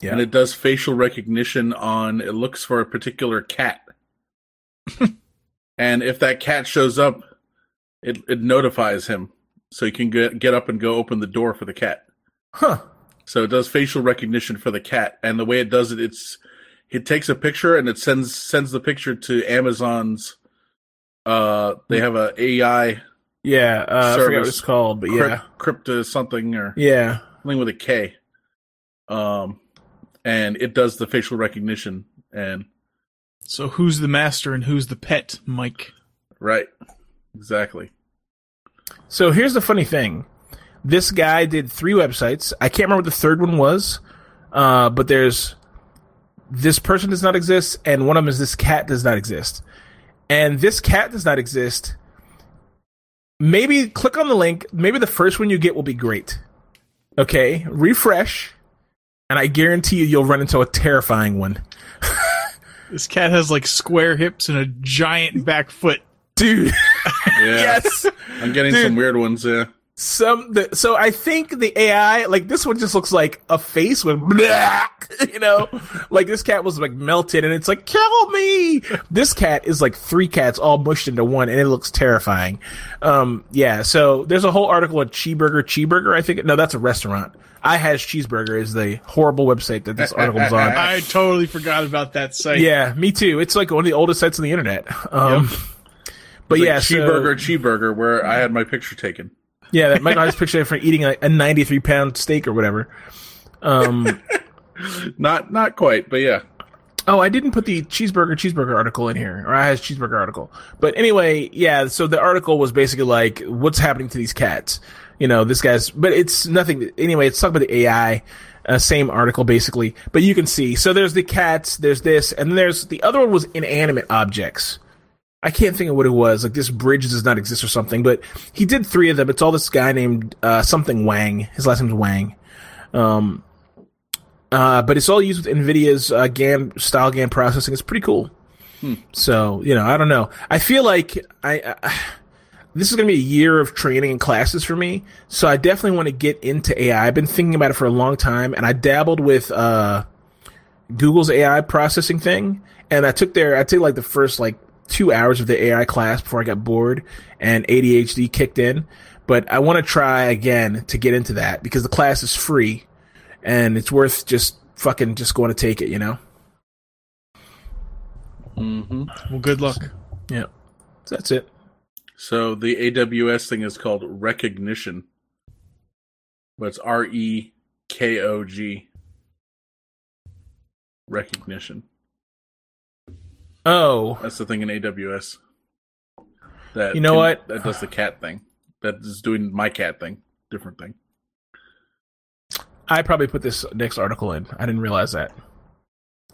Yeah. And it does facial recognition on, it looks for a particular cat. And if that cat shows up, it, it notifies him. So he can get, get up and go open the door for the cat. Huh. So it does facial recognition for the cat. And the way it does it, it's it takes a picture and it sends sends the picture to Amazon's. Uh, they have a A I. Yeah, uh, service, I forget what it's called, but yeah, Crypt, crypto something or yeah, something with a K. Um, and it does the facial recognition. And so, who's the master and who's the pet, Mike? Right. Exactly. So here's the funny thing. This guy did three websites. I can't remember what the third one was, uh, but there's this person does not exist, and one of them is this cat does not exist. And this cat does not exist. Maybe click on the link. Maybe the first one you get will be great. Okay, refresh, and I guarantee you you'll run into a terrifying one. This cat has like square hips and a giant back foot. Dude. Yeah. Yes. I'm getting Dude. some weird ones, yeah. Some the, so I think the A I, like this one just looks like a face with blah, you know, like this cat was like melted and it's like, kill me. This cat is like three cats all mushed into one and it looks terrifying. Um, yeah, so there's a whole article on Cheeseburger, Cheeseburger, I think. No, that's a restaurant. I Has Cheeseburger is the horrible website that this article is on. I totally forgot about that site. Yeah, me too. It's like one of the oldest sites on the internet. Um, yep. But like yeah, Cheeseburger, so, Cheeseburger, where I had my picture taken. Yeah, that might not just picture for eating a, a ninety-three pound steak or whatever. Um, not not quite, but yeah. Oh, I didn't put the cheeseburger cheeseburger article in here, or I Has Cheeseburger article. But anyway, yeah. So the article was basically like, what's happening to these cats? You know, this guy's, but it's nothing. Anyway, it's talking about the A I. Uh, same article basically, but you can see. So there's the cats, there's this, and then there's the other one was inanimate objects. I can't think of what it was. Like, this bridge does not exist or something. But he did three of them. It's all this guy named uh, something Wang. His last name's Wang. Um, uh, but it's all used with NVIDIA's uh, G A N style G A N processing. It's pretty cool. Hmm. So, you know, I don't know. I feel like I, I this is going to be a year of training and classes for me. So I definitely want to get into A I. I've been thinking about it for a long time. And I dabbled with uh, Google's A I processing thing. And I took their, I took like the first like, two hours of the A I class before I got bored and A D H D kicked in. But I want to try again to get into that because the class is free and it's worth just fucking just going to take it, you know? Mm-hmm. Well, good luck. Yeah. So that's it. So the A W S thing is called Recognition. But it's R E K O G. Recognition. Oh, that's the thing in A W S. That you know can, what? That does the cat thing. That is doing my cat thing. Different thing. I probably put this next article in. I didn't realize that.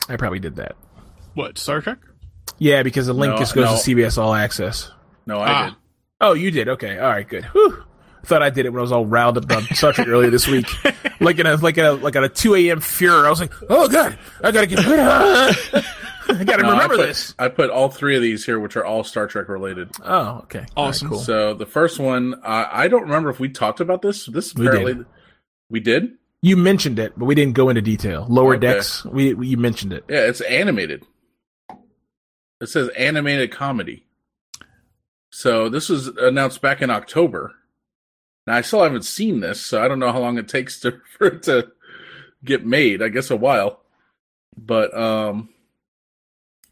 I probably did that. What, Star Trek? Yeah, because the link no, just goes no. to C B S All Access. No, I ah. did. Oh, you did. Okay. All right. Good. Whew. I thought I did it when I was all riled up about Star Trek earlier this week. Like in a like in a like at a two a.m. furor. I was like, oh god, I gotta get rid of. I gotta no, remember I put, this. I put all three of these here, which are all Star Trek related. Oh, okay, awesome. Right, cool. So the first one, uh, I don't remember if we talked about this. This apparently we did. we did. You mentioned it, but we didn't go into detail. Lower okay. Decks, we, we you mentioned it. Yeah, it's animated. It says animated comedy. So this was announced back in October. Now I still haven't seen this, so I don't know how long it takes to, for it to get made. I guess a while, but um.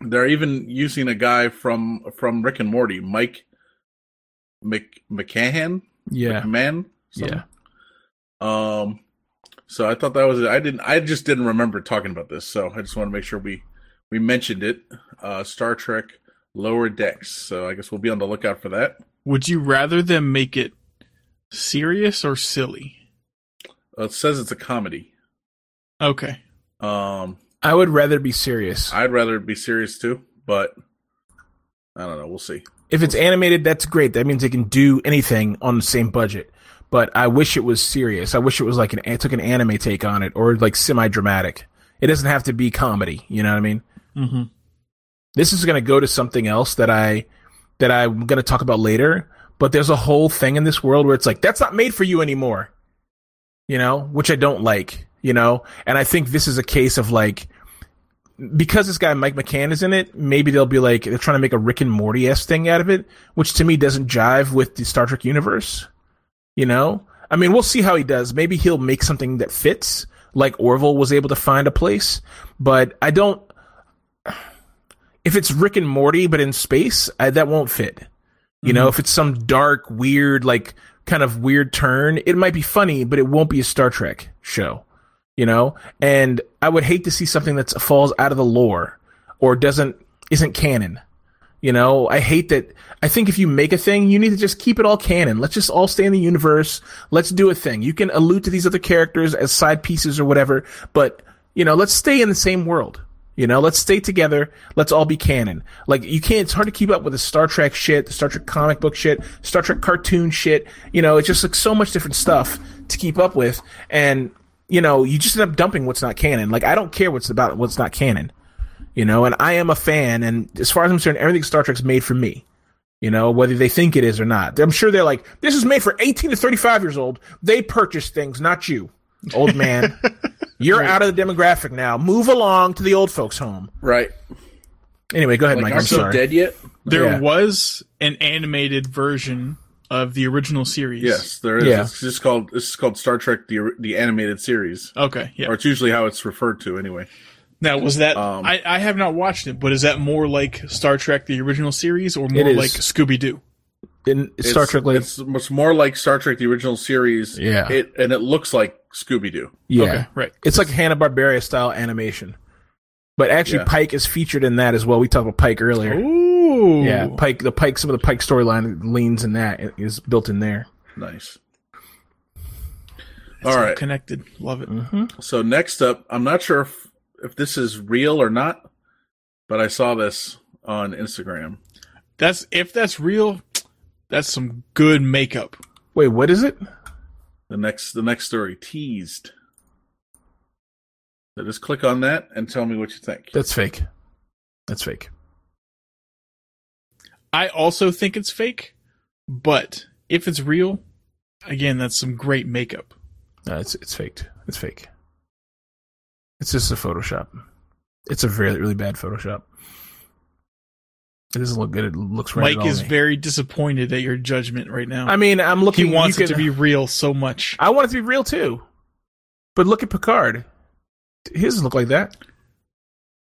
They're even using a guy from from Rick and Morty, Mike Mc, McCahan? Yeah. McMahon? Something. Yeah. Um, so I thought that was it. I didn't I just didn't remember talking about this, so I just want to make sure we, we mentioned it. Uh, Star Trek Lower Decks. So I guess we'll be on the lookout for that. Would you rather them make it serious or silly? Uh, it says it's a comedy. Okay. Um I would rather be serious. I'd rather be serious too, but I don't know. We'll see. If it's animated, that's great. That means they can do anything on the same budget. But I wish it was serious. I wish it was like an it took an anime take on it, or like semi-dramatic. It doesn't have to be comedy. You know what I mean? Mm-hmm. This is going to go to something else that I that I'm going to talk about later. But there's a whole thing in this world where it's like, that's not made for you anymore. You know, which I don't like. You know, and I think this is a case of like, because this guy Mike McCann is in it, maybe they'll be like, they're trying to make a Rick and Morty-esque thing out of it, which to me doesn't jive with the Star Trek universe. You know, I mean, we'll see how he does. Maybe he'll make something that fits, like Orville was able to find a place. But I don't. If it's Rick and Morty but in space, I, that won't fit. You mm-hmm. know, if it's some dark, weird, like kind of weird turn, it might be funny, but it won't be a Star Trek show. You know, and I would hate to see something that falls out of the lore or doesn't isn't canon. You know, I hate that. I think if you make a thing, you need to just keep it all canon. Let's just all stay in the universe. Let's do a thing. You can allude to these other characters as side pieces or whatever, but, you know, let's stay in the same world. You know, let's stay together. Let's all be canon. Like, you can't, it's hard to keep up with the Star Trek shit, the Star Trek comic book shit, Star Trek cartoon shit. You know, it's just like so much different stuff to keep up with. And, you know, you just end up dumping what's not canon. Like, I don't care what's about what's not canon, you know, and I am a fan. And as far as I'm concerned, everything Star Trek's made for me, you know, whether they think it is or not. I'm sure they're like, this is made for eighteen to thirty-five years old. They purchase things, not you, old man. You're right. Out of the demographic now. Move along to the old folks home. Right. Anyway, go ahead, like, Mike. I'm, I'm so sorry. Dead yet? There yeah. was an animated version of the original series. Yes, there is. Yeah. It's just called this is called Star Trek the the animated series. Okay, yeah. Or it's usually how it's referred to anyway. Now, was that um, I, I have not watched it, but is that more like Star Trek the original series or more like Scooby Doo? Star Trek like it's, it's more like Star Trek the original series. Yeah. It and it looks like Scooby Doo. Yeah. Okay, right. It's, it's like Hanna-Barbera style animation. But actually yeah. Pike is featured in that as well. We talked about Pike earlier. Ooh. Yeah, Pike the Pike some of the Pike storyline leans in that is built in there. Nice. It's all right. Connected. Love it. Mm-hmm. So next up, I'm not sure if, if this is real or not, but I saw this on Instagram. That's if that's real, that's some good makeup. Wait, what is it? The next the next story, teased. So just click on that and tell me what you think. That's fake. That's fake. I also think it's fake, but if it's real, again, that's some great makeup. No, it's it's faked. It's fake. It's just a Photoshop. It's a really, really bad Photoshop. It doesn't look good. It looks right. Mike is very disappointed at your judgment right now. I mean, I'm looking. He wants it to be real so much. I want it to be real too. But look at Picard. His doesn't look like that.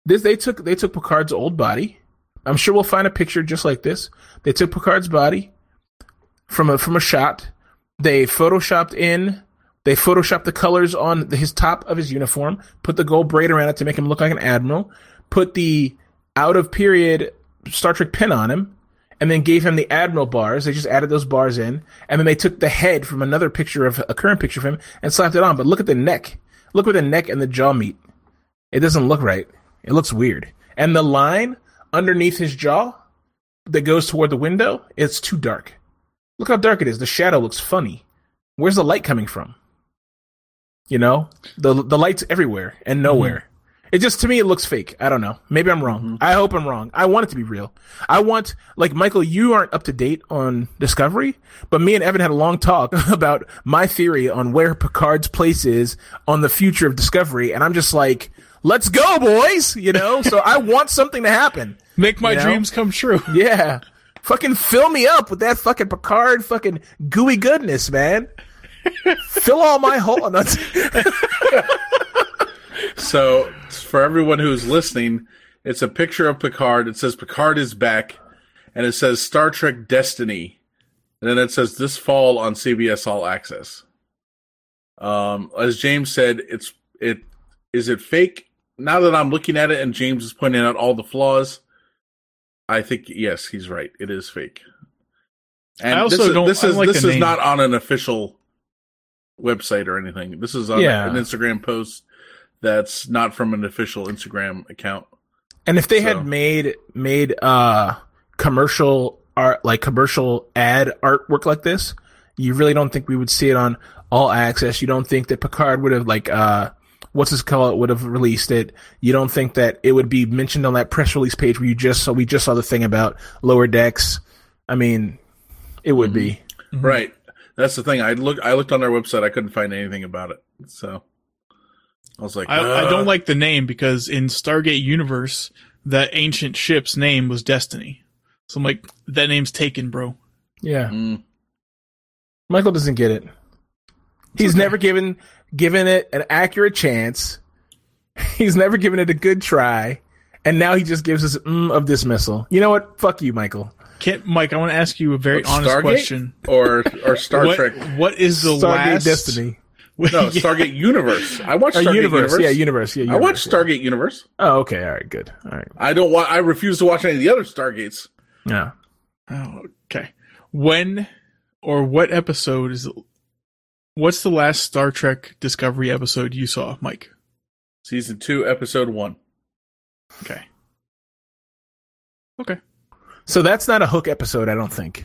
This they took they took Picard's old body. I'm sure we'll find a picture just like this. They took Picard's body from a from a shot. They photoshopped in. They photoshopped the colors on the, his top of his uniform. Put the gold braid around it to make him look like an admiral. Put the out of period Star Trek pin on him, and then gave him the admiral bars. They just added those bars in, and then they took the head from another picture of a current picture of him and slapped it on. But look at the neck. Look where the neck and the jaw meet. It doesn't look right. It looks weird. And the line underneath his jaw that goes toward the window, it's too dark. Look how dark it is. The shadow looks funny. Where's the light coming from? You know? The the light's everywhere and nowhere. Mm-hmm. It just, to me, it looks fake. I don't know. Maybe I'm wrong. Mm-hmm. I hope I'm wrong. I want it to be real. I want, like, Michael, you aren't up to date on Discovery, but me and Evan had a long talk about my theory on where Picard's place is on the future of Discovery, and I'm just like, let's go, boys! You know? So I want something to happen. Make my you know? dreams come true. Yeah. Fucking fill me up with that fucking Picard fucking gooey goodness, man. Fill all my hole nuts. So, for everyone who's listening, it's a picture of Picard. It says, Picard is back. And it says, Star Trek Destiny. And then it says, this fall on C B S All Access. Um, as James said, it's it is it fake? Now that I'm looking at it and James is pointing out all the flaws, I think, yes, he's right. It is fake. And I also this is, don't this is, like this is not on an official website or anything. This is on yeah. an Instagram post that's not from an official Instagram account. And if they so. had made made uh, commercial art, like commercial ad artwork like this. You really don't think we would see it on All Access. You don't think that Picard would have, like, uh, what's his call it, would have released it. You don't think that it would be mentioned on that press release page where you just saw, we just saw the thing about Lower Decks. I mean, it would be. Mm-hmm. Right. That's the thing. I look. I looked on their website. I couldn't find anything about it. So I was like, I, uh. I don't like the name, because in Stargate Universe, that ancient ship's name was Destiny. So I'm like, that name's taken, bro. Yeah. Mm. Michael doesn't get it. He's okay. never given given it an accurate chance. He's never given it a good try, and now he just gives us mm of dismissal. You know what? Fuck you, Michael. Can't, Mike, I want to ask you a very what, honest Stargate? question. Or or Star what, Trek. What is the Stargate last... Destiny. No, Stargate Universe. I watched Stargate Universe. Universe. Yeah, Universe. Yeah, Universe. I watched yeah. Stargate Universe. Oh, okay. All right, good. All right. I don't want. I refuse to watch any of the other Stargates. Yeah. Oh, okay. When or what episode is... What's the last Star Trek Discovery episode you saw, Mike? Season two, episode one. Okay. Okay. So that's not a hook episode, I don't think.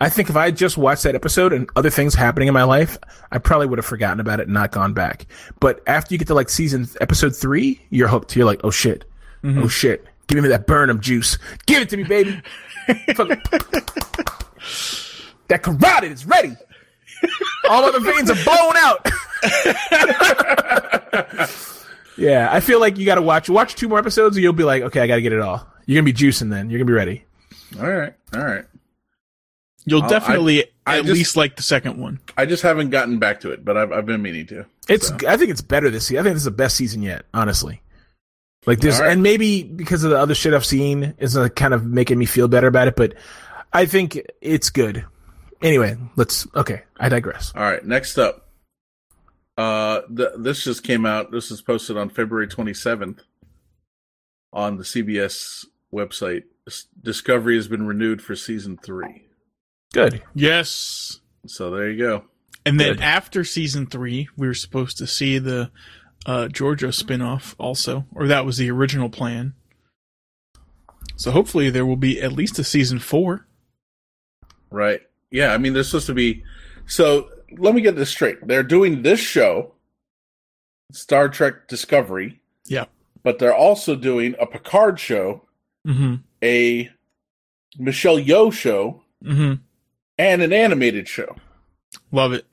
I think if I just watched that episode and other things happening in my life, I probably would have forgotten about it and not gone back. But after you get to like season episode three, you're hooked. You're like, oh shit, mm-hmm. oh shit, give me that Burnham juice, give it to me, baby. That carotid is ready. All other veins are blown out. Yeah, I feel like you got to watch watch two more episodes, and you'll be like, okay, I got to get it all. You're gonna be juicing then. You're gonna be ready. All right, all right. You'll I'll, definitely I, I at just, least like the second one. I just haven't gotten back to it, but I've, I've been meaning to. It's. So. I think it's better this season. I think this is the best season yet, honestly. Like this, right. And maybe because of the other shit I've seen, is kind of making me feel better about it. But I think it's good. Anyway, let's. Okay, I digress. All right, next up. Uh, th- this just came out. This is posted on February twenty-seventh on the C B S website. Discovery has been renewed for season three. Good. Yes. So there you go. And then Good. After season three, we were supposed to see the uh, Georgia spinoff also, or that was the original plan. So hopefully there will be at least a season four. Right. Yeah. I mean, there's supposed to be. So let me get this straight. They're doing this show, Star Trek Discovery. Yeah. But they're also doing a Picard show, mm-hmm. a Michelle Yeoh show, mm-hmm. and an animated show. Love it.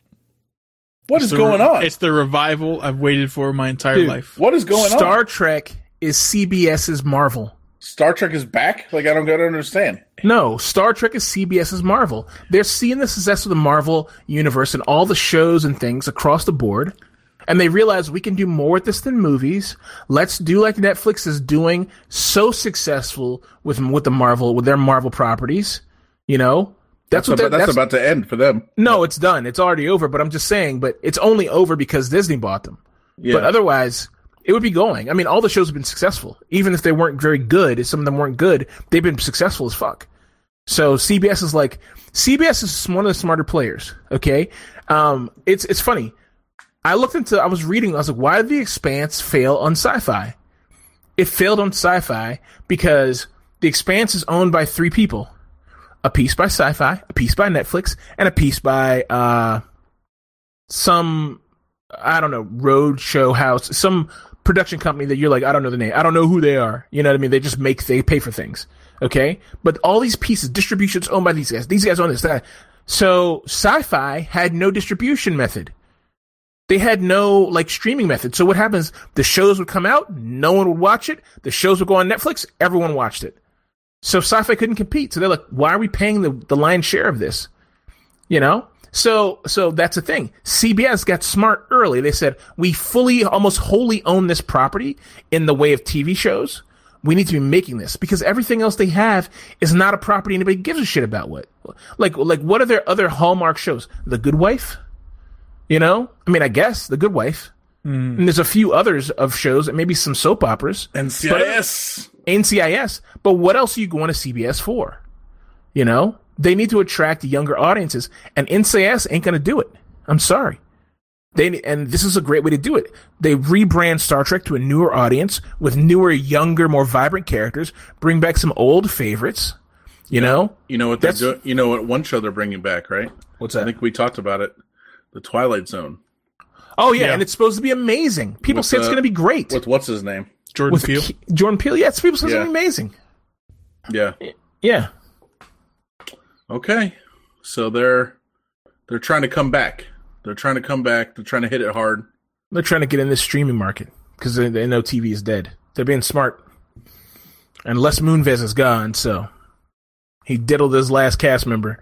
What it's is going re- on? It's the revival I've waited for my entire Dude, life. What is going Star on? Star Trek is C B S's Marvel. Star Trek is back? Like, I don't gotta understand. No, Star Trek is C B S's Marvel. They're seeing the success of the Marvel universe and all the shows and things across the board, and they realize we can do more with this than movies. Let's do like Netflix is doing, so successful with with the Marvel, with their Marvel properties. You know, that's, that's what about, that's, that's about to end for them. No, it's done. It's already over. But I'm just saying, but it's only over because Disney bought them. Yeah. But otherwise, it would be going. I mean, all the shows have been successful. Even if they weren't very good, if some of them weren't good, they've been successful as fuck. So C B S is like, C B S is one of the smarter players. Okay, um, it's it's funny. I looked into, I was reading, I was like, why did The Expanse fail on Sci-Fi? It failed on Sci-Fi because The Expanse is owned by three people. A piece by Sci-Fi, a piece by Netflix, and a piece by uh, some, I don't know, road show house, some production company that you're like, I don't know the name. I don't know who they are. You know what I mean? They just make, they pay for things. Okay? But all these pieces, distribution's owned by these guys. These guys own this, that. So Sci-Fi had no distribution method. They had no like streaming method. So what happens, the shows would come out, no one would watch it. The shows would go on Netflix, everyone watched it. So Sci-Fi couldn't compete. So they're like, why are we paying the, the lion's share of this? You know? So so that's the thing. C B S got smart early. They said, we fully, almost wholly own this property in the way of T V shows. We need to be making this because everything else they have is not a property anybody gives a shit about. What? Like, like what are their other Hallmark shows? The Good Wife? You know? I mean, I guess. The Good Wife. Mm. And there's a few others of shows and maybe some soap operas. N C I S. But, N C I S, but what else are you going to C B S for? You know, they need to attract younger audiences, and N C I S ain't going to do it. I'm sorry. They and this is a great way to do it. They rebrand Star Trek to a newer audience with newer, younger, more vibrant characters, bring back some old favorites, You yeah. know? You know what they're doing? You know what one show they're bringing back, right? What's that? I think we talked about it. The Twilight Zone. Oh, yeah, yeah. And it's supposed to be amazing. People with, say it's uh, going to be great. With what's his name? Jordan with Peele? K- Jordan Peele, yeah. It's people say it's going to be amazing. Yeah. Yeah. Okay. So they're they're trying to come back. They're trying to come back. They're trying to hit it hard. They're trying to get in this streaming market because they, they know T V is dead. They're being smart. And Les Moonves is gone, so he diddled his last cast member.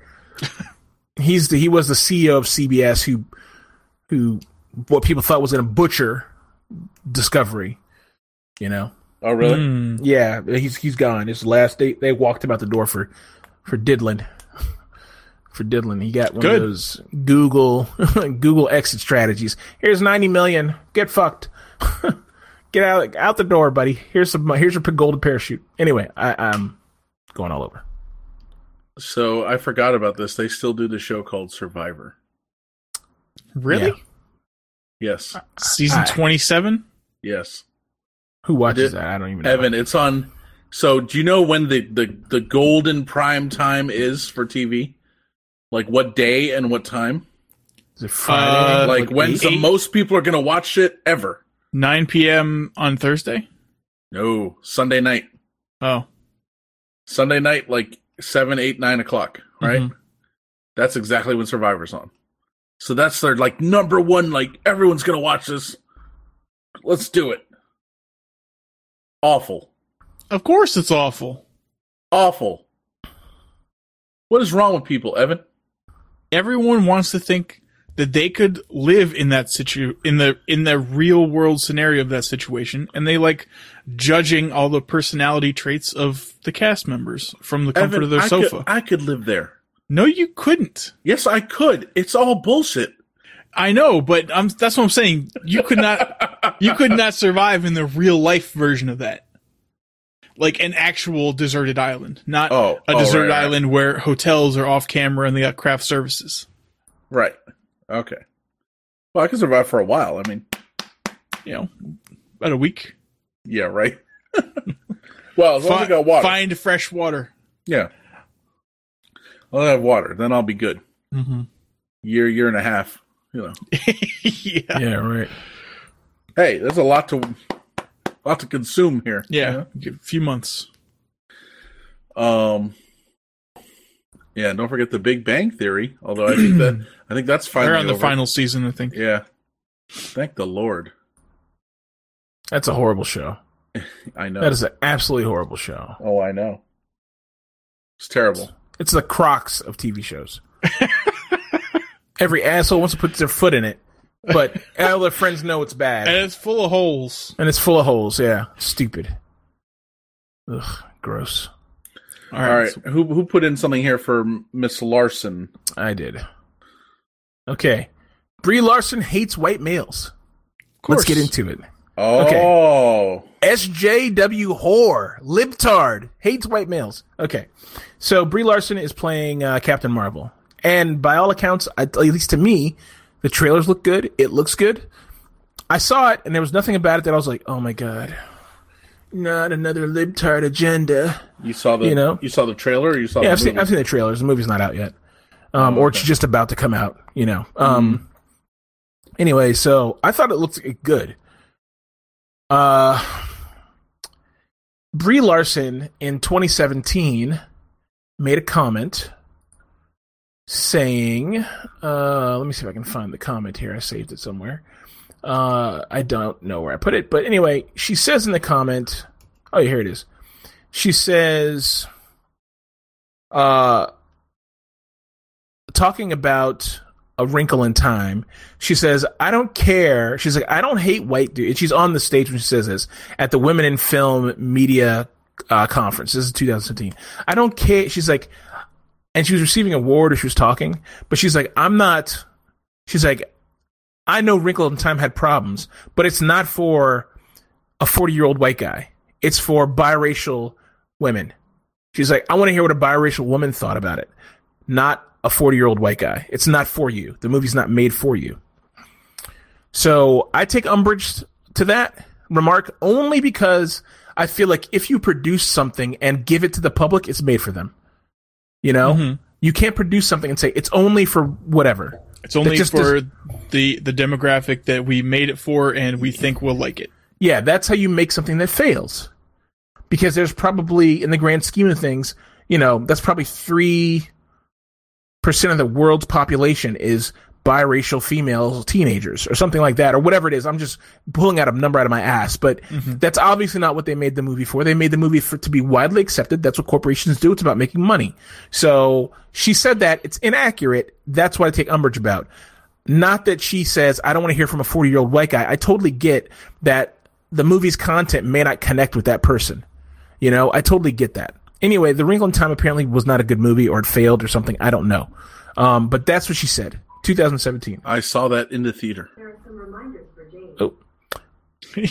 He's the, he was the C E O of C B S who who what people thought was going to butcher Discovery, you know. Oh, really? Mm, yeah, he's he's gone. His last they they walked him out the door for for diddling. For diddling, he got one Good. of those Google Google exit strategies. Here's ninety million. Get fucked. Get out out the door, buddy. Here's some. Here's your golden parachute. Anyway, I, I'm going all over. So I forgot about this. They still do the show called Survivor. Really? Yeah. Yes. I, Season twenty-seven. Yes. Who watches it, that? I don't even know. Evan, it's on. So do you know when the, the, the golden prime time is for T V? Like what day and what time? Is it Friday? Uh, like like when's the most people are going to watch it ever? nine p.m. on Thursday? No, Sunday night. Oh. Sunday night, like seven, eight, nine o'clock, right? Mm-hmm. That's exactly when Survivor's on. So that's their, like, number one, like, everyone's going to watch this. Let's do it. Awful. Of course it's awful. Awful. What is wrong with people, Evan? Everyone wants to think that they could live in that situ in the in the real world scenario of that situation, and they like judging all the personality traits of the cast members from the comfort Evan, of their I sofa. Could, I could live there. No, you couldn't. Yes, I could. It's all bullshit. I know, but I'm, that's what I'm saying. You could not. You could not survive in the real life version of that. Like an actual deserted island, not oh, a deserted oh, right, island right. where hotels are off camera and they got craft services. Right. Okay. Well, I could survive for a while. I mean, you know, about a week. Yeah, right. Well, as long as I got water. Find fresh water. Yeah. I'll have water. Then I'll be good. Mm-hmm. Year, year and a half, you know. yeah. yeah, right. Hey, there's a lot to a lot to consume here. Yeah, you know? A few months. Um... Yeah, and don't forget the Big Bang Theory. Although I think that I think that's finally They're on the over. final season, I think. Yeah, thank the Lord. That's a horrible show. I know that is an absolutely horrible show. Oh, I know. It's terrible. It's, it's the Crocs of T V shows. Every asshole wants to put their foot in it, but all their friends know it's bad. And it's full of holes. And it's full of holes. Yeah, stupid. Ugh, gross. All right. All right. So who who put in something here for Miss Larson? I did. Okay. Brie Larson hates white males. Of course. Let's get into it. Oh. Okay. S J W whore, libtard, hates white males. Okay. So Brie Larson is playing uh, Captain Marvel. And by all accounts, at least to me, the trailers look good. It looks good. I saw it, and there was nothing about it that I was like, oh, my God. Not another libtard agenda. You saw the you know? you saw the trailer or you saw yeah, the I've movie? Seen, I've seen the trailers. The movie's not out yet. Um, oh, or okay. It's just about to come out, you know. Um, mm-hmm. Anyway, so I thought it looked good. Uh, Brie Larson in twenty seventeen made a comment saying, uh, let me see if I can find the comment here. I saved it somewhere. Uh, I don't know where I put it, but anyway, she says in the comment, oh, here it is. She says, uh, talking about A Wrinkle in Time, she says, I don't care. She's like, I don't hate white dudes. She's on the stage when she says this at the Women in Film Media uh, Conference. This is twenty seventeen. I don't care. She's like, and she was receiving an award or she was talking, but she's like, I'm not, she's like, I know Wrinkle in Time had problems, but it's not for a forty-year-old white guy. It's for biracial women. She's like, I want to hear what a biracial woman thought about it, not a forty-year-old white guy. It's not for you. The movie's not made for you. So I take umbrage to that remark only because I feel like if you produce something and give it to the public, it's made for them. You know, mm-hmm. you can't produce something and say it's only for whatever. It's only for does- the the demographic that we made it for, and we think will like it. Yeah, that's how you make something that fails. Because there's probably, in the grand scheme of things, you know, that's probably three percent of the world's population is biracial female teenagers or something like that, or whatever it is. I'm just pulling out a number out of my ass, but mm-hmm. that's obviously not what they made the movie for. They made the movie for to be widely accepted. That's what corporations do. It's about making money. So she said that. It's inaccurate. That's what I take umbrage about. Not that she says, I don't want to hear from a forty-year-old white guy. I totally get that the movie's content may not connect with that person. You know, I totally get that. Anyway, The Wrinkle in Time apparently was not a good movie, or it failed or something. I don't know. Um, but that's what she said. twenty seventeen. I saw that in the theater. There are some reminders for James. Oh.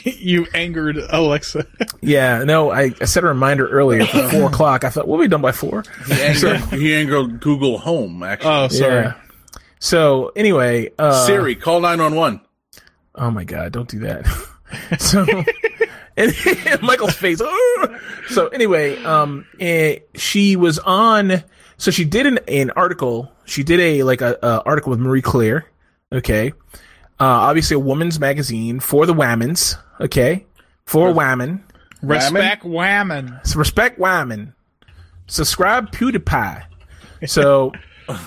You angered Alexa. Yeah, no, I, I set a reminder earlier for four o'clock. I thought, we'll be done by four. He angered, so, he angered Google Home, actually. Oh, sorry. Yeah. So, anyway. Uh, Siri, call nine one one. Oh, my God, don't do that. So, and, and Michael's face. Oh! So, anyway, um, it, she was on... So she did an, an article. She did a like a, a article with Marie Claire, okay. Uh, obviously, a woman's magazine for the whammons, okay, for uh, whammon. Respect whammon. So respect whammon. Subscribe PewDiePie. So,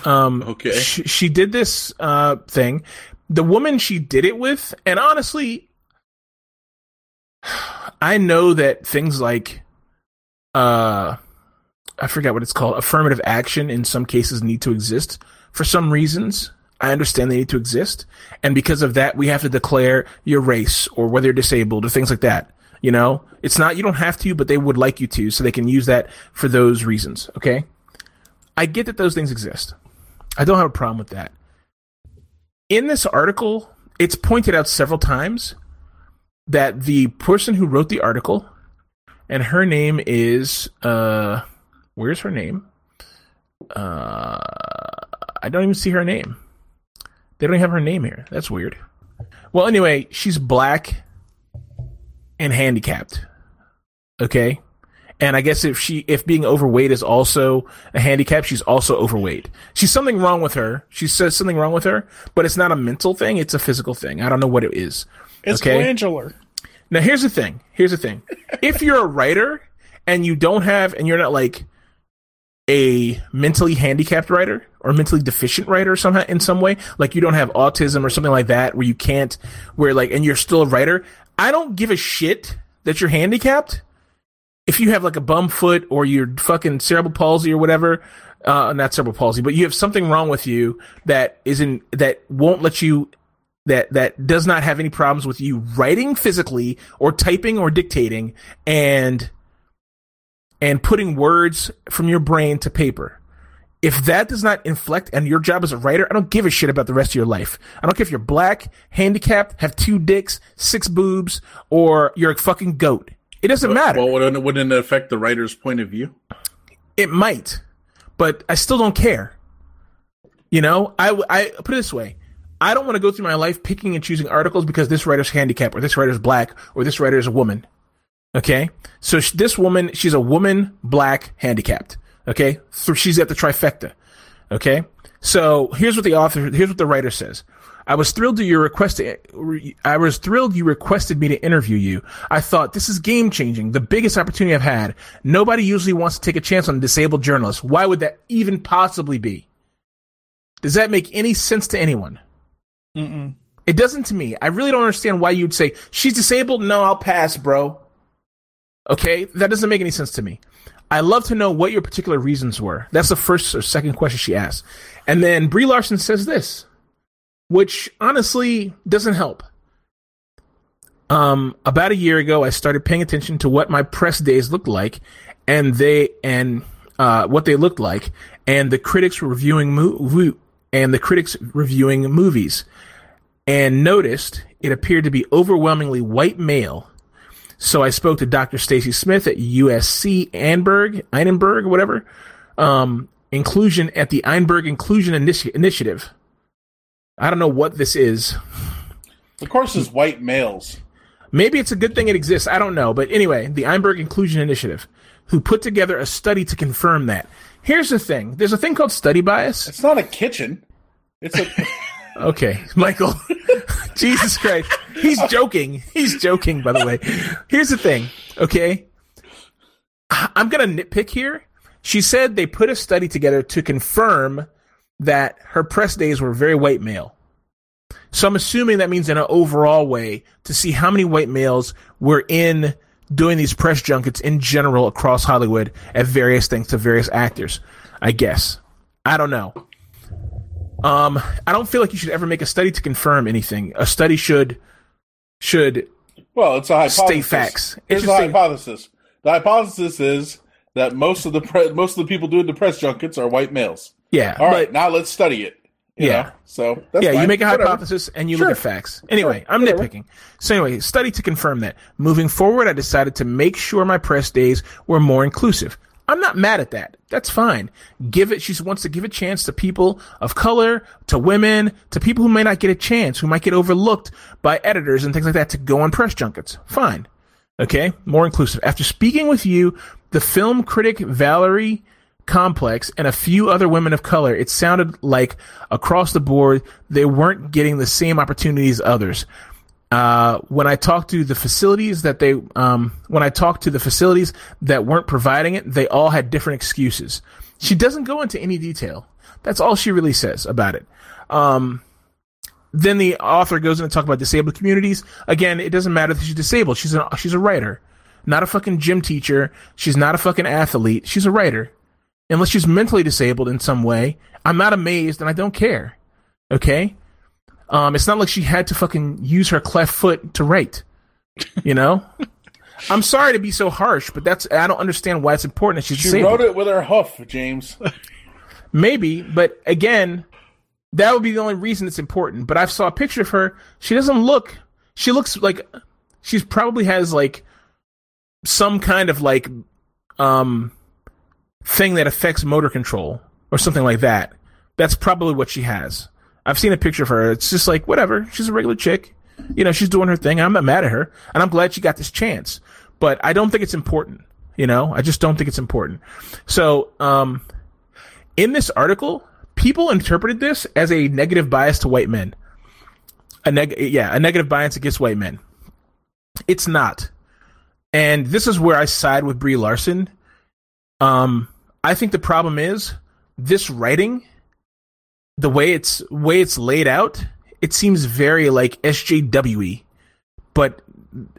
um, okay. She, she did this uh, thing. The woman she did it with, and honestly, I know that things like, uh. I forget what it's called. Affirmative action in some cases need to exist for some reasons. I understand they need to exist. And because of that, we have to declare your race or whether you're disabled or things like that. You know, it's not, you don't have to, but they would like you to, so they can use that for those reasons. Okay. I get that those things exist. I don't have a problem with that. In this article, it's pointed out several times that the person who wrote the article, and her name is, uh, Where's her name? Uh, I don't even see her name. They don't have her name here. That's weird. Well, anyway, she's black and handicapped. Okay? And I guess if she, if being overweight is also a handicap, she's also overweight. She's something wrong with her. She says something wrong with her, but it's not a mental thing. It's a physical thing. I don't know what it is. It's okay? Glandular. Now, here's the thing. Here's the thing. If you're a writer and you don't have, and you're not like, a mentally handicapped writer or mentally deficient writer somehow in some way, like you don't have autism or something like that where you can't, where like, and you're still a writer, I don't give a shit that you're handicapped. If you have like a bum foot or you're fucking cerebral palsy or whatever, uh, not cerebral palsy, but you have something wrong with you that isn't, that won't let you, that, that does not have any problems with you writing physically or typing or dictating and and putting words from your brain to paper. If that does not inflect, and your job as a writer, I don't give a shit about the rest of your life. I don't care if you're black, handicapped, have two dicks, six boobs, or you're a fucking goat. It doesn't well, matter. Well, wouldn't it affect the writer's point of view? It might, but I still don't care. You know, I, I put it this way. I don't want to go through my life picking and choosing articles because this writer's handicapped, or this writer's black, or this writer's a woman. Okay, so sh- this woman, she's a woman, black, handicapped. Okay, so she's at the trifecta. Okay, so here's what the author, here's what the writer says. I was thrilled to your request. To, re- I was thrilled you requested me to interview you. I thought this is game changing, the biggest opportunity I've had. Nobody usually wants to take a chance on a disabled journalist. Why would that even possibly be? Does that make any sense to anyone? Mm-mm. It doesn't to me. I really don't understand why you'd say she's disabled. No, I'll pass, bro. Okay, that doesn't make any sense to me. I love to know what your particular reasons were. That's the first or second question she asked. And then Brie Larson says this, which honestly doesn't help. Um, about a year ago, I started paying attention to what my press days looked like, and they and uh, what they looked like, and the critics were reviewing mo- and the critics reviewing movies, and noticed it appeared to be overwhelmingly white male. So I spoke to Doctor Stacy Smith at U S C Einberg, Einberg, whatever, um, inclusion at the Einberg Inclusion Initi- Initiative. I don't know what this is. Of course, it's white males. Maybe it's a good thing it exists. I don't know. But anyway, the Einberg Inclusion Initiative. who put together a study to confirm that. Here's the thing. There's a thing called study bias. It's not a kitchen. It's a... Okay, Michael. Jesus Christ. He's joking. He's joking, by the way. Here's the thing, okay? I'm going to nitpick here. She said they put a study together to confirm that her press days were very white male. So I'm assuming that means in an overall way to see how many white males were in doing these press junkets in general across Hollywood at various things to various actors, I guess. I don't know. Um, I don't feel like you should ever make a study to confirm anything. A study should should well, it's a hypothesis. State facts. It's a hypothesis. The hypothesis is that most of the pre- most of the people doing the press junkets are white males. Yeah. All right. But, now let's study it. Yeah. Know? So that's yeah, fine. You make a Whatever. hypothesis and you sure. look at facts. Anyway, sure. I'm Whatever. nitpicking. So anyway, study to confirm that. Moving forward, I decided to make sure my press days were more inclusive. I'm not mad at that. That's fine. Give it. She wants to give a chance to people of color, to women, to people who may not get a chance, who might get overlooked by editors and things like that to go on press junkets. Fine. Okay. More inclusive. After speaking with you, the film critic Valerie Complex and a few other women of color, it sounded like across the board, they weren't getting the same opportunities as others. Uh, when I talked to the facilities that they, um, when I talked to the facilities that weren't providing it, they all had different excuses. She doesn't go into any detail. That's all she really says about it. Um, then the author goes in and talks about disabled communities. Again, it doesn't matter that she's disabled. She's a, she's a writer, not a fucking gym teacher. She's not a fucking athlete. She's a writer. Unless she's mentally disabled in some way, I'm not amazed and I don't care. Okay. Um, it's not like she had to fucking use her cleft foot to write, you know? I'm sorry to be so harsh, but that's I don't understand why it's important that she's disabled. She wrote it with her hoof, James. Maybe, but again, that would be the only reason it's important. But I saw a picture of her. She doesn't look... She looks like... She probably has, like, some kind of, like, um, thing that affects motor control or something like that. That's probably what she has. I've seen a picture of her. It's just like, whatever. She's a regular chick. You know, she's doing her thing. I'm not mad at her. And I'm glad she got this chance. But I don't think it's important. You know, I just don't think it's important. So, um, in this article, people interpreted this as a negative bias to white men. A neg- yeah, a negative bias against white men. It's not. And this is where I side with Brie Larson. Um, I think the problem is this writing... The way it's way it's laid out, it seems very like S J W-y, but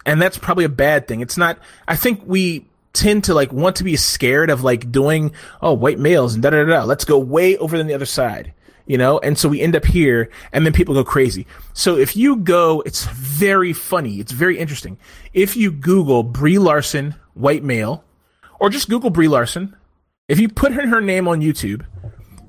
and that's probably a bad thing. It's not. I think we tend to like want to be scared of like doing oh white males and da da da. Let's go way over than the other side, you know. And so we end up here, and then people go crazy. So if you go, it's very funny. It's very interesting. If you Google Brie Larson white male, or just Google Brie Larson, if you put her, her name on YouTube.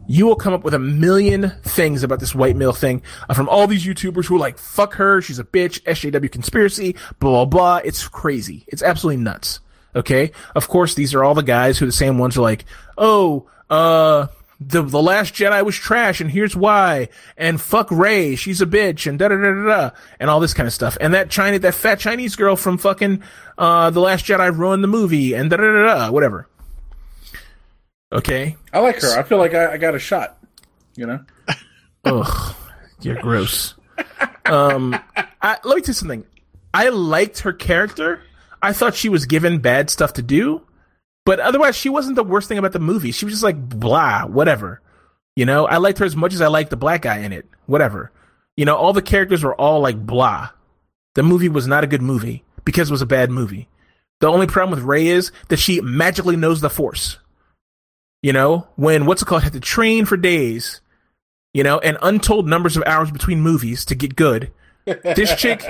You will come up with a million things about this white male thing from all these YouTubers who are like, fuck her, she's a bitch, S J W conspiracy, blah, blah, blah. It's crazy. It's absolutely nuts. Okay? Of course, these are all the guys who the same ones are like, oh, uh, the the Last Jedi was trash, and here's why, and fuck Rey, she's a bitch, and da-da-da-da-da, and all this kind of stuff. And that China, that fat Chinese girl from fucking uh, The Last Jedi ruined the movie, and da-da-da-da, whatever. Okay. I like her. I feel like I, I got a shot, you know? Ugh. You're gross. Um, I, let me tell you something. I liked her character. I thought she was given bad stuff to do, but otherwise she wasn't the worst thing about the movie. She was just like, blah, whatever. You know, I liked her as much as I liked the black guy in it, whatever. You know, all the characters were all like, blah. The movie was not a good movie because it was a bad movie. The only problem with Rey is that she magically knows the Force. You know, when what's it called had to train for days, you know, and untold numbers of hours between movies to get good. This chick,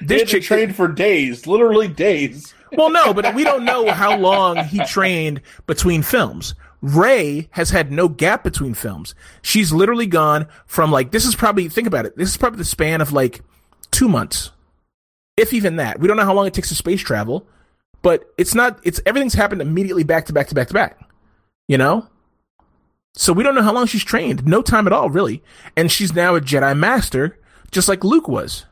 this had chick trained for days, literally days. Well, no, but we don't know how long he trained between films. Rey has had no gap between films. She's literally gone from like this is probably think about it. This is probably the span of like two months, if even that. We don't know how long it takes to space travel, but it's not. It's everything's happened immediately back to back to back to back. You know? So we don't know how long she's trained. No time at all, really. And she's now a Jedi Master, just like Luke was.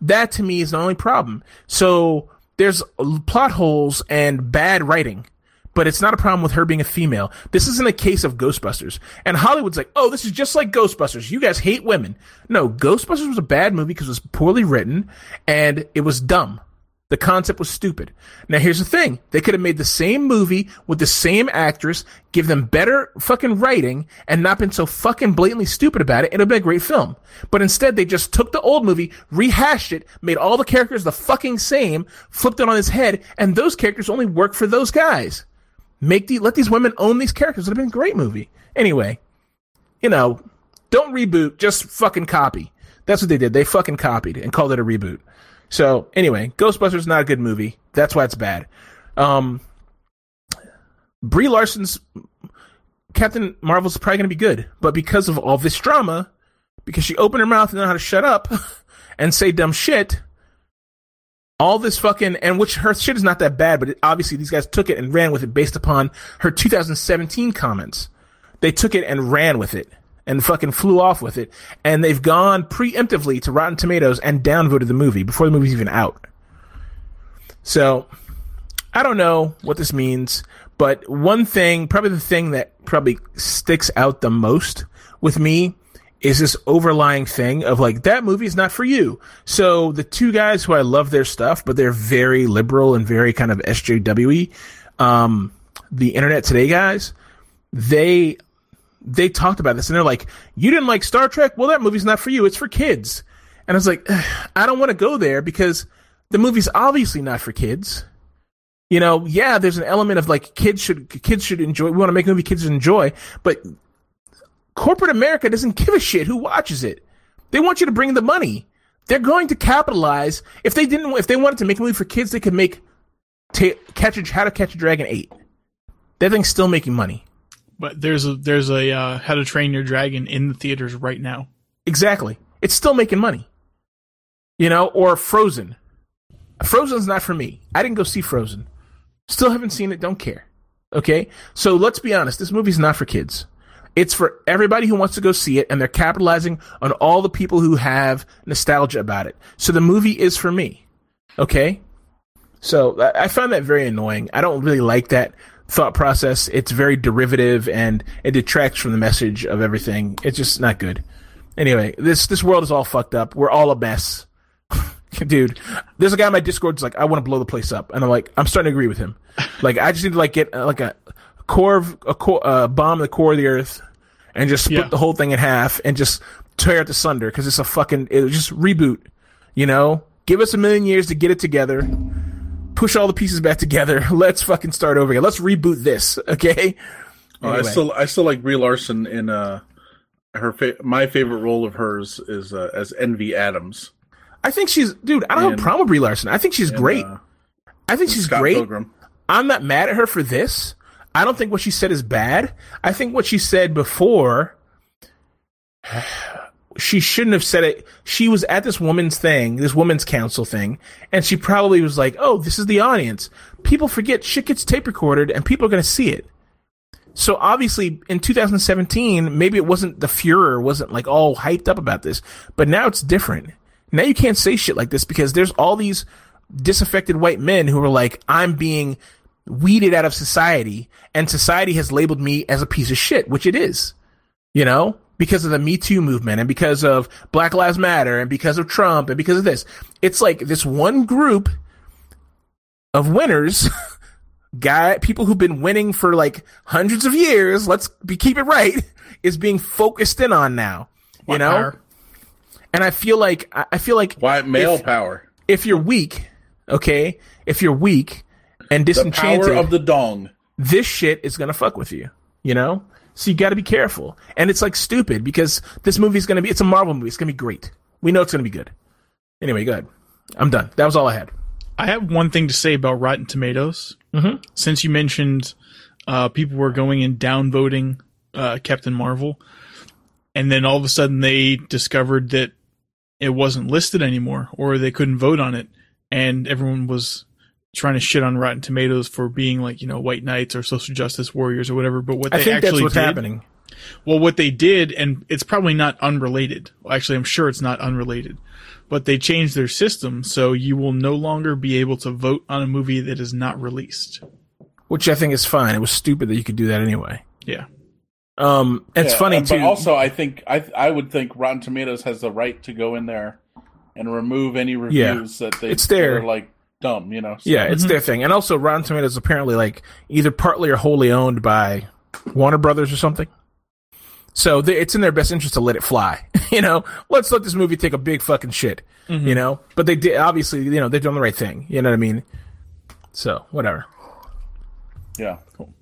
That, to me, is the only problem. So there's plot holes and bad writing. but it's not a problem with her being a female. This isn't a case of Ghostbusters. And Hollywood's like, oh, this is just like Ghostbusters. You guys hate women. No, Ghostbusters was a bad movie because it was poorly written and it was dumb. The concept was stupid. Now, here's the thing. They could have made the same movie with the same actress, give them better fucking writing, and not been so fucking blatantly stupid about it. It would have been a great film. But instead, they just took the old movie, rehashed it, made all the characters the fucking same, flipped it on its head, and those characters only work for those guys. Make the, let these women own these characters. It would have been a great movie. Anyway, you know, don't reboot, just fucking copy. That's what they did. They fucking copied and called it a reboot. So, anyway, Ghostbusters is not a good movie. That's why it's bad. Um, Brie Larson's Captain Marvel's probably going to be good, but because of all this drama, because she opened her mouth and didn't know how to shut up and say dumb shit, all this fucking, and which her shit is not that bad, but it, obviously these guys took it and ran with it based upon her two thousand seventeen comments. They took it and ran with it. And fucking flew off with it. And they've gone preemptively to Rotten Tomatoes and downvoted the movie before the movie's even out. So, I don't know what this means. But one thing, probably the thing that probably sticks out the most with me is this overlying thing of like, that movie's not for you. So, the two guys who I love their stuff, but they're very liberal and very kind of S J W-y, um, the Internet Today guys, they... they talked about this and they're like, you didn't like Star Trek? Well, that movie's not for you. It's for kids. And I was like, I don't want to go there because the movie's obviously not for kids. You know, yeah, there's an element of like kids should, kids should enjoy. We want to make a movie kids enjoy, but corporate America doesn't give a shit who watches it. They want you to bring the money. They're going to capitalize. If they didn't, if they wanted to make a movie for kids, they could make ta- catch a, How to Catch a Dragon eight. That thing's still making money. But there's a there's a uh, How to Train Your Dragon in the theaters right now. Exactly, it's still making money, you know. Or Frozen. Frozen's not for me. I didn't go see Frozen. Still haven't seen it. Don't care. Okay, so let's be honest. This movie's not for kids. It's for everybody who wants to go see it, and they're capitalizing on all the people who have nostalgia about it. So the movie is for me. Okay, so I, I found that very annoying. I don't really like that thought process. It's very derivative and it detracts from the message of everything. It's just not good. Anyway, this this world is all fucked up. We're all a mess. Dude, there's a guy on my Discord who's like, I want to blow the place up, and I'm like, I'm starting to agree with him. Like, I just need to like get uh, like a core of, a core uh, bomb the core of the earth and just split yeah. the whole thing in half and just tear it to sunder because it's a fucking it, just reboot. You know, give us a million years to get it together. Push all the pieces back together. Let's fucking start over again. Let's reboot this, okay? Anyway. I still, I still like Brie Larson in uh, her. Fa- my favorite role of hers is uh, as Envy Adams. I think she's, dude. I don't and, have a problem with Brie Larson. I think she's and, great. Uh, I think she's Scott great. Pilgrim. I'm not mad at her for this. I don't think what she said is bad. I think what she said before, she shouldn't have said it. She was at this woman's thing, this women's council thing, and she probably was like, oh, this is the audience. People forget shit gets tape recorded and people are going to see it. So obviously in two thousand seventeen, maybe it wasn't the Fuhrer, wasn't like all hyped up about this, but now it's different. Now you can't say shit like this because there's all these disaffected white men who are like, I'm being weeded out of society and society has labeled me as a piece of shit, which it is, you know? Because of the Me Too movement and because of Black Lives Matter and because of Trump and because of this. It's like this one group of winners, guy, people who've been winning for like hundreds of years, let's be, keep it right, is being focused in on now. White you know? Power. And I feel like... I feel like... White male if, power. If you're weak, okay? If you're weak and disenchanted... The power of the dong. This shit is going to fuck with you, you know? So you got to be careful. And it's like stupid because this movie's going to be, it's a Marvel movie. It's going to be great. We know it's going to be good. Anyway, go ahead. I'm done. That was all I had. I have one thing to say about Rotten Tomatoes. Mm-hmm. Since you mentioned uh, people were going and downvoting uh, Captain Marvel, and then all of a sudden they discovered that it wasn't listed anymore or they couldn't vote on it. And everyone was trying to shit on Rotten Tomatoes for being like, you know, white knights or social justice warriors or whatever. But what I they think actually that's what's did, happening. Well, what they did, and it's probably not unrelated. Well, actually, I'm sure it's not unrelated. But they changed their system, so you will no longer be able to vote on a movie that is not released. which I think is fine. It was stupid that you could do that anyway. Yeah. Um, it's yeah, funny, but too. But also, I think I I would think Rotten Tomatoes has the right to go in there and remove any reviews yeah. that they it's their, are like dumb, you know. So. Yeah, it's mm-hmm. their thing. And also, Rotten Tomatoes apparently like either partly or wholly owned by Warner Brothers or something. So they, it's in their best interest to let it fly, you know. Let's let this movie take a big fucking shit, mm-hmm. you know. But they did obviously, you know, they've done the right thing. You know what I mean? So whatever. Yeah. Cool.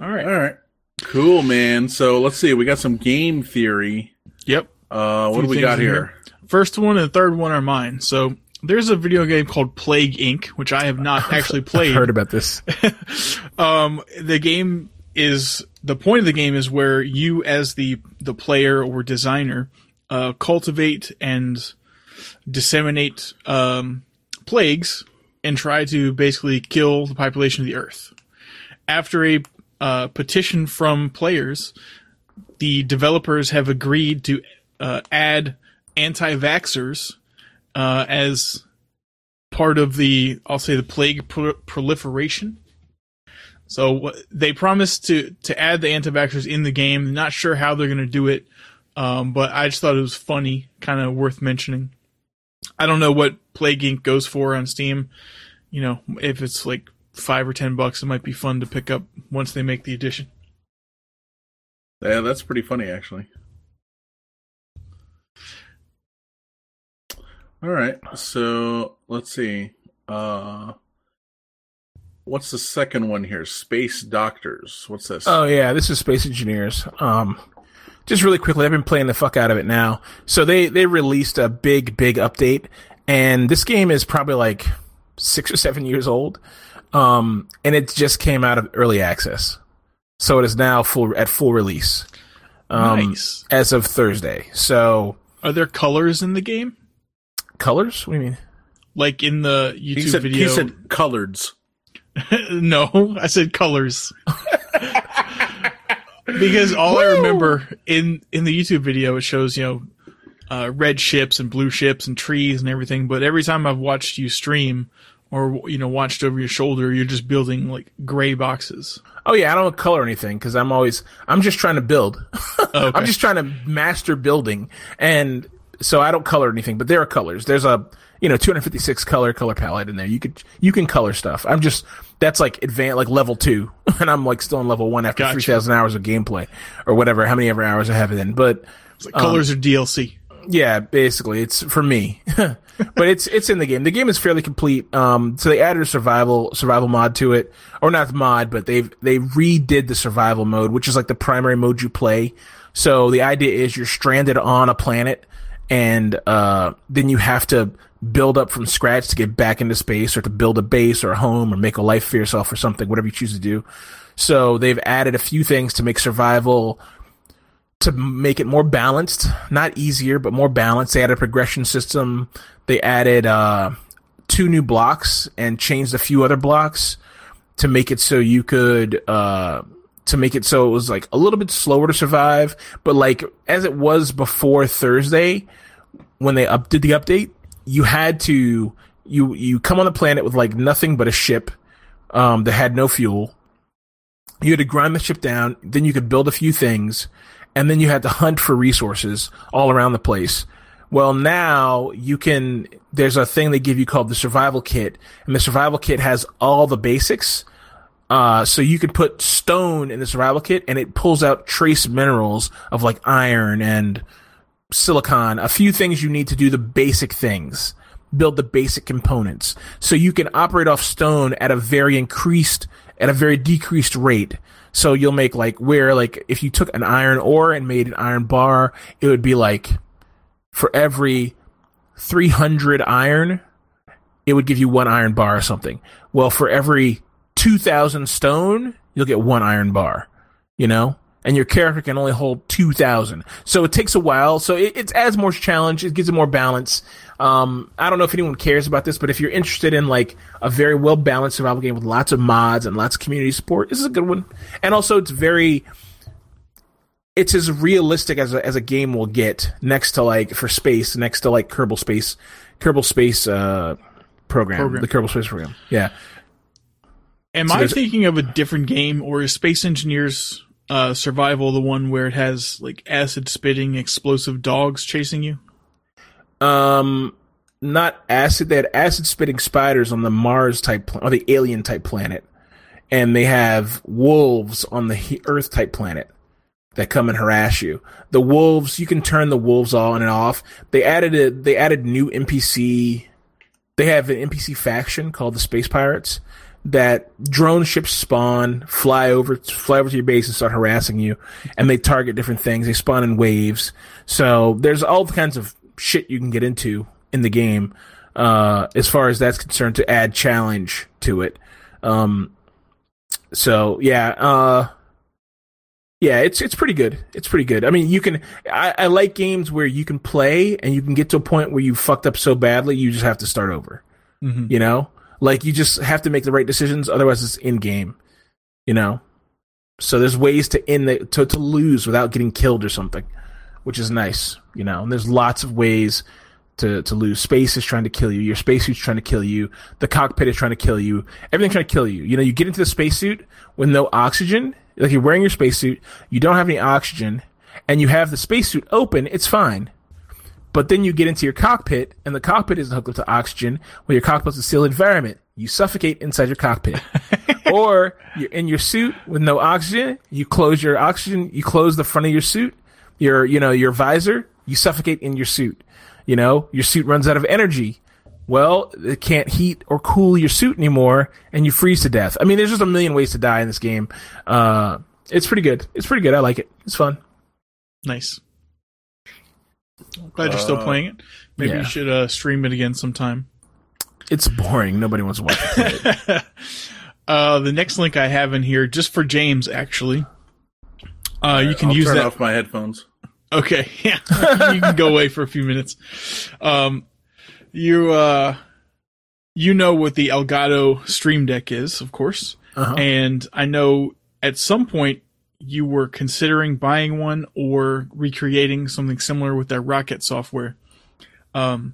All right. All right. Cool, man. So let's see. We got some game theory. Yep. Uh, what do we got here? here? First one and the third one are mine. So there's a video game called Plague Incorporated, which I have not actually played. I've heard about this. um, the game is the point of the game is where you, as the the player or designer, uh, cultivate and disseminate um, plagues and try to basically kill the population of the Earth. After a Uh, petition from players, the developers have agreed to uh, add anti-vaxxers uh, as part of the, I'll say, the plague pro- proliferation. So they promised to, to add the anti-vaxxers in the game. Not sure how they're going to do it, um, but I just thought it was funny, kind of worth mentioning. I don't know what Plague Incorporated goes for on Steam. You know, if it's like five or ten bucks, it might be fun to pick up once they make the edition. Yeah, that's pretty funny, actually. All right, so let's see. Uh, what's the second one here? Space Doctors. What's this? Oh, yeah, this is Space Engineers. Um, just really quickly, I've been playing the fuck out of it now. So they, they released a big, big update, and this game is probably like six or seven years old. Um, and it just came out of early access, so it is now full at full release. Um, nice. As of Thursday. So, are there colors in the game? Colors? What do you mean? Like in the YouTube he said, video? He said coloreds. No, I said colors. Because all Woo! I remember in in the YouTube video, it shows, you know, uh, red ships and blue ships and trees and everything. But every time I've watched you stream, or, you know, watched over your shoulder, you're just building, like, gray boxes. Oh, yeah, I don't color anything, because I'm always... I'm just trying to build. Oh, okay. I'm just trying to master building, and so I don't color anything, but there are colors. There's a, you know, two hundred fifty-six color color palette in there. You could you can color stuff. I'm just... That's, like, advanced, like, level two, and I'm, like, still in level one after gotcha. three thousand hours of gameplay, or whatever, how many ever hours I have it in, but... It's like um, colors are D L C. Yeah, basically, it's for me, but it's it's in the game. The game is fairly complete. Um, so they added a survival survival mod to it, or not the mod, but they've they redid the survival mode, which is like the primary mode you play. So the idea is you're stranded on a planet, and uh, then you have to build up from scratch to get back into space, or to build a base or a home, or make a life for yourself or something, whatever you choose to do. So they've added a few things to make survival, to make it more balanced, not easier, but more balanced. They added a progression system. They added uh, two new blocks and changed a few other blocks to make it so you could, uh, to make it so it was like a little bit slower to survive. But like as it was before Thursday, when they up- did the update, you had to, you, you come on the planet with like nothing but a ship um, that had no fuel. You had to grind the ship down. Then you could build a few things. And then you had to hunt for resources all around the place. Well, now you can, there's a thing they give you called the survival kit, and the survival kit has all the basics. Uh, so you could put stone in the survival kit, and it pulls out trace minerals of like iron and silicon, a few things you need to do the basic things, build the basic components. So you can operate off stone at a very increased, at a very decreased rate. So you'll make like where like if you took an iron ore and made an iron bar, it would be like for every three hundred iron, it would give you one iron bar or something. Well, for every two thousand stone, you'll get one iron bar, you know, and your character can only hold two thousand. So it takes a while. So it, it adds more challenge. It gives it more balance. Um, I don't know if anyone cares about this, but if you're interested in like a very well balanced survival game with lots of mods and lots of community support, this is a good one. And also, it's very, it's as realistic as a, as a game will get next to like for space, next to like Kerbal Space, Kerbal Space uh, program, program, the Kerbal Space Program. Yeah. Am so I thinking of a different game, or is Space Engineers uh, Survival the one where it has like acid-spitting, explosive dogs chasing you? Um, not acid. They had acid-spitting spiders on the Mars type pl- or the alien type planet, and they have wolves on the Earth type planet that come and harass you. The wolves, you can turn the wolves on and off. They added a, they added new N P C. They have an N P C faction called the Space Pirates that drone ships spawn, fly over, fly over to your base and start harassing you. And they target different things. They spawn in waves. So there's all kinds of shit you can get into in the game, uh, as far as that's concerned, to add challenge to it. Um, so yeah, uh, yeah, it's it's pretty good. It's pretty good. I mean, you can. I, I like games where you can play and you can get to a point where you fucked up so badly you just have to start over. Mm-hmm. You know, like you just have to make the right decisions. Otherwise, it's in game. You know, so there's ways to end the, to to lose without getting killed or something, which is nice. You know, and there's lots of ways to to lose. Space is trying to kill you. Your spacesuit's trying to kill you. The cockpit is trying to kill you. Everything's trying to kill you. You know, you get into the spacesuit with no oxygen. Like, you're wearing your spacesuit, you don't have any oxygen, and you have the spacesuit open, it's fine. But then you get into your cockpit, and the cockpit isn't hooked up to oxygen. Well, your cockpit's a sealed environment. You suffocate inside your cockpit. Or you're in your suit with no oxygen, you close your oxygen, you close the front of your suit, your, you know, your visor, you suffocate in your suit. You know, your suit runs out of energy. Well, it can't heat or cool your suit anymore, and you freeze to death. I mean, there's just a million ways to die in this game. Uh, it's pretty good. It's pretty good. I like it. It's fun. Nice. I'm glad uh, you're still playing it. Maybe yeah. you should uh, stream it again sometime. It's boring. Nobody wants to watch it. Play it. uh, the next link I have in here, just for James, actually. Uh, you can I'll use turn that. Off my headphones. Okay. Yeah. You can go away for a few minutes. Um. You uh, you know what the Elgato Stream Deck is, of course, uh-huh. and I know at some point you were considering buying one or recreating something similar with their Rocket software. Um,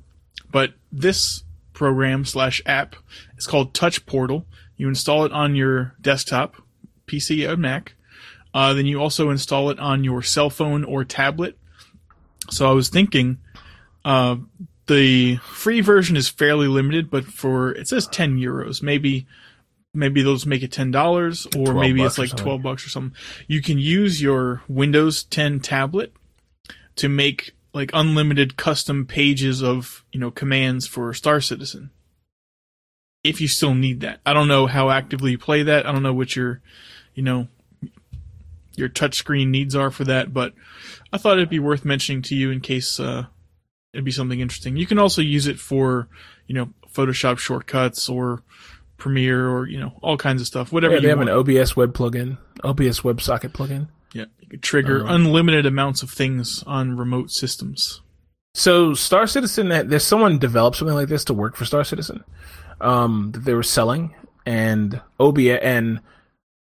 but this program slash app is called Touch Portal. You install it on your desktop, P C or Mac. Uh, then you also install it on your cell phone or tablet. So I was thinking... Uh, The free version is fairly limited, but for it says ten euros. Maybe, maybe they'll just make it ten dollars, or maybe it's like twelve bucks or something. You can use your Windows ten tablet to make like unlimited custom pages of, you know, commands for Star Citizen. If you still need that, I don't know how actively you play that. I don't know what your, you know, your touchscreen needs are for that. But I thought it'd be worth mentioning to you in case. Uh, It'd be something interesting. You can also use it for, you know, Photoshop shortcuts or Premiere or, you know, all kinds of stuff. Whatever yeah, they you have want. An O B S web plugin, O B S WebSocket plugin. Yeah, you can trigger um, unlimited amounts of things on remote systems. So Star Citizen, there's someone developed something like this to work for Star Citizen um, that they were selling, and O B S and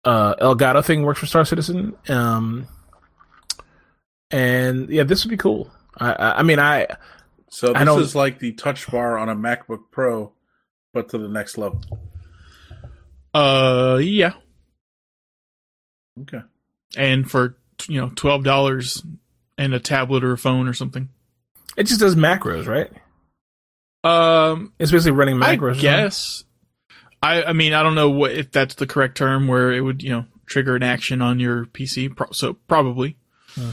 uh, Elgato thing works for Star Citizen, um, and yeah, this would be cool. I, I mean, I. So this I don't, is like the touch bar on a MacBook Pro, but to the next level. Uh, yeah. Okay. And for, you know, twelve dollars and a tablet or a phone or something. It just does macros, right? Um, it's basically running macros. I guess. I I mean I don't know what if that's the correct term where it would, you know, trigger an action on your P C. Pro- so probably. Hmm.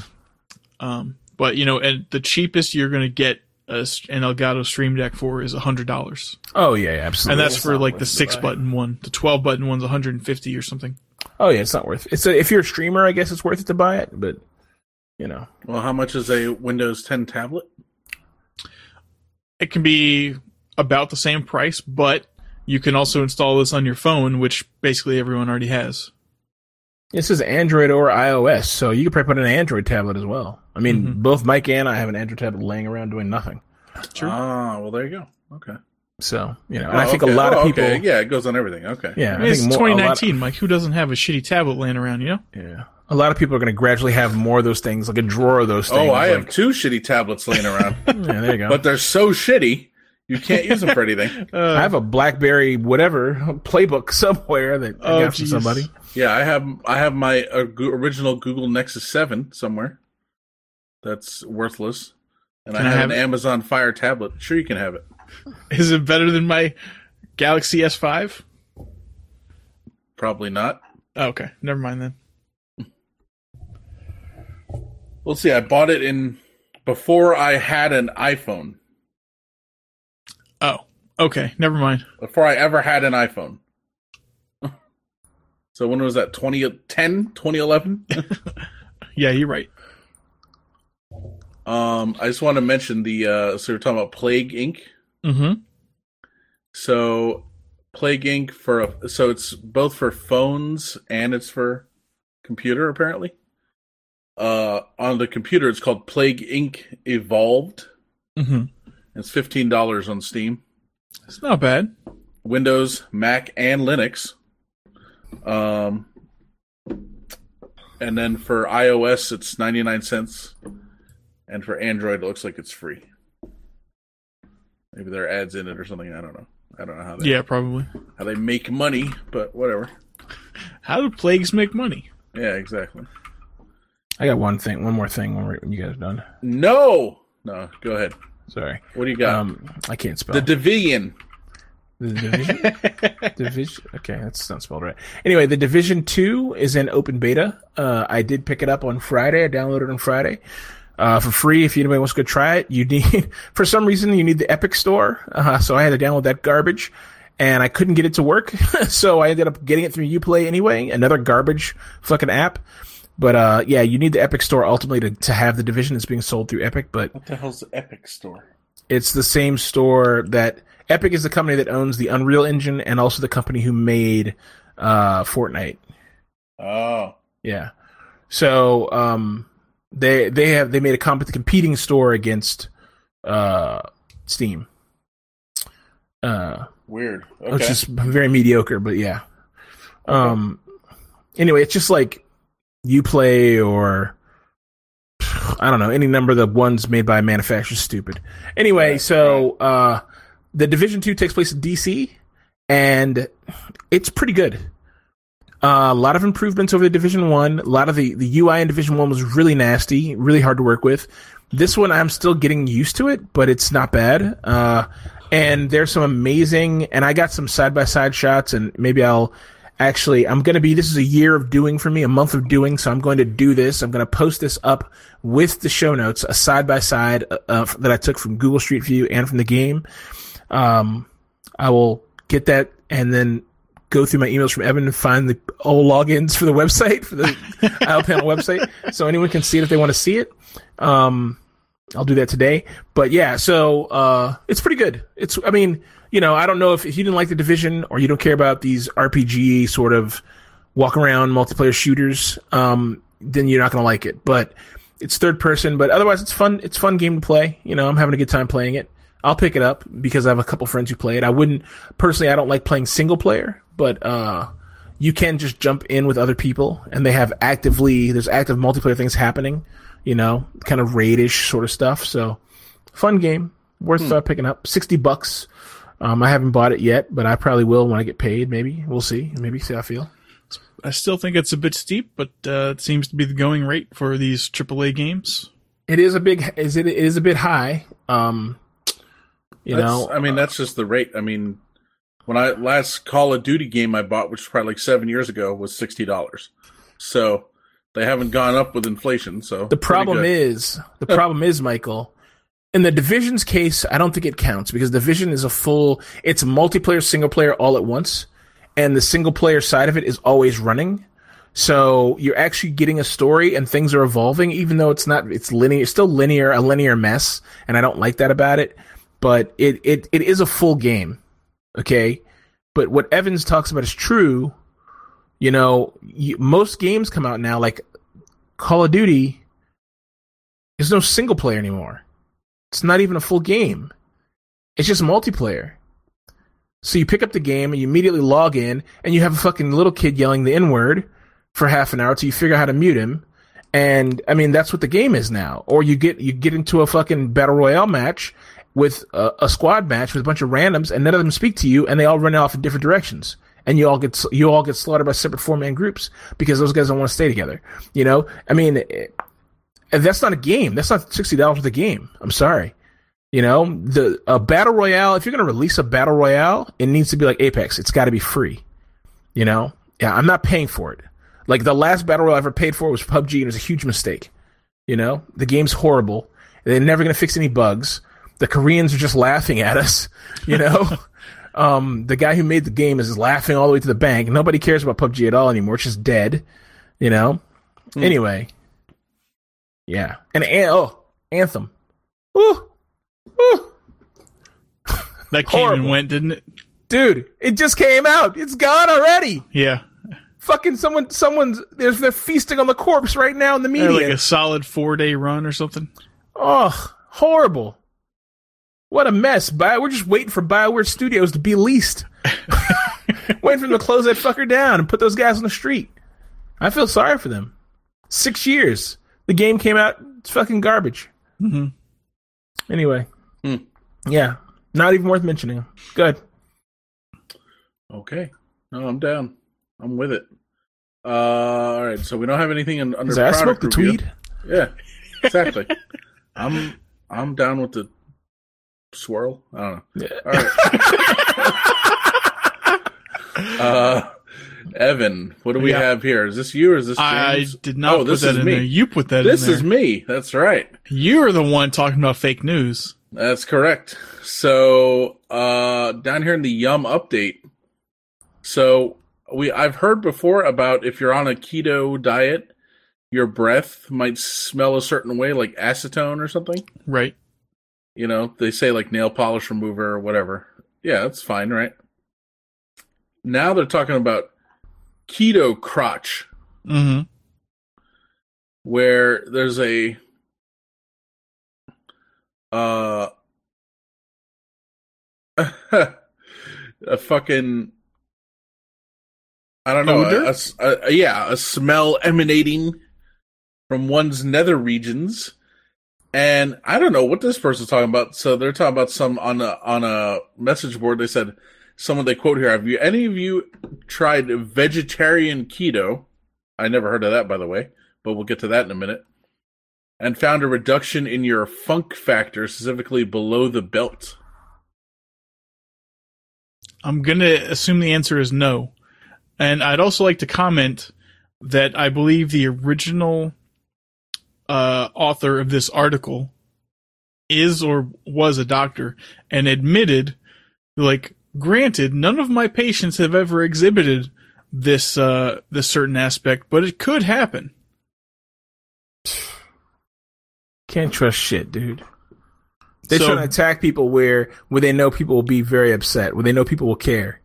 Um. But, you know, and the cheapest you're going to get a, an Elgato Stream Deck for is one hundred dollars. Oh, yeah, yeah, absolutely. And that's, that's for, like, the six-button one. The twelve-button one's one hundred fifty dollars or something. Oh, yeah, it's not worth it. It's a, if you're a streamer, I guess it's worth it to buy it, but, you know. Well, how much is a Windows ten tablet? It can be about the same price, but you can also install this on your phone, which basically everyone already has. This is Android or iOS, so you could probably put an Android tablet as well. I mean, mm-hmm. both Mike and I have an Android tablet laying around doing nothing. True. Ah, well, there you go. Okay. So, you know, oh, and I think okay. a lot oh, of people... Okay. Yeah, it goes on everything. Okay. Yeah, I mean, I think it's more, twenty nineteen, of, Mike. Who doesn't have a shitty tablet laying around, you know? Yeah. A lot of people are going to gradually have more of those things, like a drawer of those things. Oh, I like, have two shitty tablets laying around. Yeah, there you go. But they're so shitty, You can't use them for anything. Uh, I have a BlackBerry whatever playbook somewhere that I oh, got geez. from somebody. Yeah, I have I have my uh, original Google Nexus seven somewhere. That's worthless. And can I have, have an it? Amazon Fire tablet. Sure, you can have it. Is it better than my Galaxy S five? Probably not. Oh, okay, never mind then. Let's see. I bought it in before I had an iPhone. Oh, okay. Never mind. Before I ever had an iPhone. So when was that? twenty ten? twenty eleven? Yeah, you're right. Um, I just want to mention the, uh, so we're talking about Plague Incorporated. Mm-hmm. So Plague Incorporated for, a, so it's both for phones and it's for computer apparently. Uh, on the computer, it's called Plague Incorporated Evolved. Mm-hmm. It's fifteen dollars on Steam. It's not bad. Windows, Mac, and Linux. Um, and then for iOS, it's ninety-nine cents. And for Android, it looks like it's free. Maybe there are ads in it or something. I don't know. I don't know how they. Yeah, probably. How they make money, but whatever. How do plagues make money? Yeah, exactly. I got one thing, one more thing when you guys are done. No! No, go ahead. Sorry. What do you got? Um, I can't spell. The Division. The Division? Division? Okay, that's not spelled right. Anyway, the Division two is in open beta. Uh, I did pick it up on Friday. I downloaded it on Friday. Uh, for free, if anybody wants to go try it, you need, for some reason, you need the Epic Store. Uh, so I had to download that garbage, and I couldn't get it to work. So I ended up getting it through Uplay anyway, another garbage fucking app. But, uh, yeah, you need the Epic Store ultimately to, to have the Division. It's being sold through Epic, but... What the hell's the Epic Store? It's the same store that... Epic is the company that owns the Unreal Engine and also the company who made uh, Fortnite. Oh. Yeah. So, um, they they have they made a comp- competing store against uh, Steam. Uh, Weird. Okay. Which is very mediocre, but yeah. Okay. Um. Anyway, it's just like... Uplay or I don't know, any number of the ones made by manufacturers stupid. Anyway, right, so right. Uh, the Division two takes place in D C, and it's pretty good. Uh, a lot of improvements over the Division one. A lot of the, the U I in Division one was really nasty, really hard to work with. This one, I'm still getting used to it, but it's not bad. Uh, and there's some amazing, and I got some side-by-side shots, and maybe I'll Actually, I'm going to be, this is a year of doing for me, a month of doing, so I'm going to do this. I'm going to post this up with the show notes, a side-by-side uh, that I took from Google Street View and from the game. Um, I will get that and then go through my emails from Evan and find the old logins for the website, for the iPanel website, so anyone can see it if they want to see it. Um, I'll do that today. But yeah, so uh, it's pretty good. It's, I mean... You know, I don't know if, if you didn't like The Division or you don't care about these R P G sort of walk-around multiplayer shooters, um, then you're not going to like it. But it's third-person. But otherwise, it's fun. It's a fun game to play. You know, I'm having a good time playing it. I'll pick it up because I have a couple friends who play it. I wouldn't – personally, I don't like playing single-player, but uh, you can just jump in with other people, and they have actively – there's active multiplayer things happening, you know, kind of raid-ish sort of stuff. So fun game, worth hmm. uh, picking up, sixty bucks. Um, I haven't bought it yet, but I probably will when I get paid. Maybe we'll see. Maybe see how I feel. I still think it's a bit steep, but uh, it seems to be the going rate for these triple A games. It is a big. Is it? It is a bit high. Um, you that's, know. I mean, uh, that's just the rate. I mean, when I last Call of Duty game I bought, which was probably like seven years ago, was sixty dollars. So they haven't gone up with inflation. So the problem is the problem is Michael. In the Division's case, I don't think it counts because Division is a full, it's multiplayer, single player all at once, and the single player side of it is always running. So you're actually getting a story and things are evolving, even though it's not, it's linear, it's still linear, a linear mess, and I don't like that about it. But it it, it is a full game, okay? But what Evans talks about is true. You know, you, most games come out now, like Call of Duty, there's no single player anymore. It's not even a full game. It's just multiplayer. So you pick up the game and you immediately log in and you have a fucking little kid yelling the N-word for half an hour till you figure out how to mute him. And, I mean, that's what the game is now. Or you get you get into a fucking Battle Royale match with a, a squad match with a bunch of randoms, and none of them speak to you, and they all run off in different directions, and you all get you all get slaughtered by separate four man groups because those guys don't want to stay together. You know, I mean, it, that's not a game. That's not sixty dollars worth of game. I'm sorry. You know, the a battle royale. If you're going to release a battle royale, it needs to be like Apex. It's got to be free. You know, yeah, I'm not paying for it. Like the last battle royale I ever paid for was P U B G, and it was a huge mistake. You know, the game's horrible. They're never going to fix any bugs. The Koreans are just laughing at us, you know. um, the guy who made the game is laughing all the way to the bank. Nobody cares about P U B G at all anymore. It's just dead, you know. Mm. Anyway, yeah. And, and oh, Anthem. Ooh, ooh. That came and went, didn't it? Dude, it just came out. It's gone already. Yeah. Fucking someone, someone's they're, they're feasting on the corpse right now in the media. They're like a solid four day run or something. Oh, horrible. What a mess. Bio, we're just waiting for BioWare Studios to be leased. Waiting for them to close that fucker down and put those guys on the street. I feel sorry for them. Six years. The game came out. It's fucking garbage. Mm-hmm. Anyway. Mm. Yeah. Not even worth mentioning. Good. Okay. No, I'm down. I'm with it. Uh, all right. So we don't have anything in, under product I smoked the review. Tweed? Yeah. Exactly. I'm I'm down with the swirl. I don't know. Yeah. All right. uh, Evan, what do we yeah. have here? Is this you or is this James? I did not oh, put this that is in me. There. You put that this in there. This is me. That's right. You're the one talking about fake news. That's correct. So uh, down here in the Yum update, so we I've heard before about if you're on a keto diet, your breath might smell a certain way, like acetone or something. Right. You know, they say like nail polish remover or whatever. Yeah, that's fine, right? Now they're talking about keto crotch. Mm-hmm. Where there's a uh a fucking I don't know. A, a, a, yeah, a smell emanating from one's nether regions. And I don't know what this person's talking about. So they're talking about some on a, on a message board. They said, someone they quote here, have you any of you tried vegetarian keto? I never heard of that, by the way, but we'll get to that in a minute. And found a reduction in your funk factor, specifically below the belt. I'm going to assume the answer is no. And I'd also like to comment that I believe the original uh, author of this article is or was a doctor and admitted, like, granted, none of my patients have ever exhibited this uh, this certain aspect, but it could happen. Can't trust shit, dude. They're so, trying to attack people where, where they know people will be very upset, where they know people will care,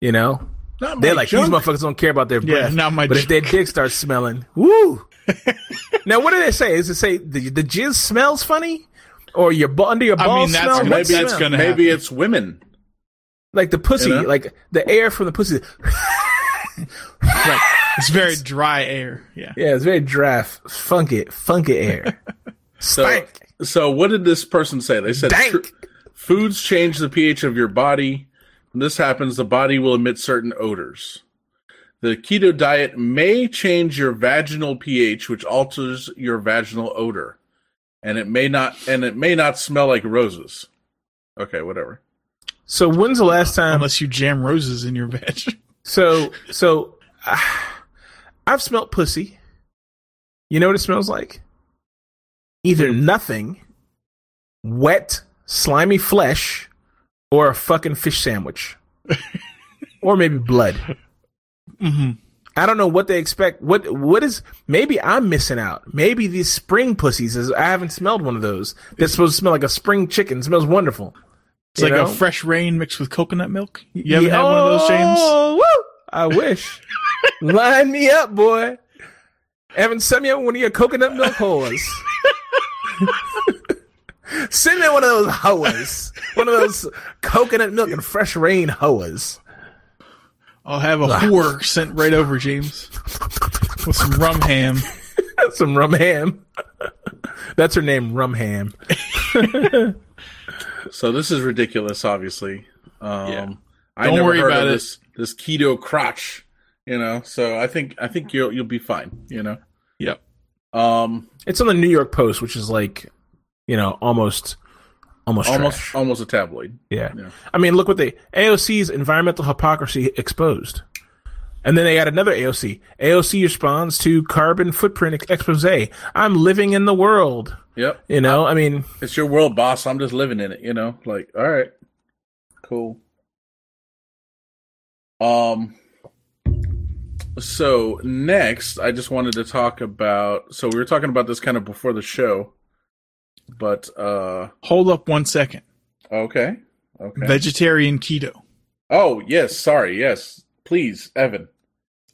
you know? Not They're like, junk. These motherfuckers don't care about their breath. Yeah, not my but junk. If their dick starts smelling, woo! Now, what do they say? Is it say the, the jizz smells funny? Or your under your balls I mean, that's smell? Gonna, maybe that's going to Maybe happen. It's women. Like the pussy, you know? Like the air from the pussy. Like, it's very dry air. Yeah, yeah, it's very dry, funky, funky air. so, so what did this person say? They said, tr- foods change the pH of your body. When this happens, the body will emit certain odors. The keto diet may change your vaginal pH, which alters your vaginal odor, and it may not and it may not smell like roses. Okay, whatever. So when's the last time? Unless you jam roses in your vag. So so uh, I've smelled pussy. You know what it smells like? Either nothing, wet, slimy flesh. Or a fucking fish sandwich. Or maybe blood. Mm-hmm. I don't know what they expect. What What is... Maybe I'm missing out. Maybe these spring pussies... Is, I haven't smelled one of those. That's supposed to smell like a spring chicken. It smells wonderful. It's you like know? A fresh rain mixed with coconut milk. You haven't yeah, had one of those, James? Oh, woo! I wish. Line me up, boy. Evan, send me up one of your coconut milk whores. Send me one of those hoas. One of those coconut milk and fresh rain hoas. I'll have a whore sent right over, James. With some rum ham. Some rum ham. That's her name, Rum Ham. So this is ridiculous, obviously. Um, yeah. I Don't never worry heard about of it. This, this keto crotch, you know. So I think I think you'll you'll be fine, you know. Yep. Um, it's on the New York Post, which is like, you know, almost, almost, almost, trash. almost a tabloid. Yeah. yeah. I mean, look what they A O C's environmental hypocrisy exposed, and then they add another A O C. A O C responds to carbon footprint expose. I'm living in the world. Yep. You know, I, I mean, it's your world, boss. I'm just living in it. You know, like, all right, cool. Um. So next, I just wanted to talk about. So we were talking about this kind of before the show, but uh, hold up one second. Okay. Okay. Vegetarian keto. Oh yes, sorry. Yes, please, Evan.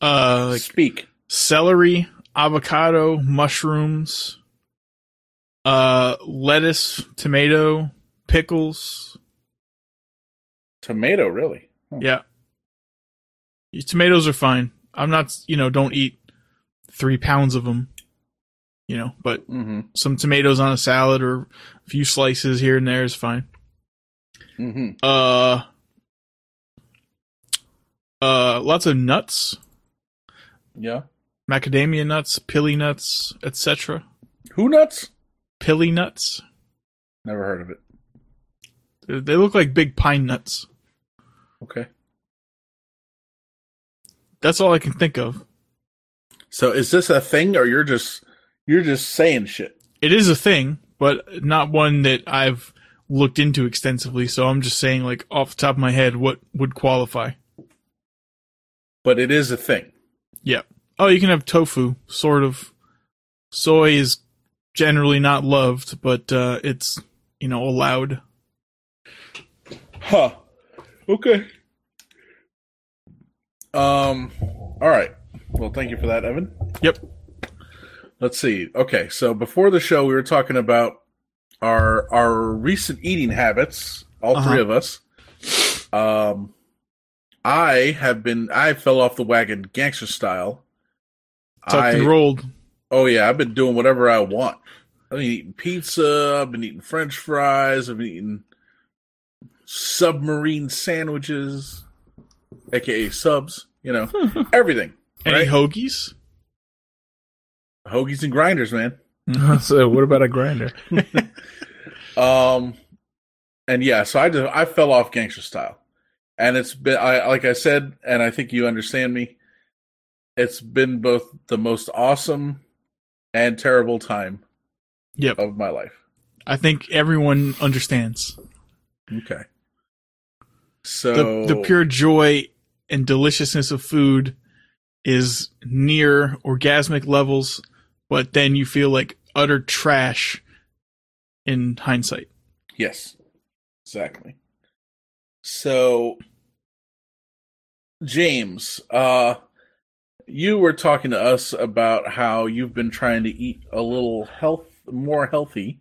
Uh, like speak. Celery, avocado, mushrooms, uh, lettuce, tomato, pickles. Tomato, really? Huh. Yeah. Your tomatoes are fine. I'm not, you know, don't eat three pounds of them, you know, but mm-hmm. some tomatoes on a salad or a few slices here and there is fine. Mm-hmm. Uh, uh, lots of nuts. Yeah. Macadamia nuts, pili nuts, et cetera. Who nuts? Pili nuts. Never heard of it. They, they look like big pine nuts. Okay. That's all I can think of. So is this a thing, or you're just you're just saying shit? It is a thing, but not one that I've looked into extensively, so I'm just saying, like, off the top of my head, what would qualify. But it is a thing. Yeah. Oh, you can have tofu, sort of. Soy is generally not loved, but uh, it's, you know, allowed. Huh. Okay. Um. All right. Well, thank you for that, Evan. Yep. Let's see. Okay. So before the show, we were talking about our our recent eating habits. All uh-huh. three of us. Um, I have been. I fell off the wagon, gangster style. Tucked and rolled. Oh yeah, I've been doing whatever I want. I've been eating pizza. I've been eating French fries. I've been eating submarine sandwiches. A K A subs, you know, everything. Right? Any hoagies? Hoagies and grinders, man. So what about a grinder? um, and yeah, so I just I fell off gangster style, and it's been I like I said, and I think you understand me. It's been both the most awesome and terrible time, yep. of my life. I think everyone understands. Okay. So the, the pure joy and deliciousness of food is near orgasmic levels, but then you feel like utter trash in hindsight. Yes, exactly. So, James, uh, you were talking to us about how you've been trying to eat a little health, more healthy,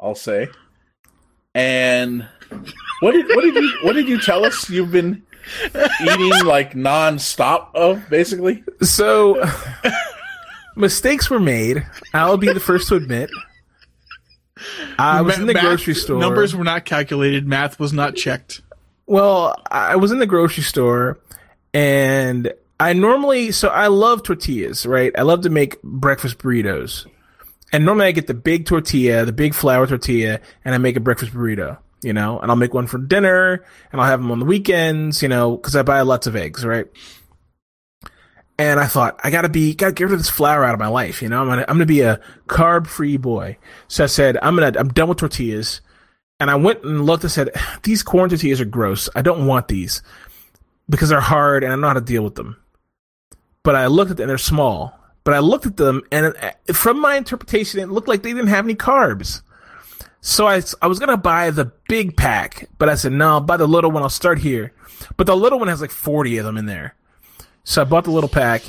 I'll say. And what did what did you what did you tell us you've been eating like nonstop of, basically? So mistakes were made. I'll be the first to admit. I was in the math, grocery store. Numbers were not calculated. Math was not checked. Well, I was in the grocery store, and I normally so I love tortillas, right? I love to make breakfast burritos. And normally I get the big tortilla, the big flour tortilla, and I make a breakfast burrito, you know, and I'll make one for dinner, and I'll have them on the weekends, you know, because I buy lots of eggs, right? And I thought, I got to be, got to get rid of this flour out of my life, you know, I'm going to I'm gonna be a carb-free boy. So I said, I'm going to, I'm done with tortillas. And I went and looked and said, these corn tortillas are gross. I don't want these because they're hard and I know how to deal with them. But I looked at them and they're small. But I looked at them, and from my interpretation, it looked like they didn't have any carbs. So I, I was going to buy the big pack, but I said, no, I'll buy the little one. I'll start here. But the little one has like forty of them in there. So I bought the little pack,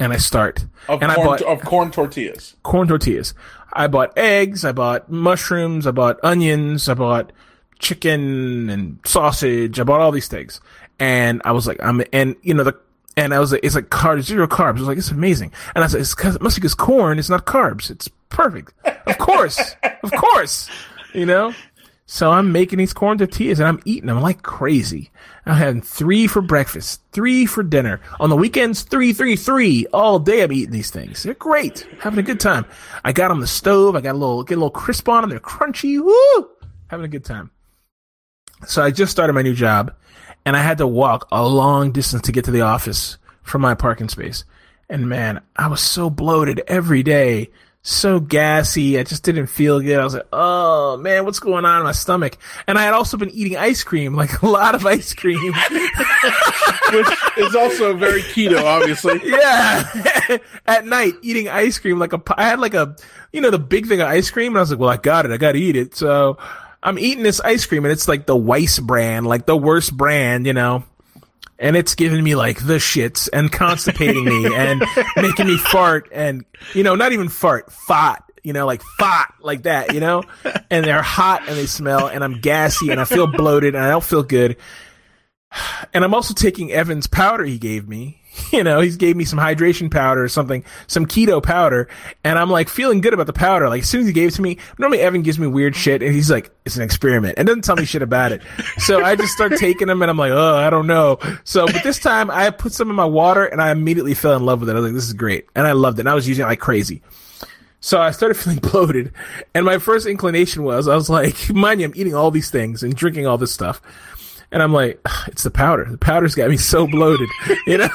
and I start. Of, and corn, I bought, of corn tortillas. Corn tortillas. I bought eggs. I bought mushrooms. I bought onions. I bought chicken and sausage. I bought all these things. And I was like, I'm, and, you know, the And I was like, it's like carbs, zero carbs. I was like, it's amazing. And I said, it's cause, it must be because corn, it's not carbs. It's perfect. Of course. Of course. You know? So I'm making these corn tortillas and I'm eating them like crazy. I'm having three for breakfast, three for dinner. On the weekends, three, three, three. All day I'm eating these things. They're great. Having a good time. I got on the stove. I got a little, get a little crisp on them. They're crunchy. Woo! Having a good time. So I just started my new job and I had to walk a long distance to get to the office from my parking space. And man, I was so bloated every day. So gassy. I just didn't feel good. I was like, oh, man, what's going on in my stomach? And I had also been eating ice cream, like a lot of ice cream. Which is also very keto, obviously. Yeah. At night, eating ice cream like a – I had like a – you know, the big thing of ice cream. And I was like, well, I got it. I got to eat it. So I'm eating this ice cream, and it's like the Weiss brand, like the worst brand, you know. And it's giving me like the shits and constipating me and making me fart and, you know, not even fart, fart, you know, like fart like that, you know, and they're hot and they smell and I'm gassy and I feel bloated and I don't feel good. And I'm also taking Evan's powder he gave me, you know, he's gave me some hydration powder or something, some keto powder. And I'm like feeling good about the powder. Like as soon as he gave it to me, normally Evan gives me weird shit and he's like, it's an experiment and doesn't tell me shit about it. So I just start taking them and I'm like, oh, I don't know. So, but this time I put some in my water and I immediately fell in love with it. I was like, this is great. And I loved it. And I was using it like crazy. So I started feeling bloated. And my first inclination was, I was like, mind you, I'm eating all these things and drinking all this stuff. And I'm like, it's the powder. The powder's got me so bloated, you know?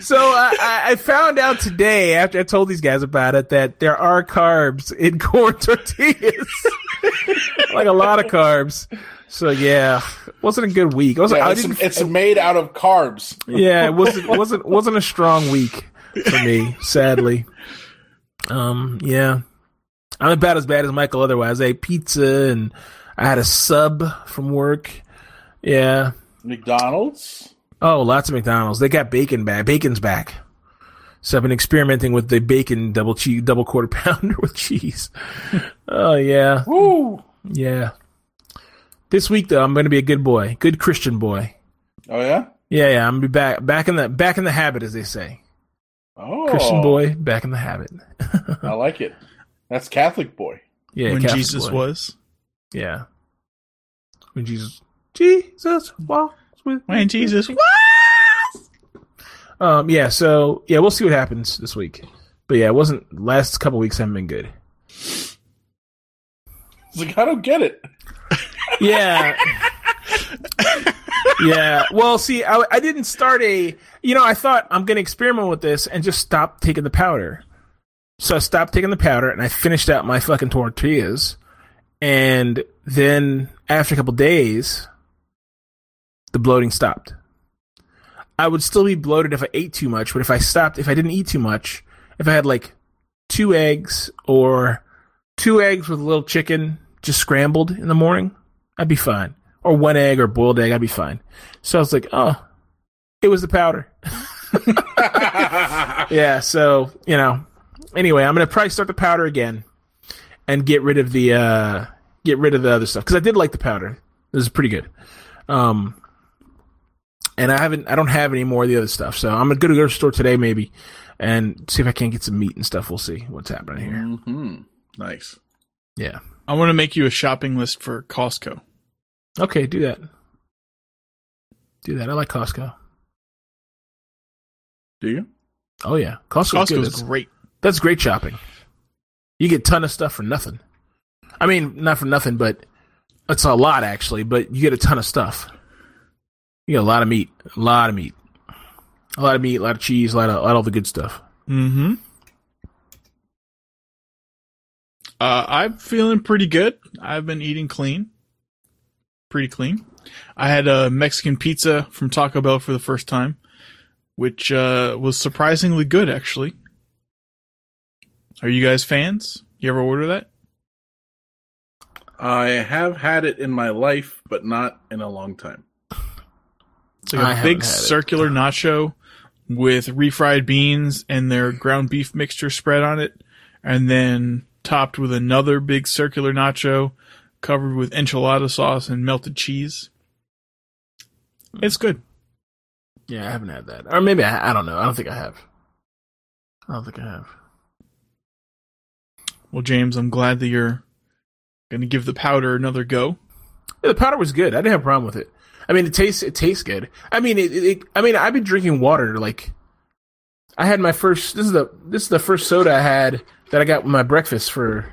So I, I found out today, after I told these guys about it, that there are carbs in corn tortillas. Like a lot of carbs. So, yeah, wasn't a good week. It wasn't, yeah, I didn't, it's made out of carbs. Yeah, it wasn't, wasn't, wasn't a strong week for me, sadly. Um, yeah. I'm about as bad as Michael otherwise. I ate pizza and... I had a sub from work. Yeah. McDonald's? Oh, lots of McDonald's. They got bacon back. Bacon's back. So I've been experimenting with the bacon double cheese, double quarter pounder with cheese. Oh, yeah. Woo! Yeah. This week, though, I'm going to be a good boy. Good Christian boy. Oh, yeah? Yeah, yeah. I'm going to be back, back, in the, back in the habit, as they say. Oh. Christian boy, back in the habit. I like it. That's Catholic boy. Yeah, when Catholic Jesus boy. was. Yeah. When Jesus Jesus walks with When Jesus was Um yeah, so yeah, we'll see what happens this week. But yeah, it wasn't last couple weeks haven't been good. It's like I don't get it. Yeah. Yeah. Well, see, I I didn't start a you know, I thought I'm gonna experiment with this and just stop taking the powder. So I stopped taking the powder and I finished out my fucking tortillas. And then after a couple days, the bloating stopped. I would still be bloated if I ate too much, but if I stopped, if I didn't eat too much, if I had like two eggs or two eggs with a little chicken just scrambled in the morning, I'd be fine. Or one egg or boiled egg, I'd be fine. So I was like, oh, it was the powder. Yeah, so, you know, anyway, I'm going to probably start the powder again. And get rid of the uh, get rid of the other stuff because I did like the powder. It was pretty good, um, and I haven't I don't have any more of the other stuff. So I'm gonna go to the grocery store today maybe and see if I can't get some meat and stuff. We'll see what's happening here. Mm-hmm. Nice, yeah. I want to make you a shopping list for Costco. Okay, do that. Do that. I like Costco. Do you? Oh yeah, Costco's, Costco's good. great. That's great shopping. You get a ton of stuff for nothing. I mean, not for nothing, but it's a lot, actually. But you get a ton of stuff. You get a lot of meat. A lot of meat. A lot of meat, a lot of cheese, a lot of, a lot of all the good stuff. Mm-hmm. Uh, I'm feeling pretty good. I've been eating clean. Pretty clean. I had a Mexican pizza from Taco Bell for the first time, which uh, was surprisingly good, actually. Are you guys fans? You ever order that? I have had it in my life, but not in a long time. It's like I a big circular it. nacho with refried beans and their ground beef mixture spread on it, and then topped with another big circular nacho covered with enchilada sauce and melted cheese. It's good. Yeah, I haven't had that. Or maybe, I, I don't know. I don't think I have. I don't think I have. Well, James, I'm glad that you're going to give the powder another go. Yeah, the powder was good. I didn't have a problem with it. I mean, it tastes it tastes good. I mean, it, it. I mean, I've been drinking water. Like, I had my first. This is the this is the first soda I had that I got with my breakfast for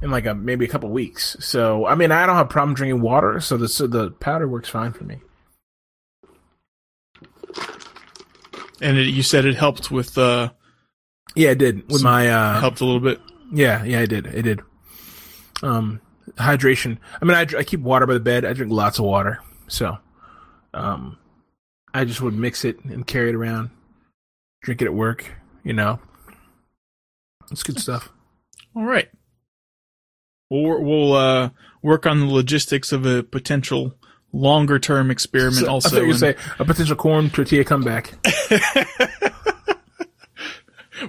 in like a, maybe a couple weeks. So, I mean, I don't have a problem drinking water. So the so the powder works fine for me. And it, you said it helped with. Uh, yeah, it did with my uh, helped a little bit. Yeah, yeah, it did. It did. Um, hydration. I mean, I, I keep water by the bed. I drink lots of water. So, um, I just would mix it and carry it around, drink it at work, you know. It's good stuff. All right. We'll, we'll uh, work on the logistics of a potential longer-term experiment so, also. I thought you were going to say a potential corn tortilla comeback.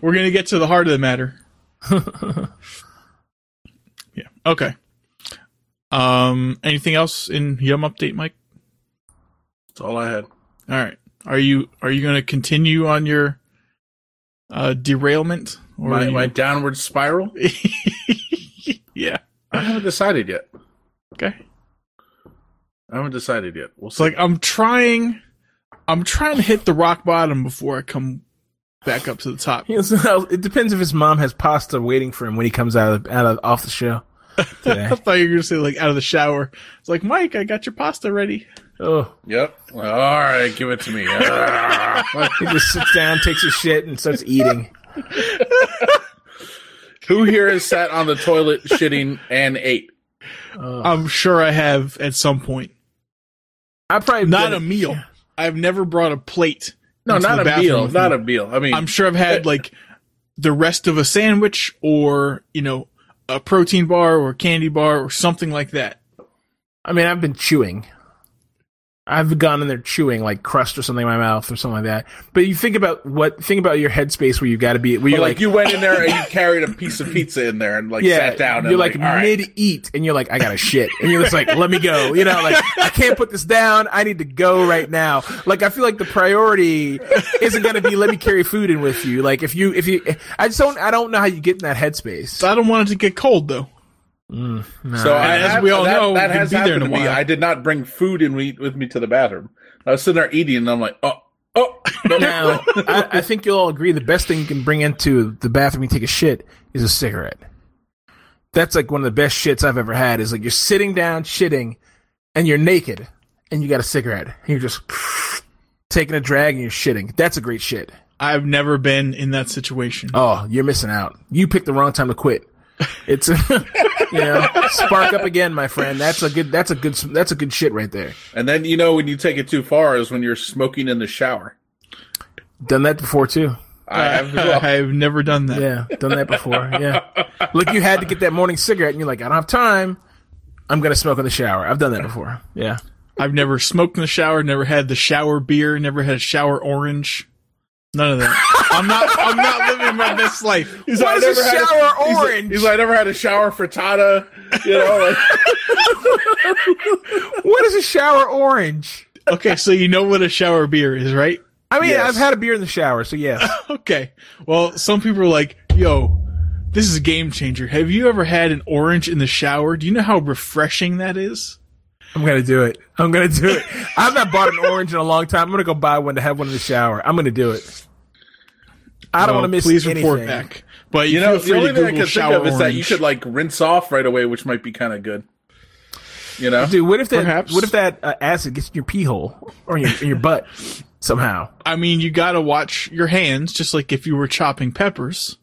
We're going to get to the heart of the matter. Yeah. Okay. Um, anything else in Yum Update, Mike? That's all I had. All right. Are you are you going to continue on your uh, derailment or my, you... my downward spiral? Yeah. I haven't decided yet. Okay. I haven't decided yet. We'll see. Like I'm trying I'm trying to hit the rock bottom before I come back up to the top. It depends if his mom has pasta waiting for him when he comes out of out of off the show. Today. I thought you were going to say, like, out of the shower. It's like, Mike, I got your pasta ready. Oh. Yep. Well, all right, give it to me. He just sits down, takes his shit, and starts eating. Who here has sat on the toilet shitting and ate? Oh. I'm sure I have at some point. I probably Not been, a meal. Yeah. I've never brought a plate. No, not a bathroom. meal. Not a meal. I mean, I'm sure I've had, like, the rest of a sandwich or, you know, a protein bar or a candy bar or something like that. I mean, I've been chewing. I've gone in there chewing like crust or something in my mouth or something like that. But you think about what think about your headspace where you got to be. Where you're like, like you went in there and you carried a piece of pizza in there and like yeah, sat down. You're and like, like mid eat and you're like, I got to shit. And you're just like, let me go. You know, like I can't put this down. I need to go right now. Like I feel like the priority isn't going to be let me carry food in with you. Like if you if you I just don't I don't know how you get in that headspace. So I don't want it to get cold though. Mm, no. So I, as we all that, know, that, that has happened to me. I did not bring food in with me to the bathroom. I was sitting there eating, and I'm like, oh, oh. Now, I, I think you'll all agree the best thing you can bring into the bathroom and take a shit is a cigarette. That's like one of the best shits I've ever had. Is like you're sitting down shitting, and you're naked, and you got a cigarette. And you're just taking a drag and you're shitting. That's a great shit. I've never been in that situation. Oh, you're missing out. You picked the wrong time to quit. It's you know, spark up again, my friend. That's a good. That's a good. That's a good shit right there. And then you know when you take it too far is when you're smoking in the shower. Done that before too. I have. Well. I have never done that. Yeah, done that before. Yeah. Look, you had to get that morning cigarette, and you're like, I don't have time. I'm gonna smoke in the shower. I've done that before. Yeah. I've never smoked in the shower. Never had the shower beer. Never had a shower orange. None of that. I'm not. I'm not living my best life. He's Why like, is a shower a, orange? He's like, he's like, I never had a shower frittata. You know, like. What is a shower orange? Okay, so you know what a shower beer is, right? I mean, yes. I've had a beer in the shower, so yes. Okay. Well, some people are like, "Yo, this is a game changer. Have you ever had an orange in the shower? Do you know how refreshing that is?" I'm going to do it. I'm going to do it. I've not bought an orange in a long time. I'm going to go buy one to have one in the shower. I'm going to do it. I don't well, want to miss please anything. Please report back. But you know, the only thing I can think of orange. Is that you could like rinse off right away, which might be kind of good. You know? Dude, what if that, Perhaps. What if that uh, acid gets in your pee hole or in your, in your butt somehow? I mean, you got to watch your hands just like if you were chopping peppers.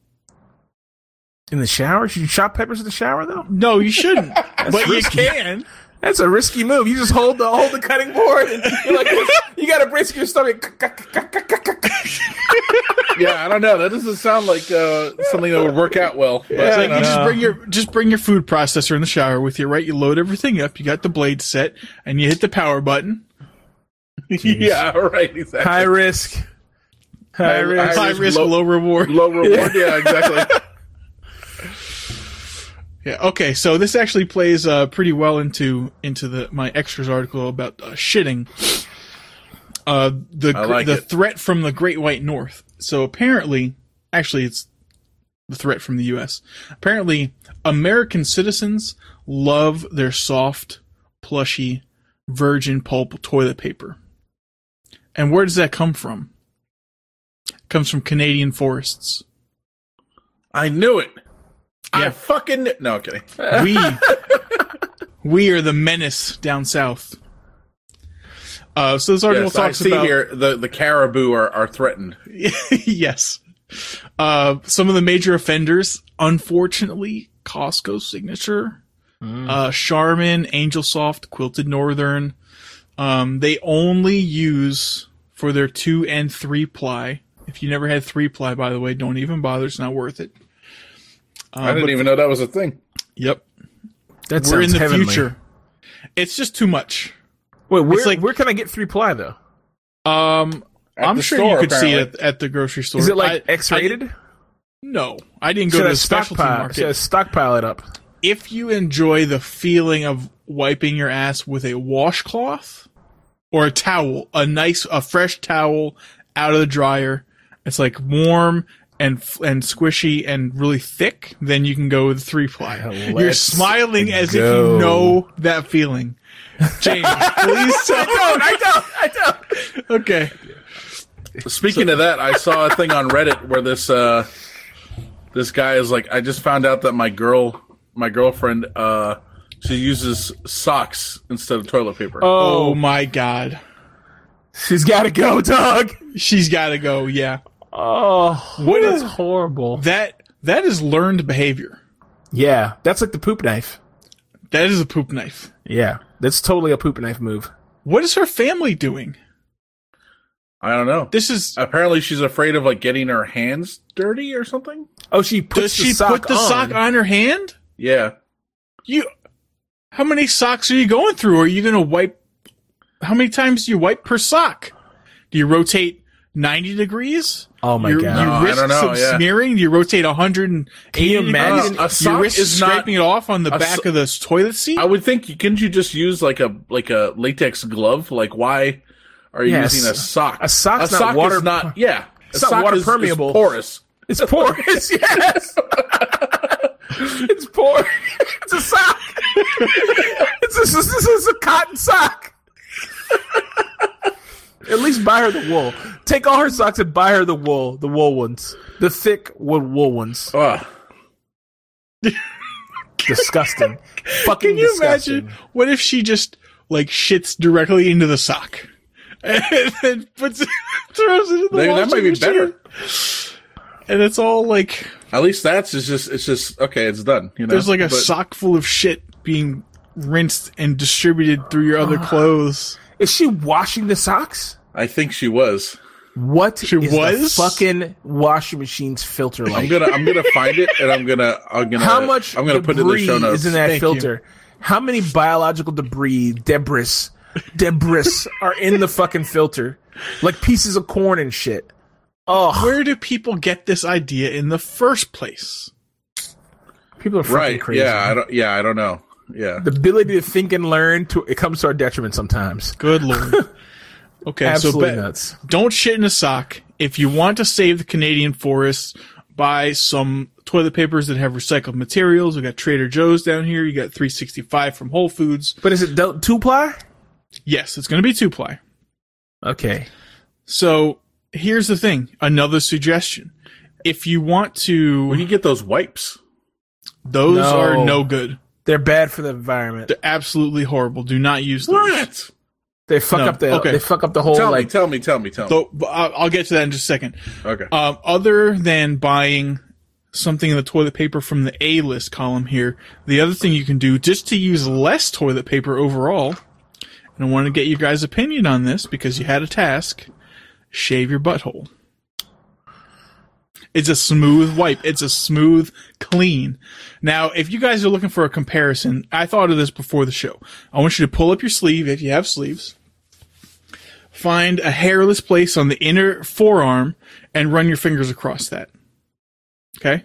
In the shower? Should you chop peppers in the shower, though? No, you shouldn't. But risky. You can. That's a risky move. You just hold the hold the cutting board, and you're like, you got to brace your stomach. Yeah, I don't know. That doesn't sound like uh, something that would work out well. But, yeah, you know. you just bring your just bring your food processor in the shower with you, right? You load everything up. You got the blade set, and you hit the power button. Yeah, right. Exactly. High risk, high, high risk, high risk, low, low reward, low reward. Yeah, yeah exactly. Yeah. Okay. So this actually plays uh, pretty well into into the my extras article about uh, shitting. Uh, the I like the it. threat from the Great White North. So apparently, actually, it's the threat from the U S. Apparently, American citizens love their soft, plushy, virgin pulp toilet paper. And where does that come from? It comes from Canadian forests. I knew it. Yeah. I fucking knew. No, I'm kidding. We, we are the menace down south. Uh, so this article yes, talks I see about here the, the caribou are, are threatened. Yes. Uh, some of the major offenders, unfortunately, Costco Signature, mm. uh, Charmin, Angelsoft, Quilted Northern. Um, they only use for their two and three ply. If you never had three ply, by the way, don't even bother. It's not worth it. Um, I didn't even know that was a thing. Yep. That We're in the heavenly. future. It's just too much. Wait, where, like, where can I get three ply though? Um, I'm sure store, you could apparently. see it at, at the grocery store. Is it like I, X-rated? I, no, I didn't go Should to I the specialty market. Should I stockpile it up? If you enjoy the feeling of wiping your ass with a washcloth or a towel, a nice, a fresh towel out of the dryer, it's like warm and and squishy and really thick, then you can go with three ply. You're smiling go. as if you know that feeling. James, please tell me. I don't, I don't, I don't. Okay. Speaking so, of that, I saw a thing on Reddit where this uh, this guy is like, I just found out that my girl, my girlfriend, uh, she uses socks instead of toilet paper. Oh my god, she's got to go, dog. She's got to go. Yeah. Oh, what that's is horrible. That that is learned behavior. Yeah, that's like the poop knife. That is a poop knife. Yeah, that's totally a poop knife move. What is her family doing? I don't know. This is apparently she's afraid of like getting her hands dirty or something. Oh, she puts Does the she sock put the on. sock on her hand? Yeah. You, how many socks are you going through? Are you gonna wipe? How many times do you wipe per sock? Do you rotate ninety degrees? Oh my You're, god! You risk I don't know, some yeah. smearing. You rotate one hundred and eighty degrees. A sock you risk is scraping not, it off on the back so- of the toilet seat. I would think. Couldn't you just use like a like a latex glove? Like why are you yes. using a sock? A sock's a not sock water. Is not yeah. It's a not water is, permeable. Is porous. It's porous. Yes. It's porous. It's a sock. It's a, this is a cotton sock. At least buy her the wool. Take all her socks and buy her the wool, the wool ones, the thick wool wool ones. Ugh. Disgusting. Fucking. Can you disgusting. imagine? What if she just like shits directly into the sock and then puts it, throws it in the Maybe, That might be machine. better. And it's all like. At least that's it's just it's just okay. It's done. You know. There's like a but, sock full of shit being rinsed and distributed through your other uh, clothes. Is she washing the socks? I think she was. What she is was? the fucking washing machine's filter like? I'm gonna I'm gonna find it and I'm gonna I'm gonna how much I'm gonna put it in the show notes. Is in that Thank filter? You. How many biological debris, debris, debris are in the fucking filter? Like pieces of corn and shit. Oh, where do people get this idea in the first place? People are fucking right. crazy. Yeah, I don't. Yeah, I don't know. Yeah, the ability to think and learn to it comes to our detriment sometimes. Good lord. Okay, absolutely so nuts. Don't shit in a sock. If you want to save the Canadian forests, buy some toilet papers that have recycled materials. We got Trader Joe's down here. You got three sixty-five from Whole Foods. But is it two ply? Yes, it's going to be two ply. Okay. So here's the thing. Another suggestion: if you want to, when you get those wipes, those no. are no good. They're bad for the environment. They're absolutely horrible. Do not use them. What? They fuck no. up the okay. They fuck up the whole. Tell like, me, tell me, tell me, tell me. So, I'll get to that in just a second. Okay. Um, other than buying something in the toilet paper from the A list column here, the other thing you can do just to use less toilet paper overall, and I want to get you guys' opinion on this because you had a task: shave your butthole. It's a smooth wipe. It's a smooth clean. Now, if you guys are looking for a comparison, I thought of this before the show. I want you to pull up your sleeve, if you have sleeves. Find a hairless place on the inner forearm and run your fingers across that. Okay?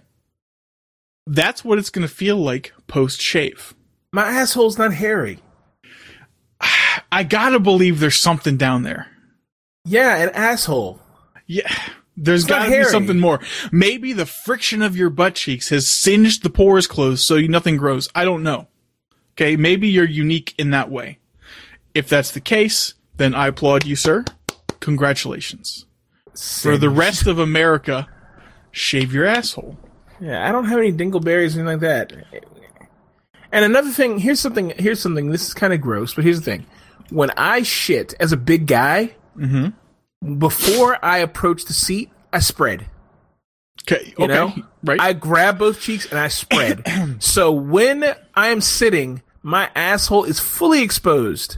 That's what it's going to feel like post-shave. My asshole's not hairy. I gotta believe there's something down there. Yeah, an asshole. Yeah. There's got to be something more. Maybe the friction of your butt cheeks has singed the pores closed so nothing grows. I don't know. Okay, maybe you're unique in that way. If that's the case, then I applaud you, sir. Congratulations. Singed. For the rest of America, shave your asshole. Yeah, I don't have any dingleberries or anything like that. And another thing, here's something, here's something, this is kind of gross, but here's the thing. When I shit as a big guy, mm-hmm. Before I approach the seat, I spread. Okay. You okay. Know? Right. I grab both cheeks and I spread. So when I am sitting, my asshole is fully exposed.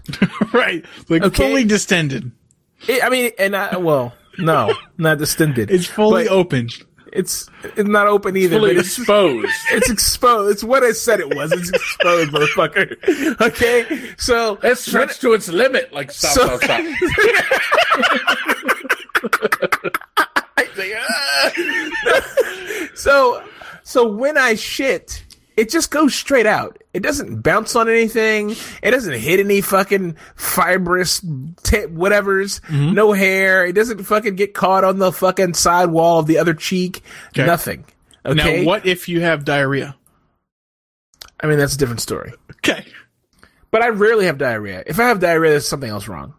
Right. Like okay? Fully distended. It, I mean, and I, well, no, not distended. It's fully but open. It's, it's not open either. It's fully but it's, exposed. It's exposed. It's what I said it was. It's exposed, motherfucker. Okay. So it's stretched to its limit. Like, stop, so, stop, stop. so so when I shit, it just goes straight out. It doesn't bounce on anything. It doesn't hit any fucking fibrous t- whatever's. Mm-hmm. No hair. It doesn't fucking get caught on the fucking side wall of the other cheek. Okay. Nothing. Okay? Now, what if you have diarrhea? I mean, that's a different story. Okay. But I rarely have diarrhea. If I have diarrhea, there's something else wrong.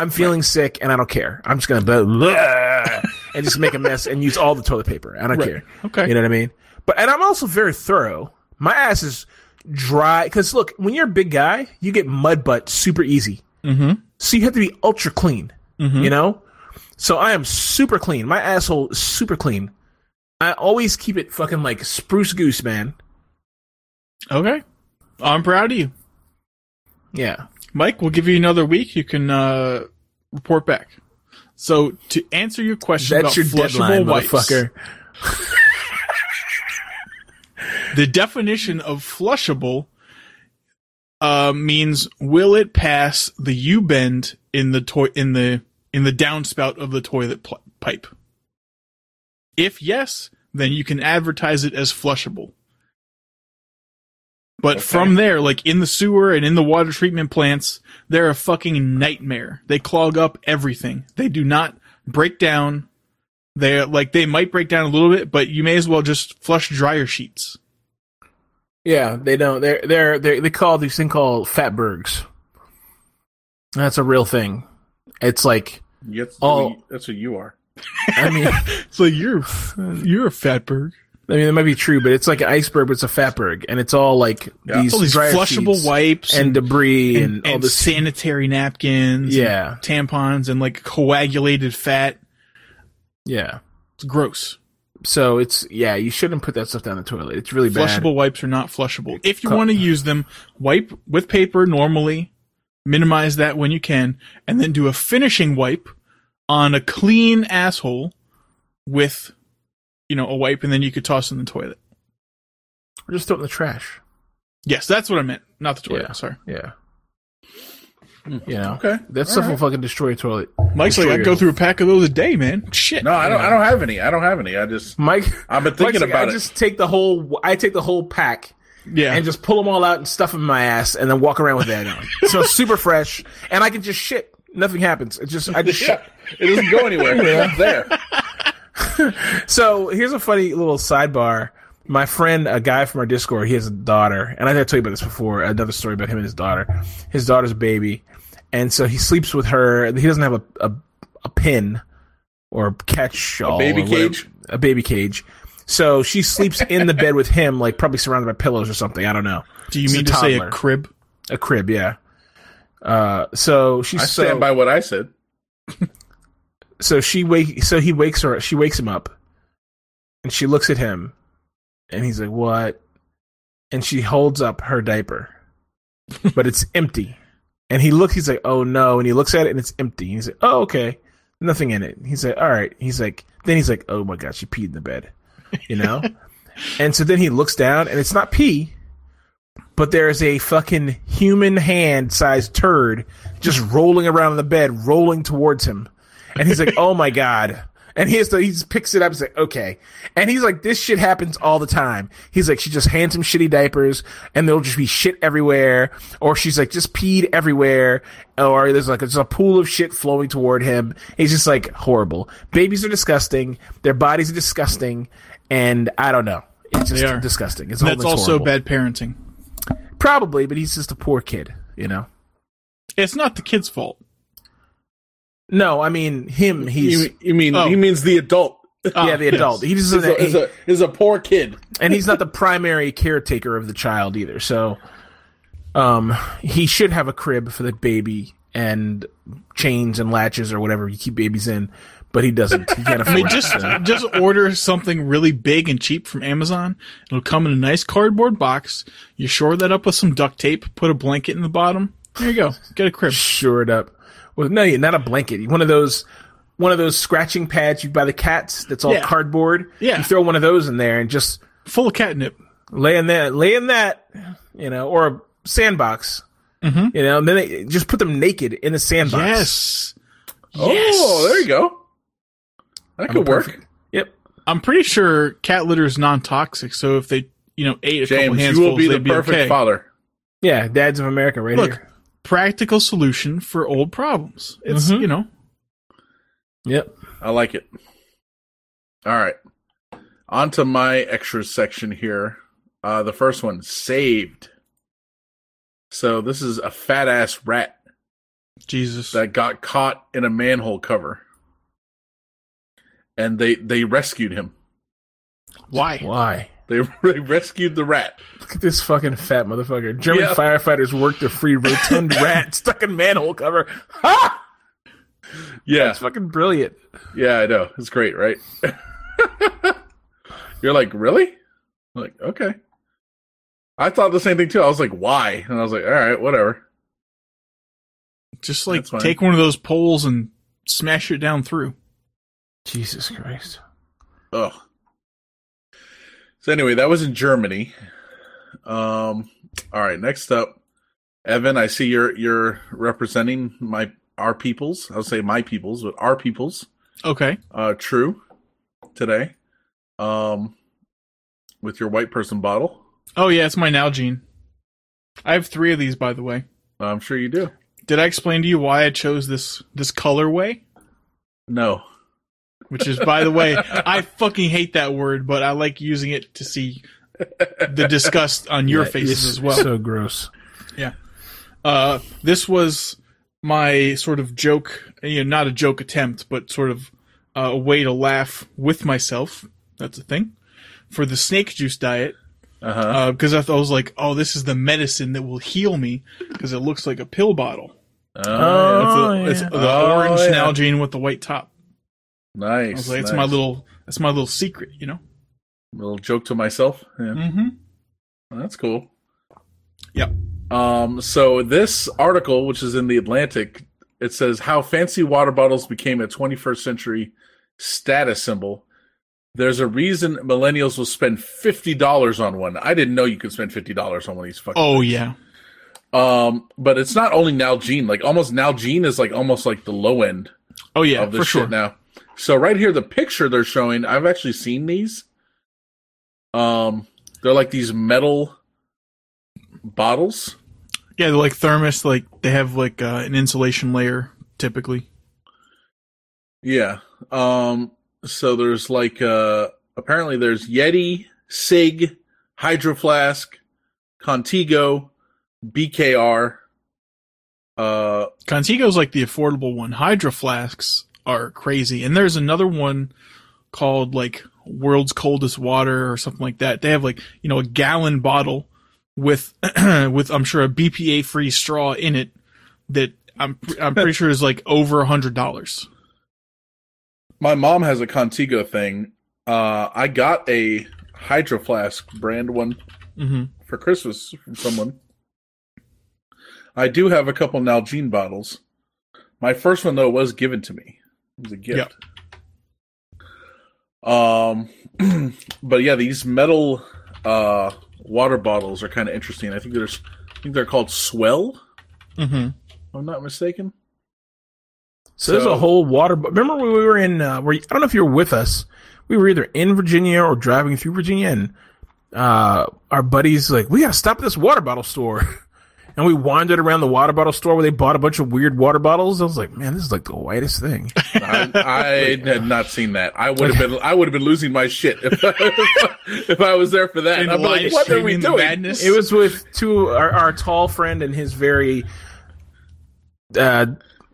I'm feeling right. sick, and I don't care. I'm just going to and just make a mess and use all the toilet paper. I don't right. care. Okay. You know what I mean? But and I'm also very thorough. My ass is dry. Because, look, when you're a big guy, you get mud butt super easy. Mm-hmm. So you have to be ultra clean, mm-hmm. you know? So I am super clean. My asshole is super clean. I always keep it fucking like spruce goose, man. Okay. I'm proud of you. Yeah. Mike, we'll give you another week. You can uh, report back. So, to answer your question That's about your flushable deadline, wipes, the definition of flushable uh, means will it pass the U-bend in the to- in the in the downspout of the toilet pl- pipe? If yes, then you can advertise it as flushable. But okay. From there, like in the sewer and in the water treatment plants, they're a fucking nightmare. They clog up everything. They do not break down. They like they might break down a little bit, but you may as well just flush dryer sheets. Yeah, they don't. They're they're they they call these thing called fatbergs. That's a real thing. It's like that's all. The, that's what you are. I mean, so you're you're a fatberg. I mean, it might be true, but it's like an iceberg, but it's a fatberg, and it's all like yeah. these, all these flushable wipes and, and debris and, and, and all the sanitary napkins, yeah, and tampons, and like coagulated fat. Yeah, it's gross. So it's yeah, you shouldn't put that stuff down the toilet. It's really bad. Flushable wipes are not flushable. If you want to use them, wipe with paper normally. Minimize that when you can, and then do a finishing wipe on a clean asshole with. You know, a wipe, and then you could toss in the toilet. Or just throw it in the trash. Yes, that's what I meant. Not the toilet. Yeah. Sorry. Yeah. Mm. You know, okay. That all stuff right. will fucking destroy a toilet. Mike's destroy like, I go through a pack of those a day, man. Shit. No, I don't. Yeah. I don't have any. I don't have any. I just. Mike. I've been thinking like, about I it. I just take the whole. I take the whole pack. Yeah. And just pull them all out and stuff them in my ass, and then walk around with that on. So super fresh, and I can just shit. Nothing happens. It just. I just shit. It doesn't go anywhere. Yeah. It's there. So here's a funny little sidebar. My friend, a guy from our Discord, he has a daughter, and I think I told you about this before. Another story about him and his daughter. His daughter's a baby, and so he sleeps with her. He doesn't have a a, a pin or a catch shawl, a baby cage, whatever, a baby cage. So she sleeps in the bed with him, like probably surrounded by pillows or something. I don't know. Do you mean to say a crib? A crib, yeah. Uh, so she's. I stand so, by what I said. So she wake. So he wakes her. She wakes him up, and she looks at him, and he's like, "What?" And she holds up her diaper, but it's empty. And he looks. He's like, "Oh no!" And he looks at it, and it's empty. And he's like, "Oh okay, nothing in it." He's like, "All right." He's like, then he's like, "Oh my god, she peed in the bed," you know. And so then he looks down, and it's not pee, but there is a fucking human hand-sized turd just rolling around in the bed, rolling towards him. And he's like, oh, my God. And he has to, he just picks it up and says, okay. And he's like, this shit happens all the time. He's like, she just hands him shitty diapers and there'll just be shit everywhere. Or she's like, just peed everywhere. Or there's like, it's a pool of shit flowing toward him. He's just like, horrible. Babies are disgusting. Their bodies are disgusting. And I don't know. It's just disgusting. It's That's also horrible. Bad parenting. Probably, but he's just a poor kid, you know? It's not the kid's fault. No, I mean him. He's you, you mean oh. he means the adult. Ah, yeah, the adult. Yes. He just is a, is a is a poor kid, and he's not the primary caretaker of the child either. So, um, he should have a crib for the baby and chains and latches or whatever you keep babies in, but he doesn't. He can't afford I mean, just it. just order something really big and cheap from Amazon. It'll come in a nice cardboard box. You shore that up with some duct tape. Put a blanket in the bottom. There you go. Get a crib. Shore it up. Well, no, not a blanket. One of those, one of those scratching pads you buy the cats. That's all yeah. cardboard. Yeah, you throw one of those in there and just full of catnip. Lay in that, lay in that, you know, or a sandbox. Mm-hmm. You know, and then they just put them naked in a sandbox. Yes. Oh, yes. There you go. That I'm could work. Perfect. Yep. I'm pretty sure cat litter is non-toxic. So if they, you know, ate a James, couple handfuls, you will be the perfect be okay. father. Yeah, Dads of America, right Look, here. Practical solution for old problems. It's, mm-hmm. you know. Yep. I like it. All right. On to my extras section here. Uh, the first one, saved. So this is a fat-ass rat. Jesus. That got caught in a manhole cover. And they, they rescued him. Why? Why? They, they rescued the rat. Look at this fucking fat motherfucker. German yeah. firefighters worked a free rotund rat stuck in manhole cover. Ha! Yeah. That's fucking brilliant. Yeah, I know. It's great, right? You're like, really? I'm like, okay. I thought the same thing, too. I was like, why? And I was like, all right, whatever. Just, like, take one of those poles and smash it down through. Jesus Christ. Ugh. So anyway, that was in Germany. Um, all right, next up, Evan, I see you're you're representing my our peoples. I'll say my peoples, but our peoples. Okay. Uh, true today. Um, with your white person bottle. Oh yeah, it's my Nalgene. I have three of these, by the way. I'm sure you do. Did I explain to you why I chose this this colorway? No. Which is, by the way, I fucking hate that word, but I like using it to see the disgust on your yeah, faces as well. So gross. Yeah. Uh, this was my sort of joke, you know, not a joke attempt, but sort of uh, a way to laugh with myself. That's a thing. For the snake juice diet. Uh-huh. Because uh, I, I was like, oh, this is the medicine that will heal me because it looks like a pill bottle. Oh, uh, yeah. It's, a, it's yeah. the oh, orange yeah. Nalgene with the white top. Nice. I was like, it's nice. my little, that's my little secret, you know. A little joke to myself. Yeah. Mm-hmm. Well, that's cool. Yep. Um. So this article, which is in the Atlantic, it says how fancy water bottles became a twenty-first century status symbol. There's a reason millennials will spend fifty dollars on one. I didn't know you could spend fifty dollars on one of these fucking. Oh things. yeah. Um. But it's not only Nalgene. Like almost Nalgene is like almost like the low end. Oh yeah, of this for shit sure. Now. So right here, the picture they're showing, I've actually seen these. Um, they're like these metal bottles. Yeah, they're like thermos. Like they have like uh, an insulation layer, typically. Yeah. Um. So there's like uh, apparently there's Yeti, Sig, Hydro Flask, Contigo, B K R. Uh, Contigo's like the affordable one. Hydro Flasks are crazy. And there's another one called like World's Coldest Water or something like that. They have like, you know, a gallon bottle with with I'm sure a B P A free straw in it that I'm I'm pretty sure is like over one hundred dollars. My mom has a Contigo thing. Uh I got a Hydro Flask brand one mm-hmm. for Christmas from someone. I do have a couple Nalgene bottles. My first one though was given to me. It was a gift. Yep. Um, but yeah, these metal uh, water bottles are kind of interesting. I think there's, I think they're called Swell. Mm-hmm. If I'm not mistaken. So, so there's a whole water. Remember when we were in? Uh, where I don't know if you were with us. We were either in Virginia or driving through Virginia, and uh, our buddies like, we gotta stop at this water bottle store. And we wandered around the water bottle store where they bought a bunch of weird water bottles. I was like, man, this is like the whitest thing. I, I like, had not seen that. I would have been I would have been losing my shit if I, if I was there for that. And I'm like, what are we doing? Madness. It was with two our, our tall friend and his very uh,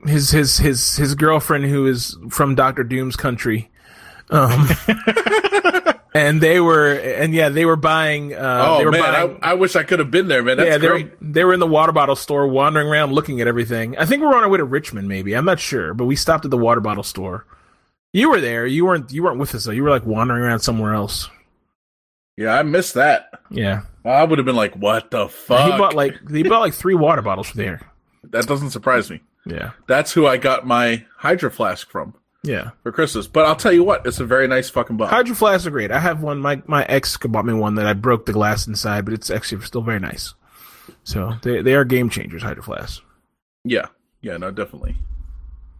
his his his his girlfriend who is from Doctor Doom's country. Um And they were, and yeah, they were buying. Uh, oh they were man, buying, I, I wish I could have been there, man. That's yeah, they great. Were, they were in the water bottle store, wandering around, looking at everything. I think we were on our way to Richmond, maybe. I'm not sure, but we stopped at the water bottle store. You were there. You weren't. You weren't with us though. You were like wandering around somewhere else. Yeah, I missed that. Yeah, I would have been like, "What the fuck?" He bought like he bought like three water bottles from there. That doesn't surprise me. Yeah, that's who I got my Hydro Flask from. Yeah, for Christmas. But I'll tell you what, it's a very nice fucking bottle. Hydro Flasks are great. I have one. My my ex bought me one that I broke the glass inside, but it's actually still very nice. So they they are game changers, Hydro Flasks. Yeah, yeah, no, definitely.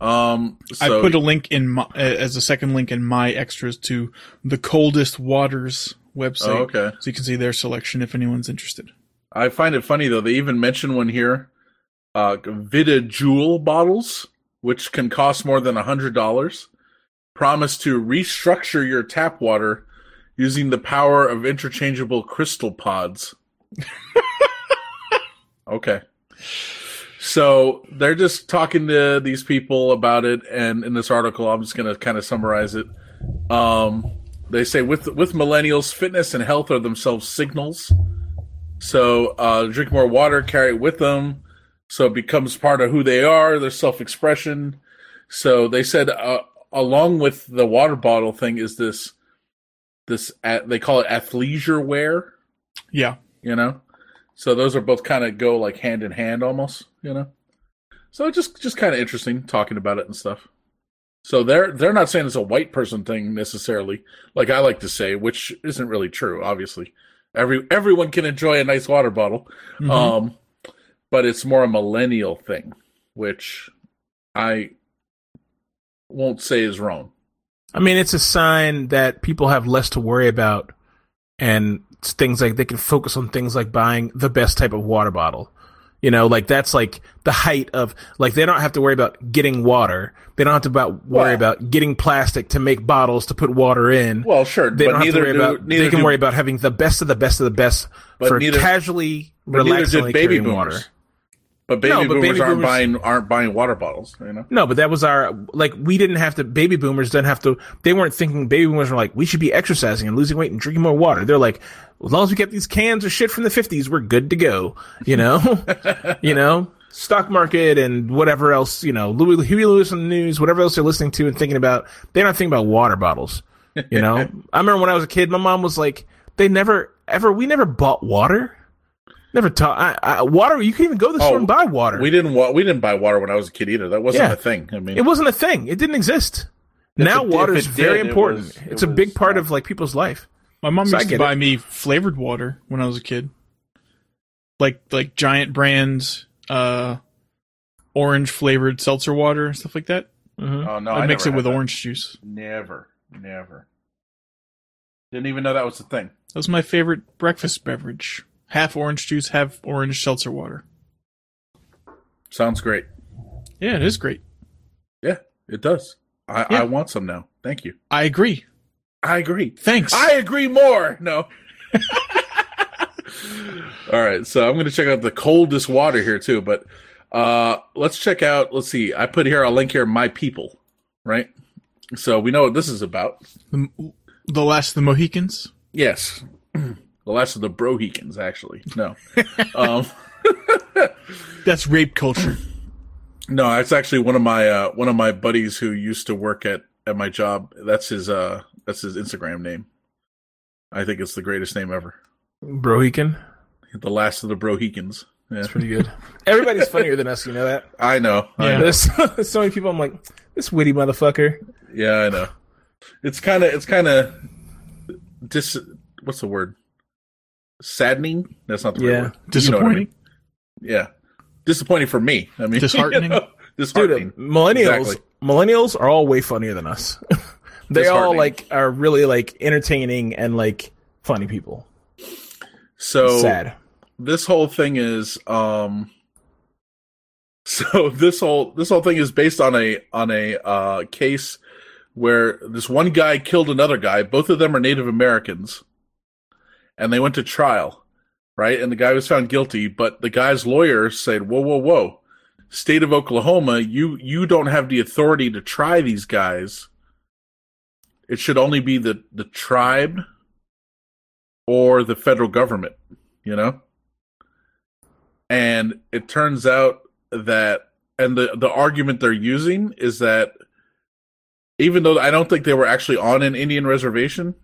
Um, so, I put a link in my, as a second link in my extras to the Coldest Waters website. Oh, okay, so you can see their selection if anyone's interested. I find it funny though. They even mention one here, uh, Vita Jewel bottles, which can cost more than one hundred dollars, promise to restructure your tap water using the power of interchangeable crystal pods. Okay. So they're just talking to these people about it, and in this article, I'm just going to kind of summarize it. Um, they say, with with millennials, fitness and health are themselves signals. So uh, drink more water, carry it with them. So it becomes part of who they are, their self-expression. So they said, uh, along with the water bottle thing, is this this uh, they call it athleisure wear. Yeah, you know. So those are both kind of go like hand in hand, almost. You know. So it's just just kind of interesting talking about it and stuff. So they're they're not saying it's a white person thing necessarily, like I like to say, which isn't really true. Obviously, every everyone can enjoy a nice water bottle. Mm-hmm. Um, But it's more a millennial thing, which I won't say is wrong. I mean, it's a sign that people have less to worry about, and things like they can focus on things like buying the best type of water bottle. You know, like that's like the height of like they don't have to worry about getting water. They don't have to about worry well, about getting plastic to make bottles to put water in. Well, sure, they but don't have to worry do, about. They can do, worry about having the best of the best of the best for neither, casually relaxing baby water. Boomers. But baby no, but boomers baby aren't boomers, buying aren't buying water bottles, you know. No, but that was our like we didn't have to. Baby boomers didn't have to. They weren't thinking. Baby boomers were like, we should be exercising and losing weight and drinking more water. They're like, as long as we get these cans of shit from the fifties, we're good to go. You know, you know, stock market and whatever else. You know, Louis, Huey Lewis on the news, whatever else they're listening to and thinking about. They're not thinking about water bottles. You know, I remember when I was a kid, my mom was like, they never ever we never bought water. Never taught I, I, water. You can even go to the oh, store and buy water. We didn't. Wa- we didn't buy water when I was a kid either. That wasn't yeah. a thing. I mean, it wasn't a thing. It didn't exist. Now water is very did, important. It was, it it's a big was, part uh, of like people's life. My mom so used to buy it. me flavored water when I was a kid, like like Giant brand uh, orange flavored seltzer water and stuff like that. Mm-hmm. Oh no! I'd I mix it with orange that. juice. Never, never. Didn't even know that was a thing. That was my favorite breakfast beverage. Half orange juice, half orange seltzer water. Sounds great. Yeah, it is great. Yeah, it does. I, yeah. I want some now. Thank you. I agree. I agree. Thanks. I agree more. No. All right, so I'm going to check out the Coldest Water here too, but uh, let's check out, let's see, I put here, I'll link here, My People, right? So we know what this is about. The, the Last of the Mohicans? Yes. The Last of the Brohicans, actually. No. um, that's rape culture. No, that's actually one of my uh, one of my buddies who used to work at, at my job. That's his uh, that's his Instagram name. I think it's the greatest name ever. Brohican? The Last of the Brohicans. Yeah. That's pretty good. Everybody's funnier than us, you know that? I know. Yeah. I know. There's, there's so many people I'm like, this witty motherfucker. Yeah, I know. It's kinda it's kinda dis what's the word? Saddening? That's not the yeah. right word. Disappointing? You know I mean? Yeah. Disappointing for me. I mean, disheartening? You know, disheartening. Dude, millennials, exactly. millennials are all way funnier than us. They all like are really like entertaining and like funny people. So sad. This whole thing is um so this whole this whole thing is based on a on a uh, case where this one guy killed another guy. Both of them are Native Americans, and they went to trial, right? And the guy was found guilty, but the guy's lawyer said, "Whoa, whoa, whoa! State of Oklahoma, you you don't have the authority to try these guys. It should only be the the tribe or the federal government, you know." And it turns out that, and the the argument they're using is that, even though I don't think they were actually on an Indian reservation,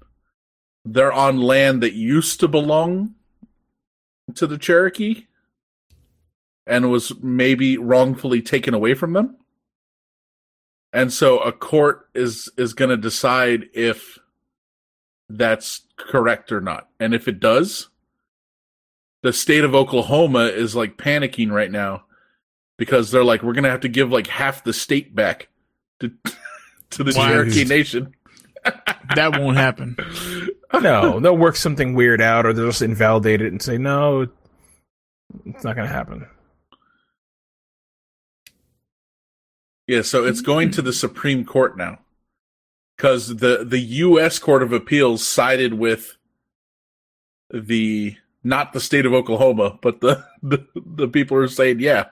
they're on land that used to belong to the Cherokee and was maybe wrongfully taken away from them. And so a court is, is going to decide if that's correct or not. And if it does, the state of Oklahoma is like panicking right now because they're like, we're going to have to give like half the state back to... to the Cherokee Nation. That won't happen. No, they'll work something weird out, or they'll just invalidate it and say, no, it's not going to happen. Yeah, so it's going to the Supreme Court now. Because the, the U S Court of Appeals sided with the, not the state of Oklahoma, but the, the, the people who are saying, yeah,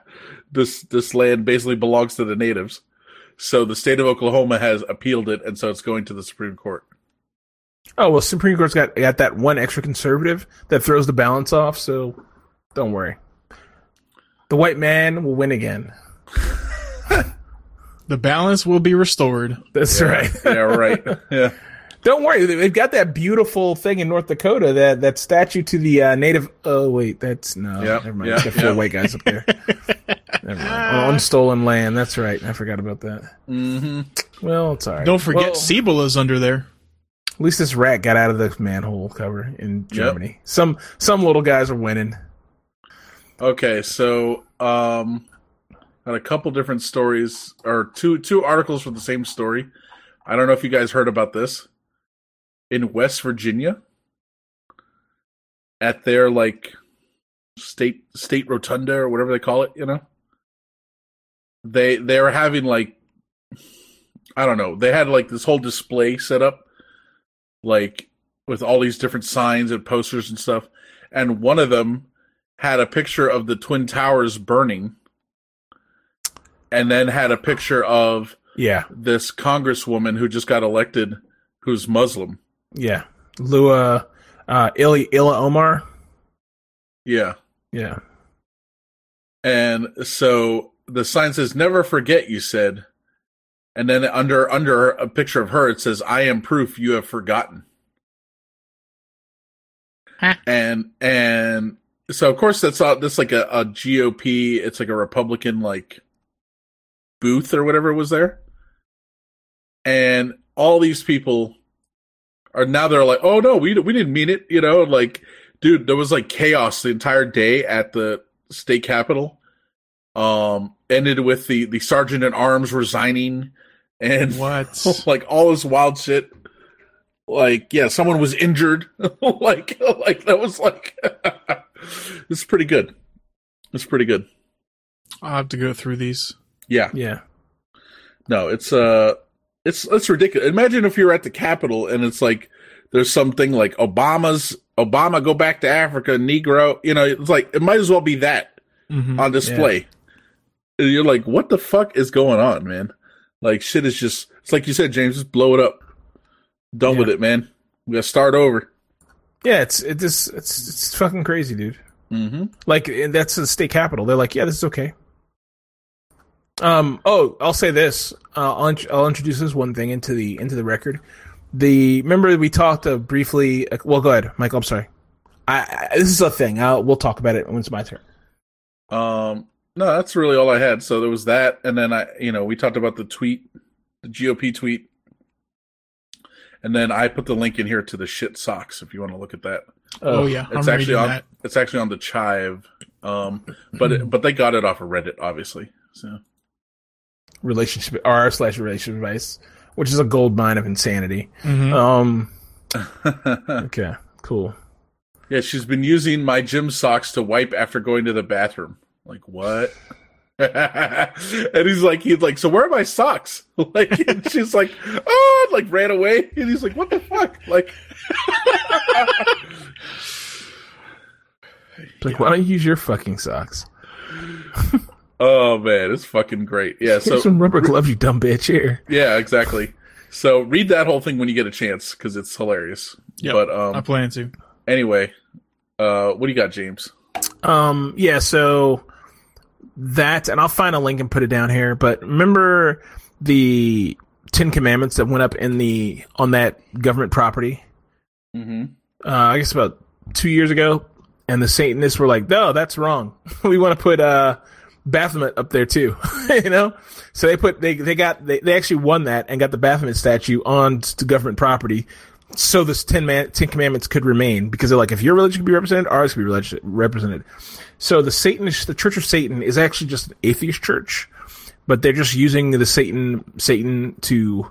this this land basically belongs to the natives. So the state of Oklahoma has appealed it, and so it's going to the Supreme Court. Oh, well, Supreme Court's got, got that one extra conservative that throws the balance off, so don't worry. The white man will win again. The balance will be restored. That's yeah, right. Yeah, right. Yeah. Don't worry. They've got that beautiful thing in North Dakota, that, that statue to the uh, native... Oh, wait, that's... No, yep, never mind. It's got four white guys up there. On oh, stolen land. That's right. I forgot about that. Mm-hmm. Well, it's all right. Don't forget, well, Sebela's under there. At least this rat got out of the manhole cover in Germany. Yep. Some some little guys are winning. Okay, so um, got a couple different stories, or two two articles from the same story. I don't know if you guys heard about this. In West Virginia, at their like state state rotunda or whatever they call it, you know. They they were having like, I don't know, they had like this whole display set up, like with all these different signs and posters and stuff. And one of them had a picture of the Twin Towers burning, and then had a picture of yeah this congresswoman who just got elected, who's Muslim. Yeah, Lua uh, Ili Illa Omar. Yeah, yeah. And so the sign says, "Never forget you said," and then under under a picture of her, it says, "I am proof you have forgotten." Huh. And and so of course that's all, that's like a, a G O P. It's like a Republican like booth or whatever was there, and all these people are now they're like, "Oh no, we we didn't mean it," you know. Like, dude, there was like chaos the entire day at the state capitol. Um, ended with the, the sergeant at arms resigning, and what like all this wild shit. Like, yeah, someone was injured. like, like that was like it's pretty good. It's pretty good. I'll have to go through these. Yeah, yeah. No, it's uh, it's it's ridiculous. Imagine if you're at the Capitol and it's like there's something like Obama's Obama go back to Africa, Negro. You know, it's like it might as well be that mm-hmm. on display. Yeah. And you're like, what the fuck is going on, man? Like, shit is just... It's like you said, James, just blow it up. Done yeah. with it, man. We gotta start over. Yeah, it's it just, it's it's fucking crazy, dude. Mm-hmm. Like, that's the state capitol. They're like, yeah, this is okay. Um. Oh, I'll say this. Uh, I'll, I'll introduce this one thing into the into the record. The Remember we talked uh, briefly... Well, go ahead, Michael. I'm sorry. I, I This is a thing. I'll, we'll talk about it when it's my turn. Um... No, that's really all I had. So there was that, and then I, you know, we talked about the tweet, the G O P tweet, and then I put the link in here to the shit socks if you want to look at that. Oh, oh yeah, it's I'm actually on. That. It's actually on the Chive, um, but it, but they got it off of Reddit, obviously. So relationship r slash relationship advice, which is a gold mine of insanity. Mm-hmm. Um, okay, cool. Yeah, she's been using my gym socks to wipe after going to the bathroom. Like, what? And he's like, he's like, so where are my socks? Like, and she's like, oh, and like ran away. And he's like, what the fuck? Like, like, yeah. Why don't you use your fucking socks? Oh man, it's fucking great. Yeah, so here's some rubber gloves, you dumb bitch. Here. Yeah, exactly. So read that whole thing when you get a chance because it's hilarious. Yeah, but um, I plan to. Anyway, uh, what do you got, James? Um, yeah, so. That, and I'll find a link and put it down here, but remember the Ten Commandments that went up in the on that government property? Mm-hmm. Uh, I guess about two years ago, and the Satanists were like, no, that's wrong. We want to put uh, Baphomet up there too, you know? So they put they they got they, they actually won that and got the Baphomet statue on to government property so this Ten, man, Ten Commandments could remain, because they're like, if your religion could be represented, ours could be represented. So the Satanist, the Church of Satan is actually just an atheist church, but they're just using the Satan Satan to,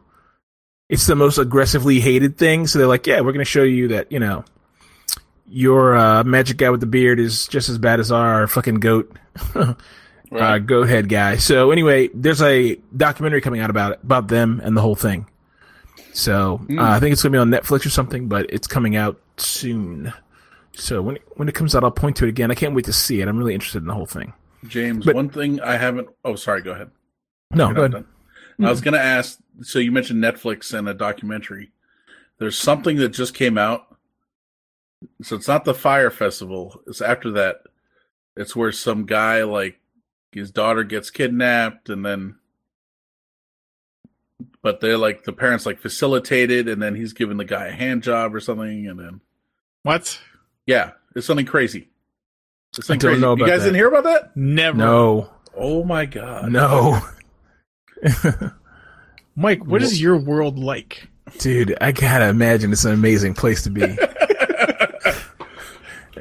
it's the most aggressively hated thing. So they're like, yeah, we're going to show you that, you know, your uh, magic guy with the beard is just as bad as our fucking goat, right. uh, goat head guy. So anyway, there's a documentary coming out about it, about them and the whole thing. So mm. uh, I think it's going to be on Netflix or something, but it's coming out soon. So when it, when it comes out, I'll point to it again. I can't wait to see it. I'm really interested in the whole thing. James, but, one thing I haven't... Oh, sorry. Go ahead. No, go ahead. Mm-hmm. I was going to ask... So you mentioned Netflix and a documentary. There's something that just came out. So it's not the Fire Festival. It's after that. It's where some guy, like, his daughter gets kidnapped and then... But they're, like, the parents, like, facilitated and then he's giving the guy a hand job or something and then... What? Yeah, it's something crazy. It's something crazy. You guys that. Didn't hear about that? Never. No. Oh my god. No. Mike, what is your world like? Dude, I gotta imagine it's an amazing place to be.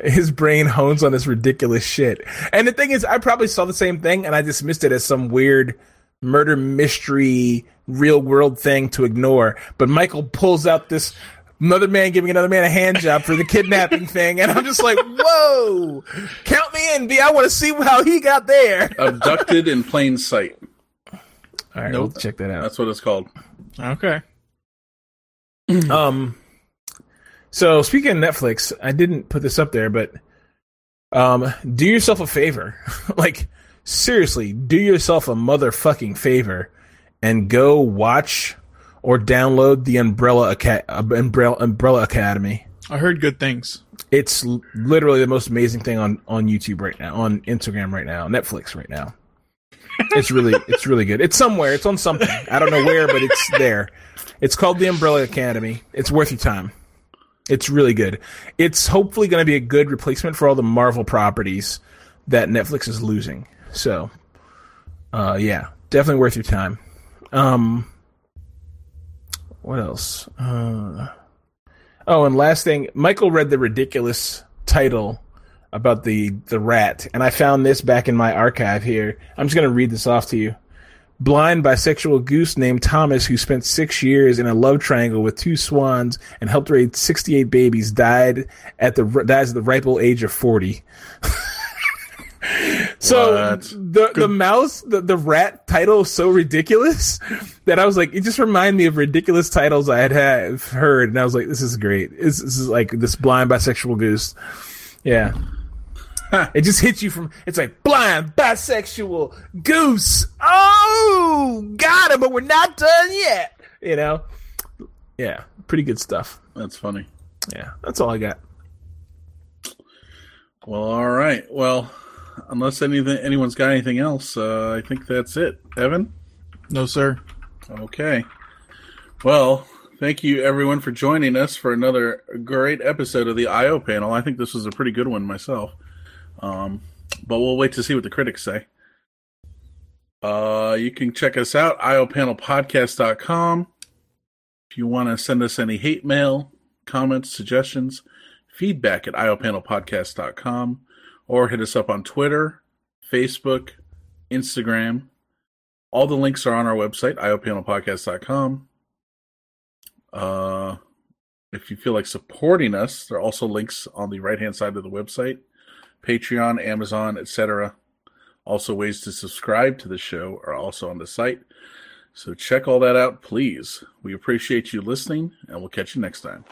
His brain hones on this ridiculous shit. And the thing is, I probably saw the same thing and I dismissed it as some weird murder mystery real world thing to ignore. But Michael pulls out this another man giving another man a hand job for the kidnapping thing, and I'm just like, whoa, count me in, B. I want to see how he got there. Abducted in Plain Sight. All right, nope. We'll check that out. That's what it's called. Okay. um. So, speaking of Netflix, I didn't put this up there, but um, do yourself a favor. Like, seriously, do yourself a motherfucking favor and go watch... Or download the Umbrella Acad- Umbrella Umbrella Academy. I heard good things. It's l- literally the most amazing thing on, on YouTube right now, on Instagram right now, Netflix right now. It's really it's really good. It's somewhere. It's on something. I don't know where, but it's there. It's called the Umbrella Academy. It's worth your time. It's really good. It's hopefully going to be a good replacement for all the Marvel properties that Netflix is losing. So, uh, yeah, definitely worth your time. Um... What else? Uh, oh, and last thing, Michael read the ridiculous title about the, the rat, and I found this back in my archive here. I'm just going to read this off to you. Blind bisexual goose named Thomas, who spent six years in a love triangle with two swans and helped raise sixty-eight babies, died at the dies at the ripe old age of forty. So what? the Good. the mouse the, the rat title is so ridiculous that I was like, it just reminded me of ridiculous titles I had have heard, and I was like, this is great. It's, this is like this blind bisexual goose. Yeah, huh. It just hits you from. It's like blind bisexual goose. Oh, got it, but we're not done yet. You know, yeah, pretty good stuff. That's funny. Yeah, that's all I got. Well, all right. Well. Unless anything, anyone's got anything else, uh, I think that's it. Evan? No, sir. Okay. Well, thank you, everyone, for joining us for another great episode of the I O panel. I think this was a pretty good one myself. Um, but we'll wait to see what the critics say. Uh, you can check us out, I O panel podcast dot com. If you want to send us any hate mail, comments, suggestions, feedback at I O panel podcast dot com. Or hit us up on Twitter, Facebook, Instagram. All the links are on our website, iopanelpodcast dot com. Uh, if you feel like supporting us, there are also links on the right-hand side of the website. Patreon, Amazon, et cetera. Also, ways to subscribe to the show are also on the site. So check all that out, please. We appreciate you listening, and we'll catch you next time.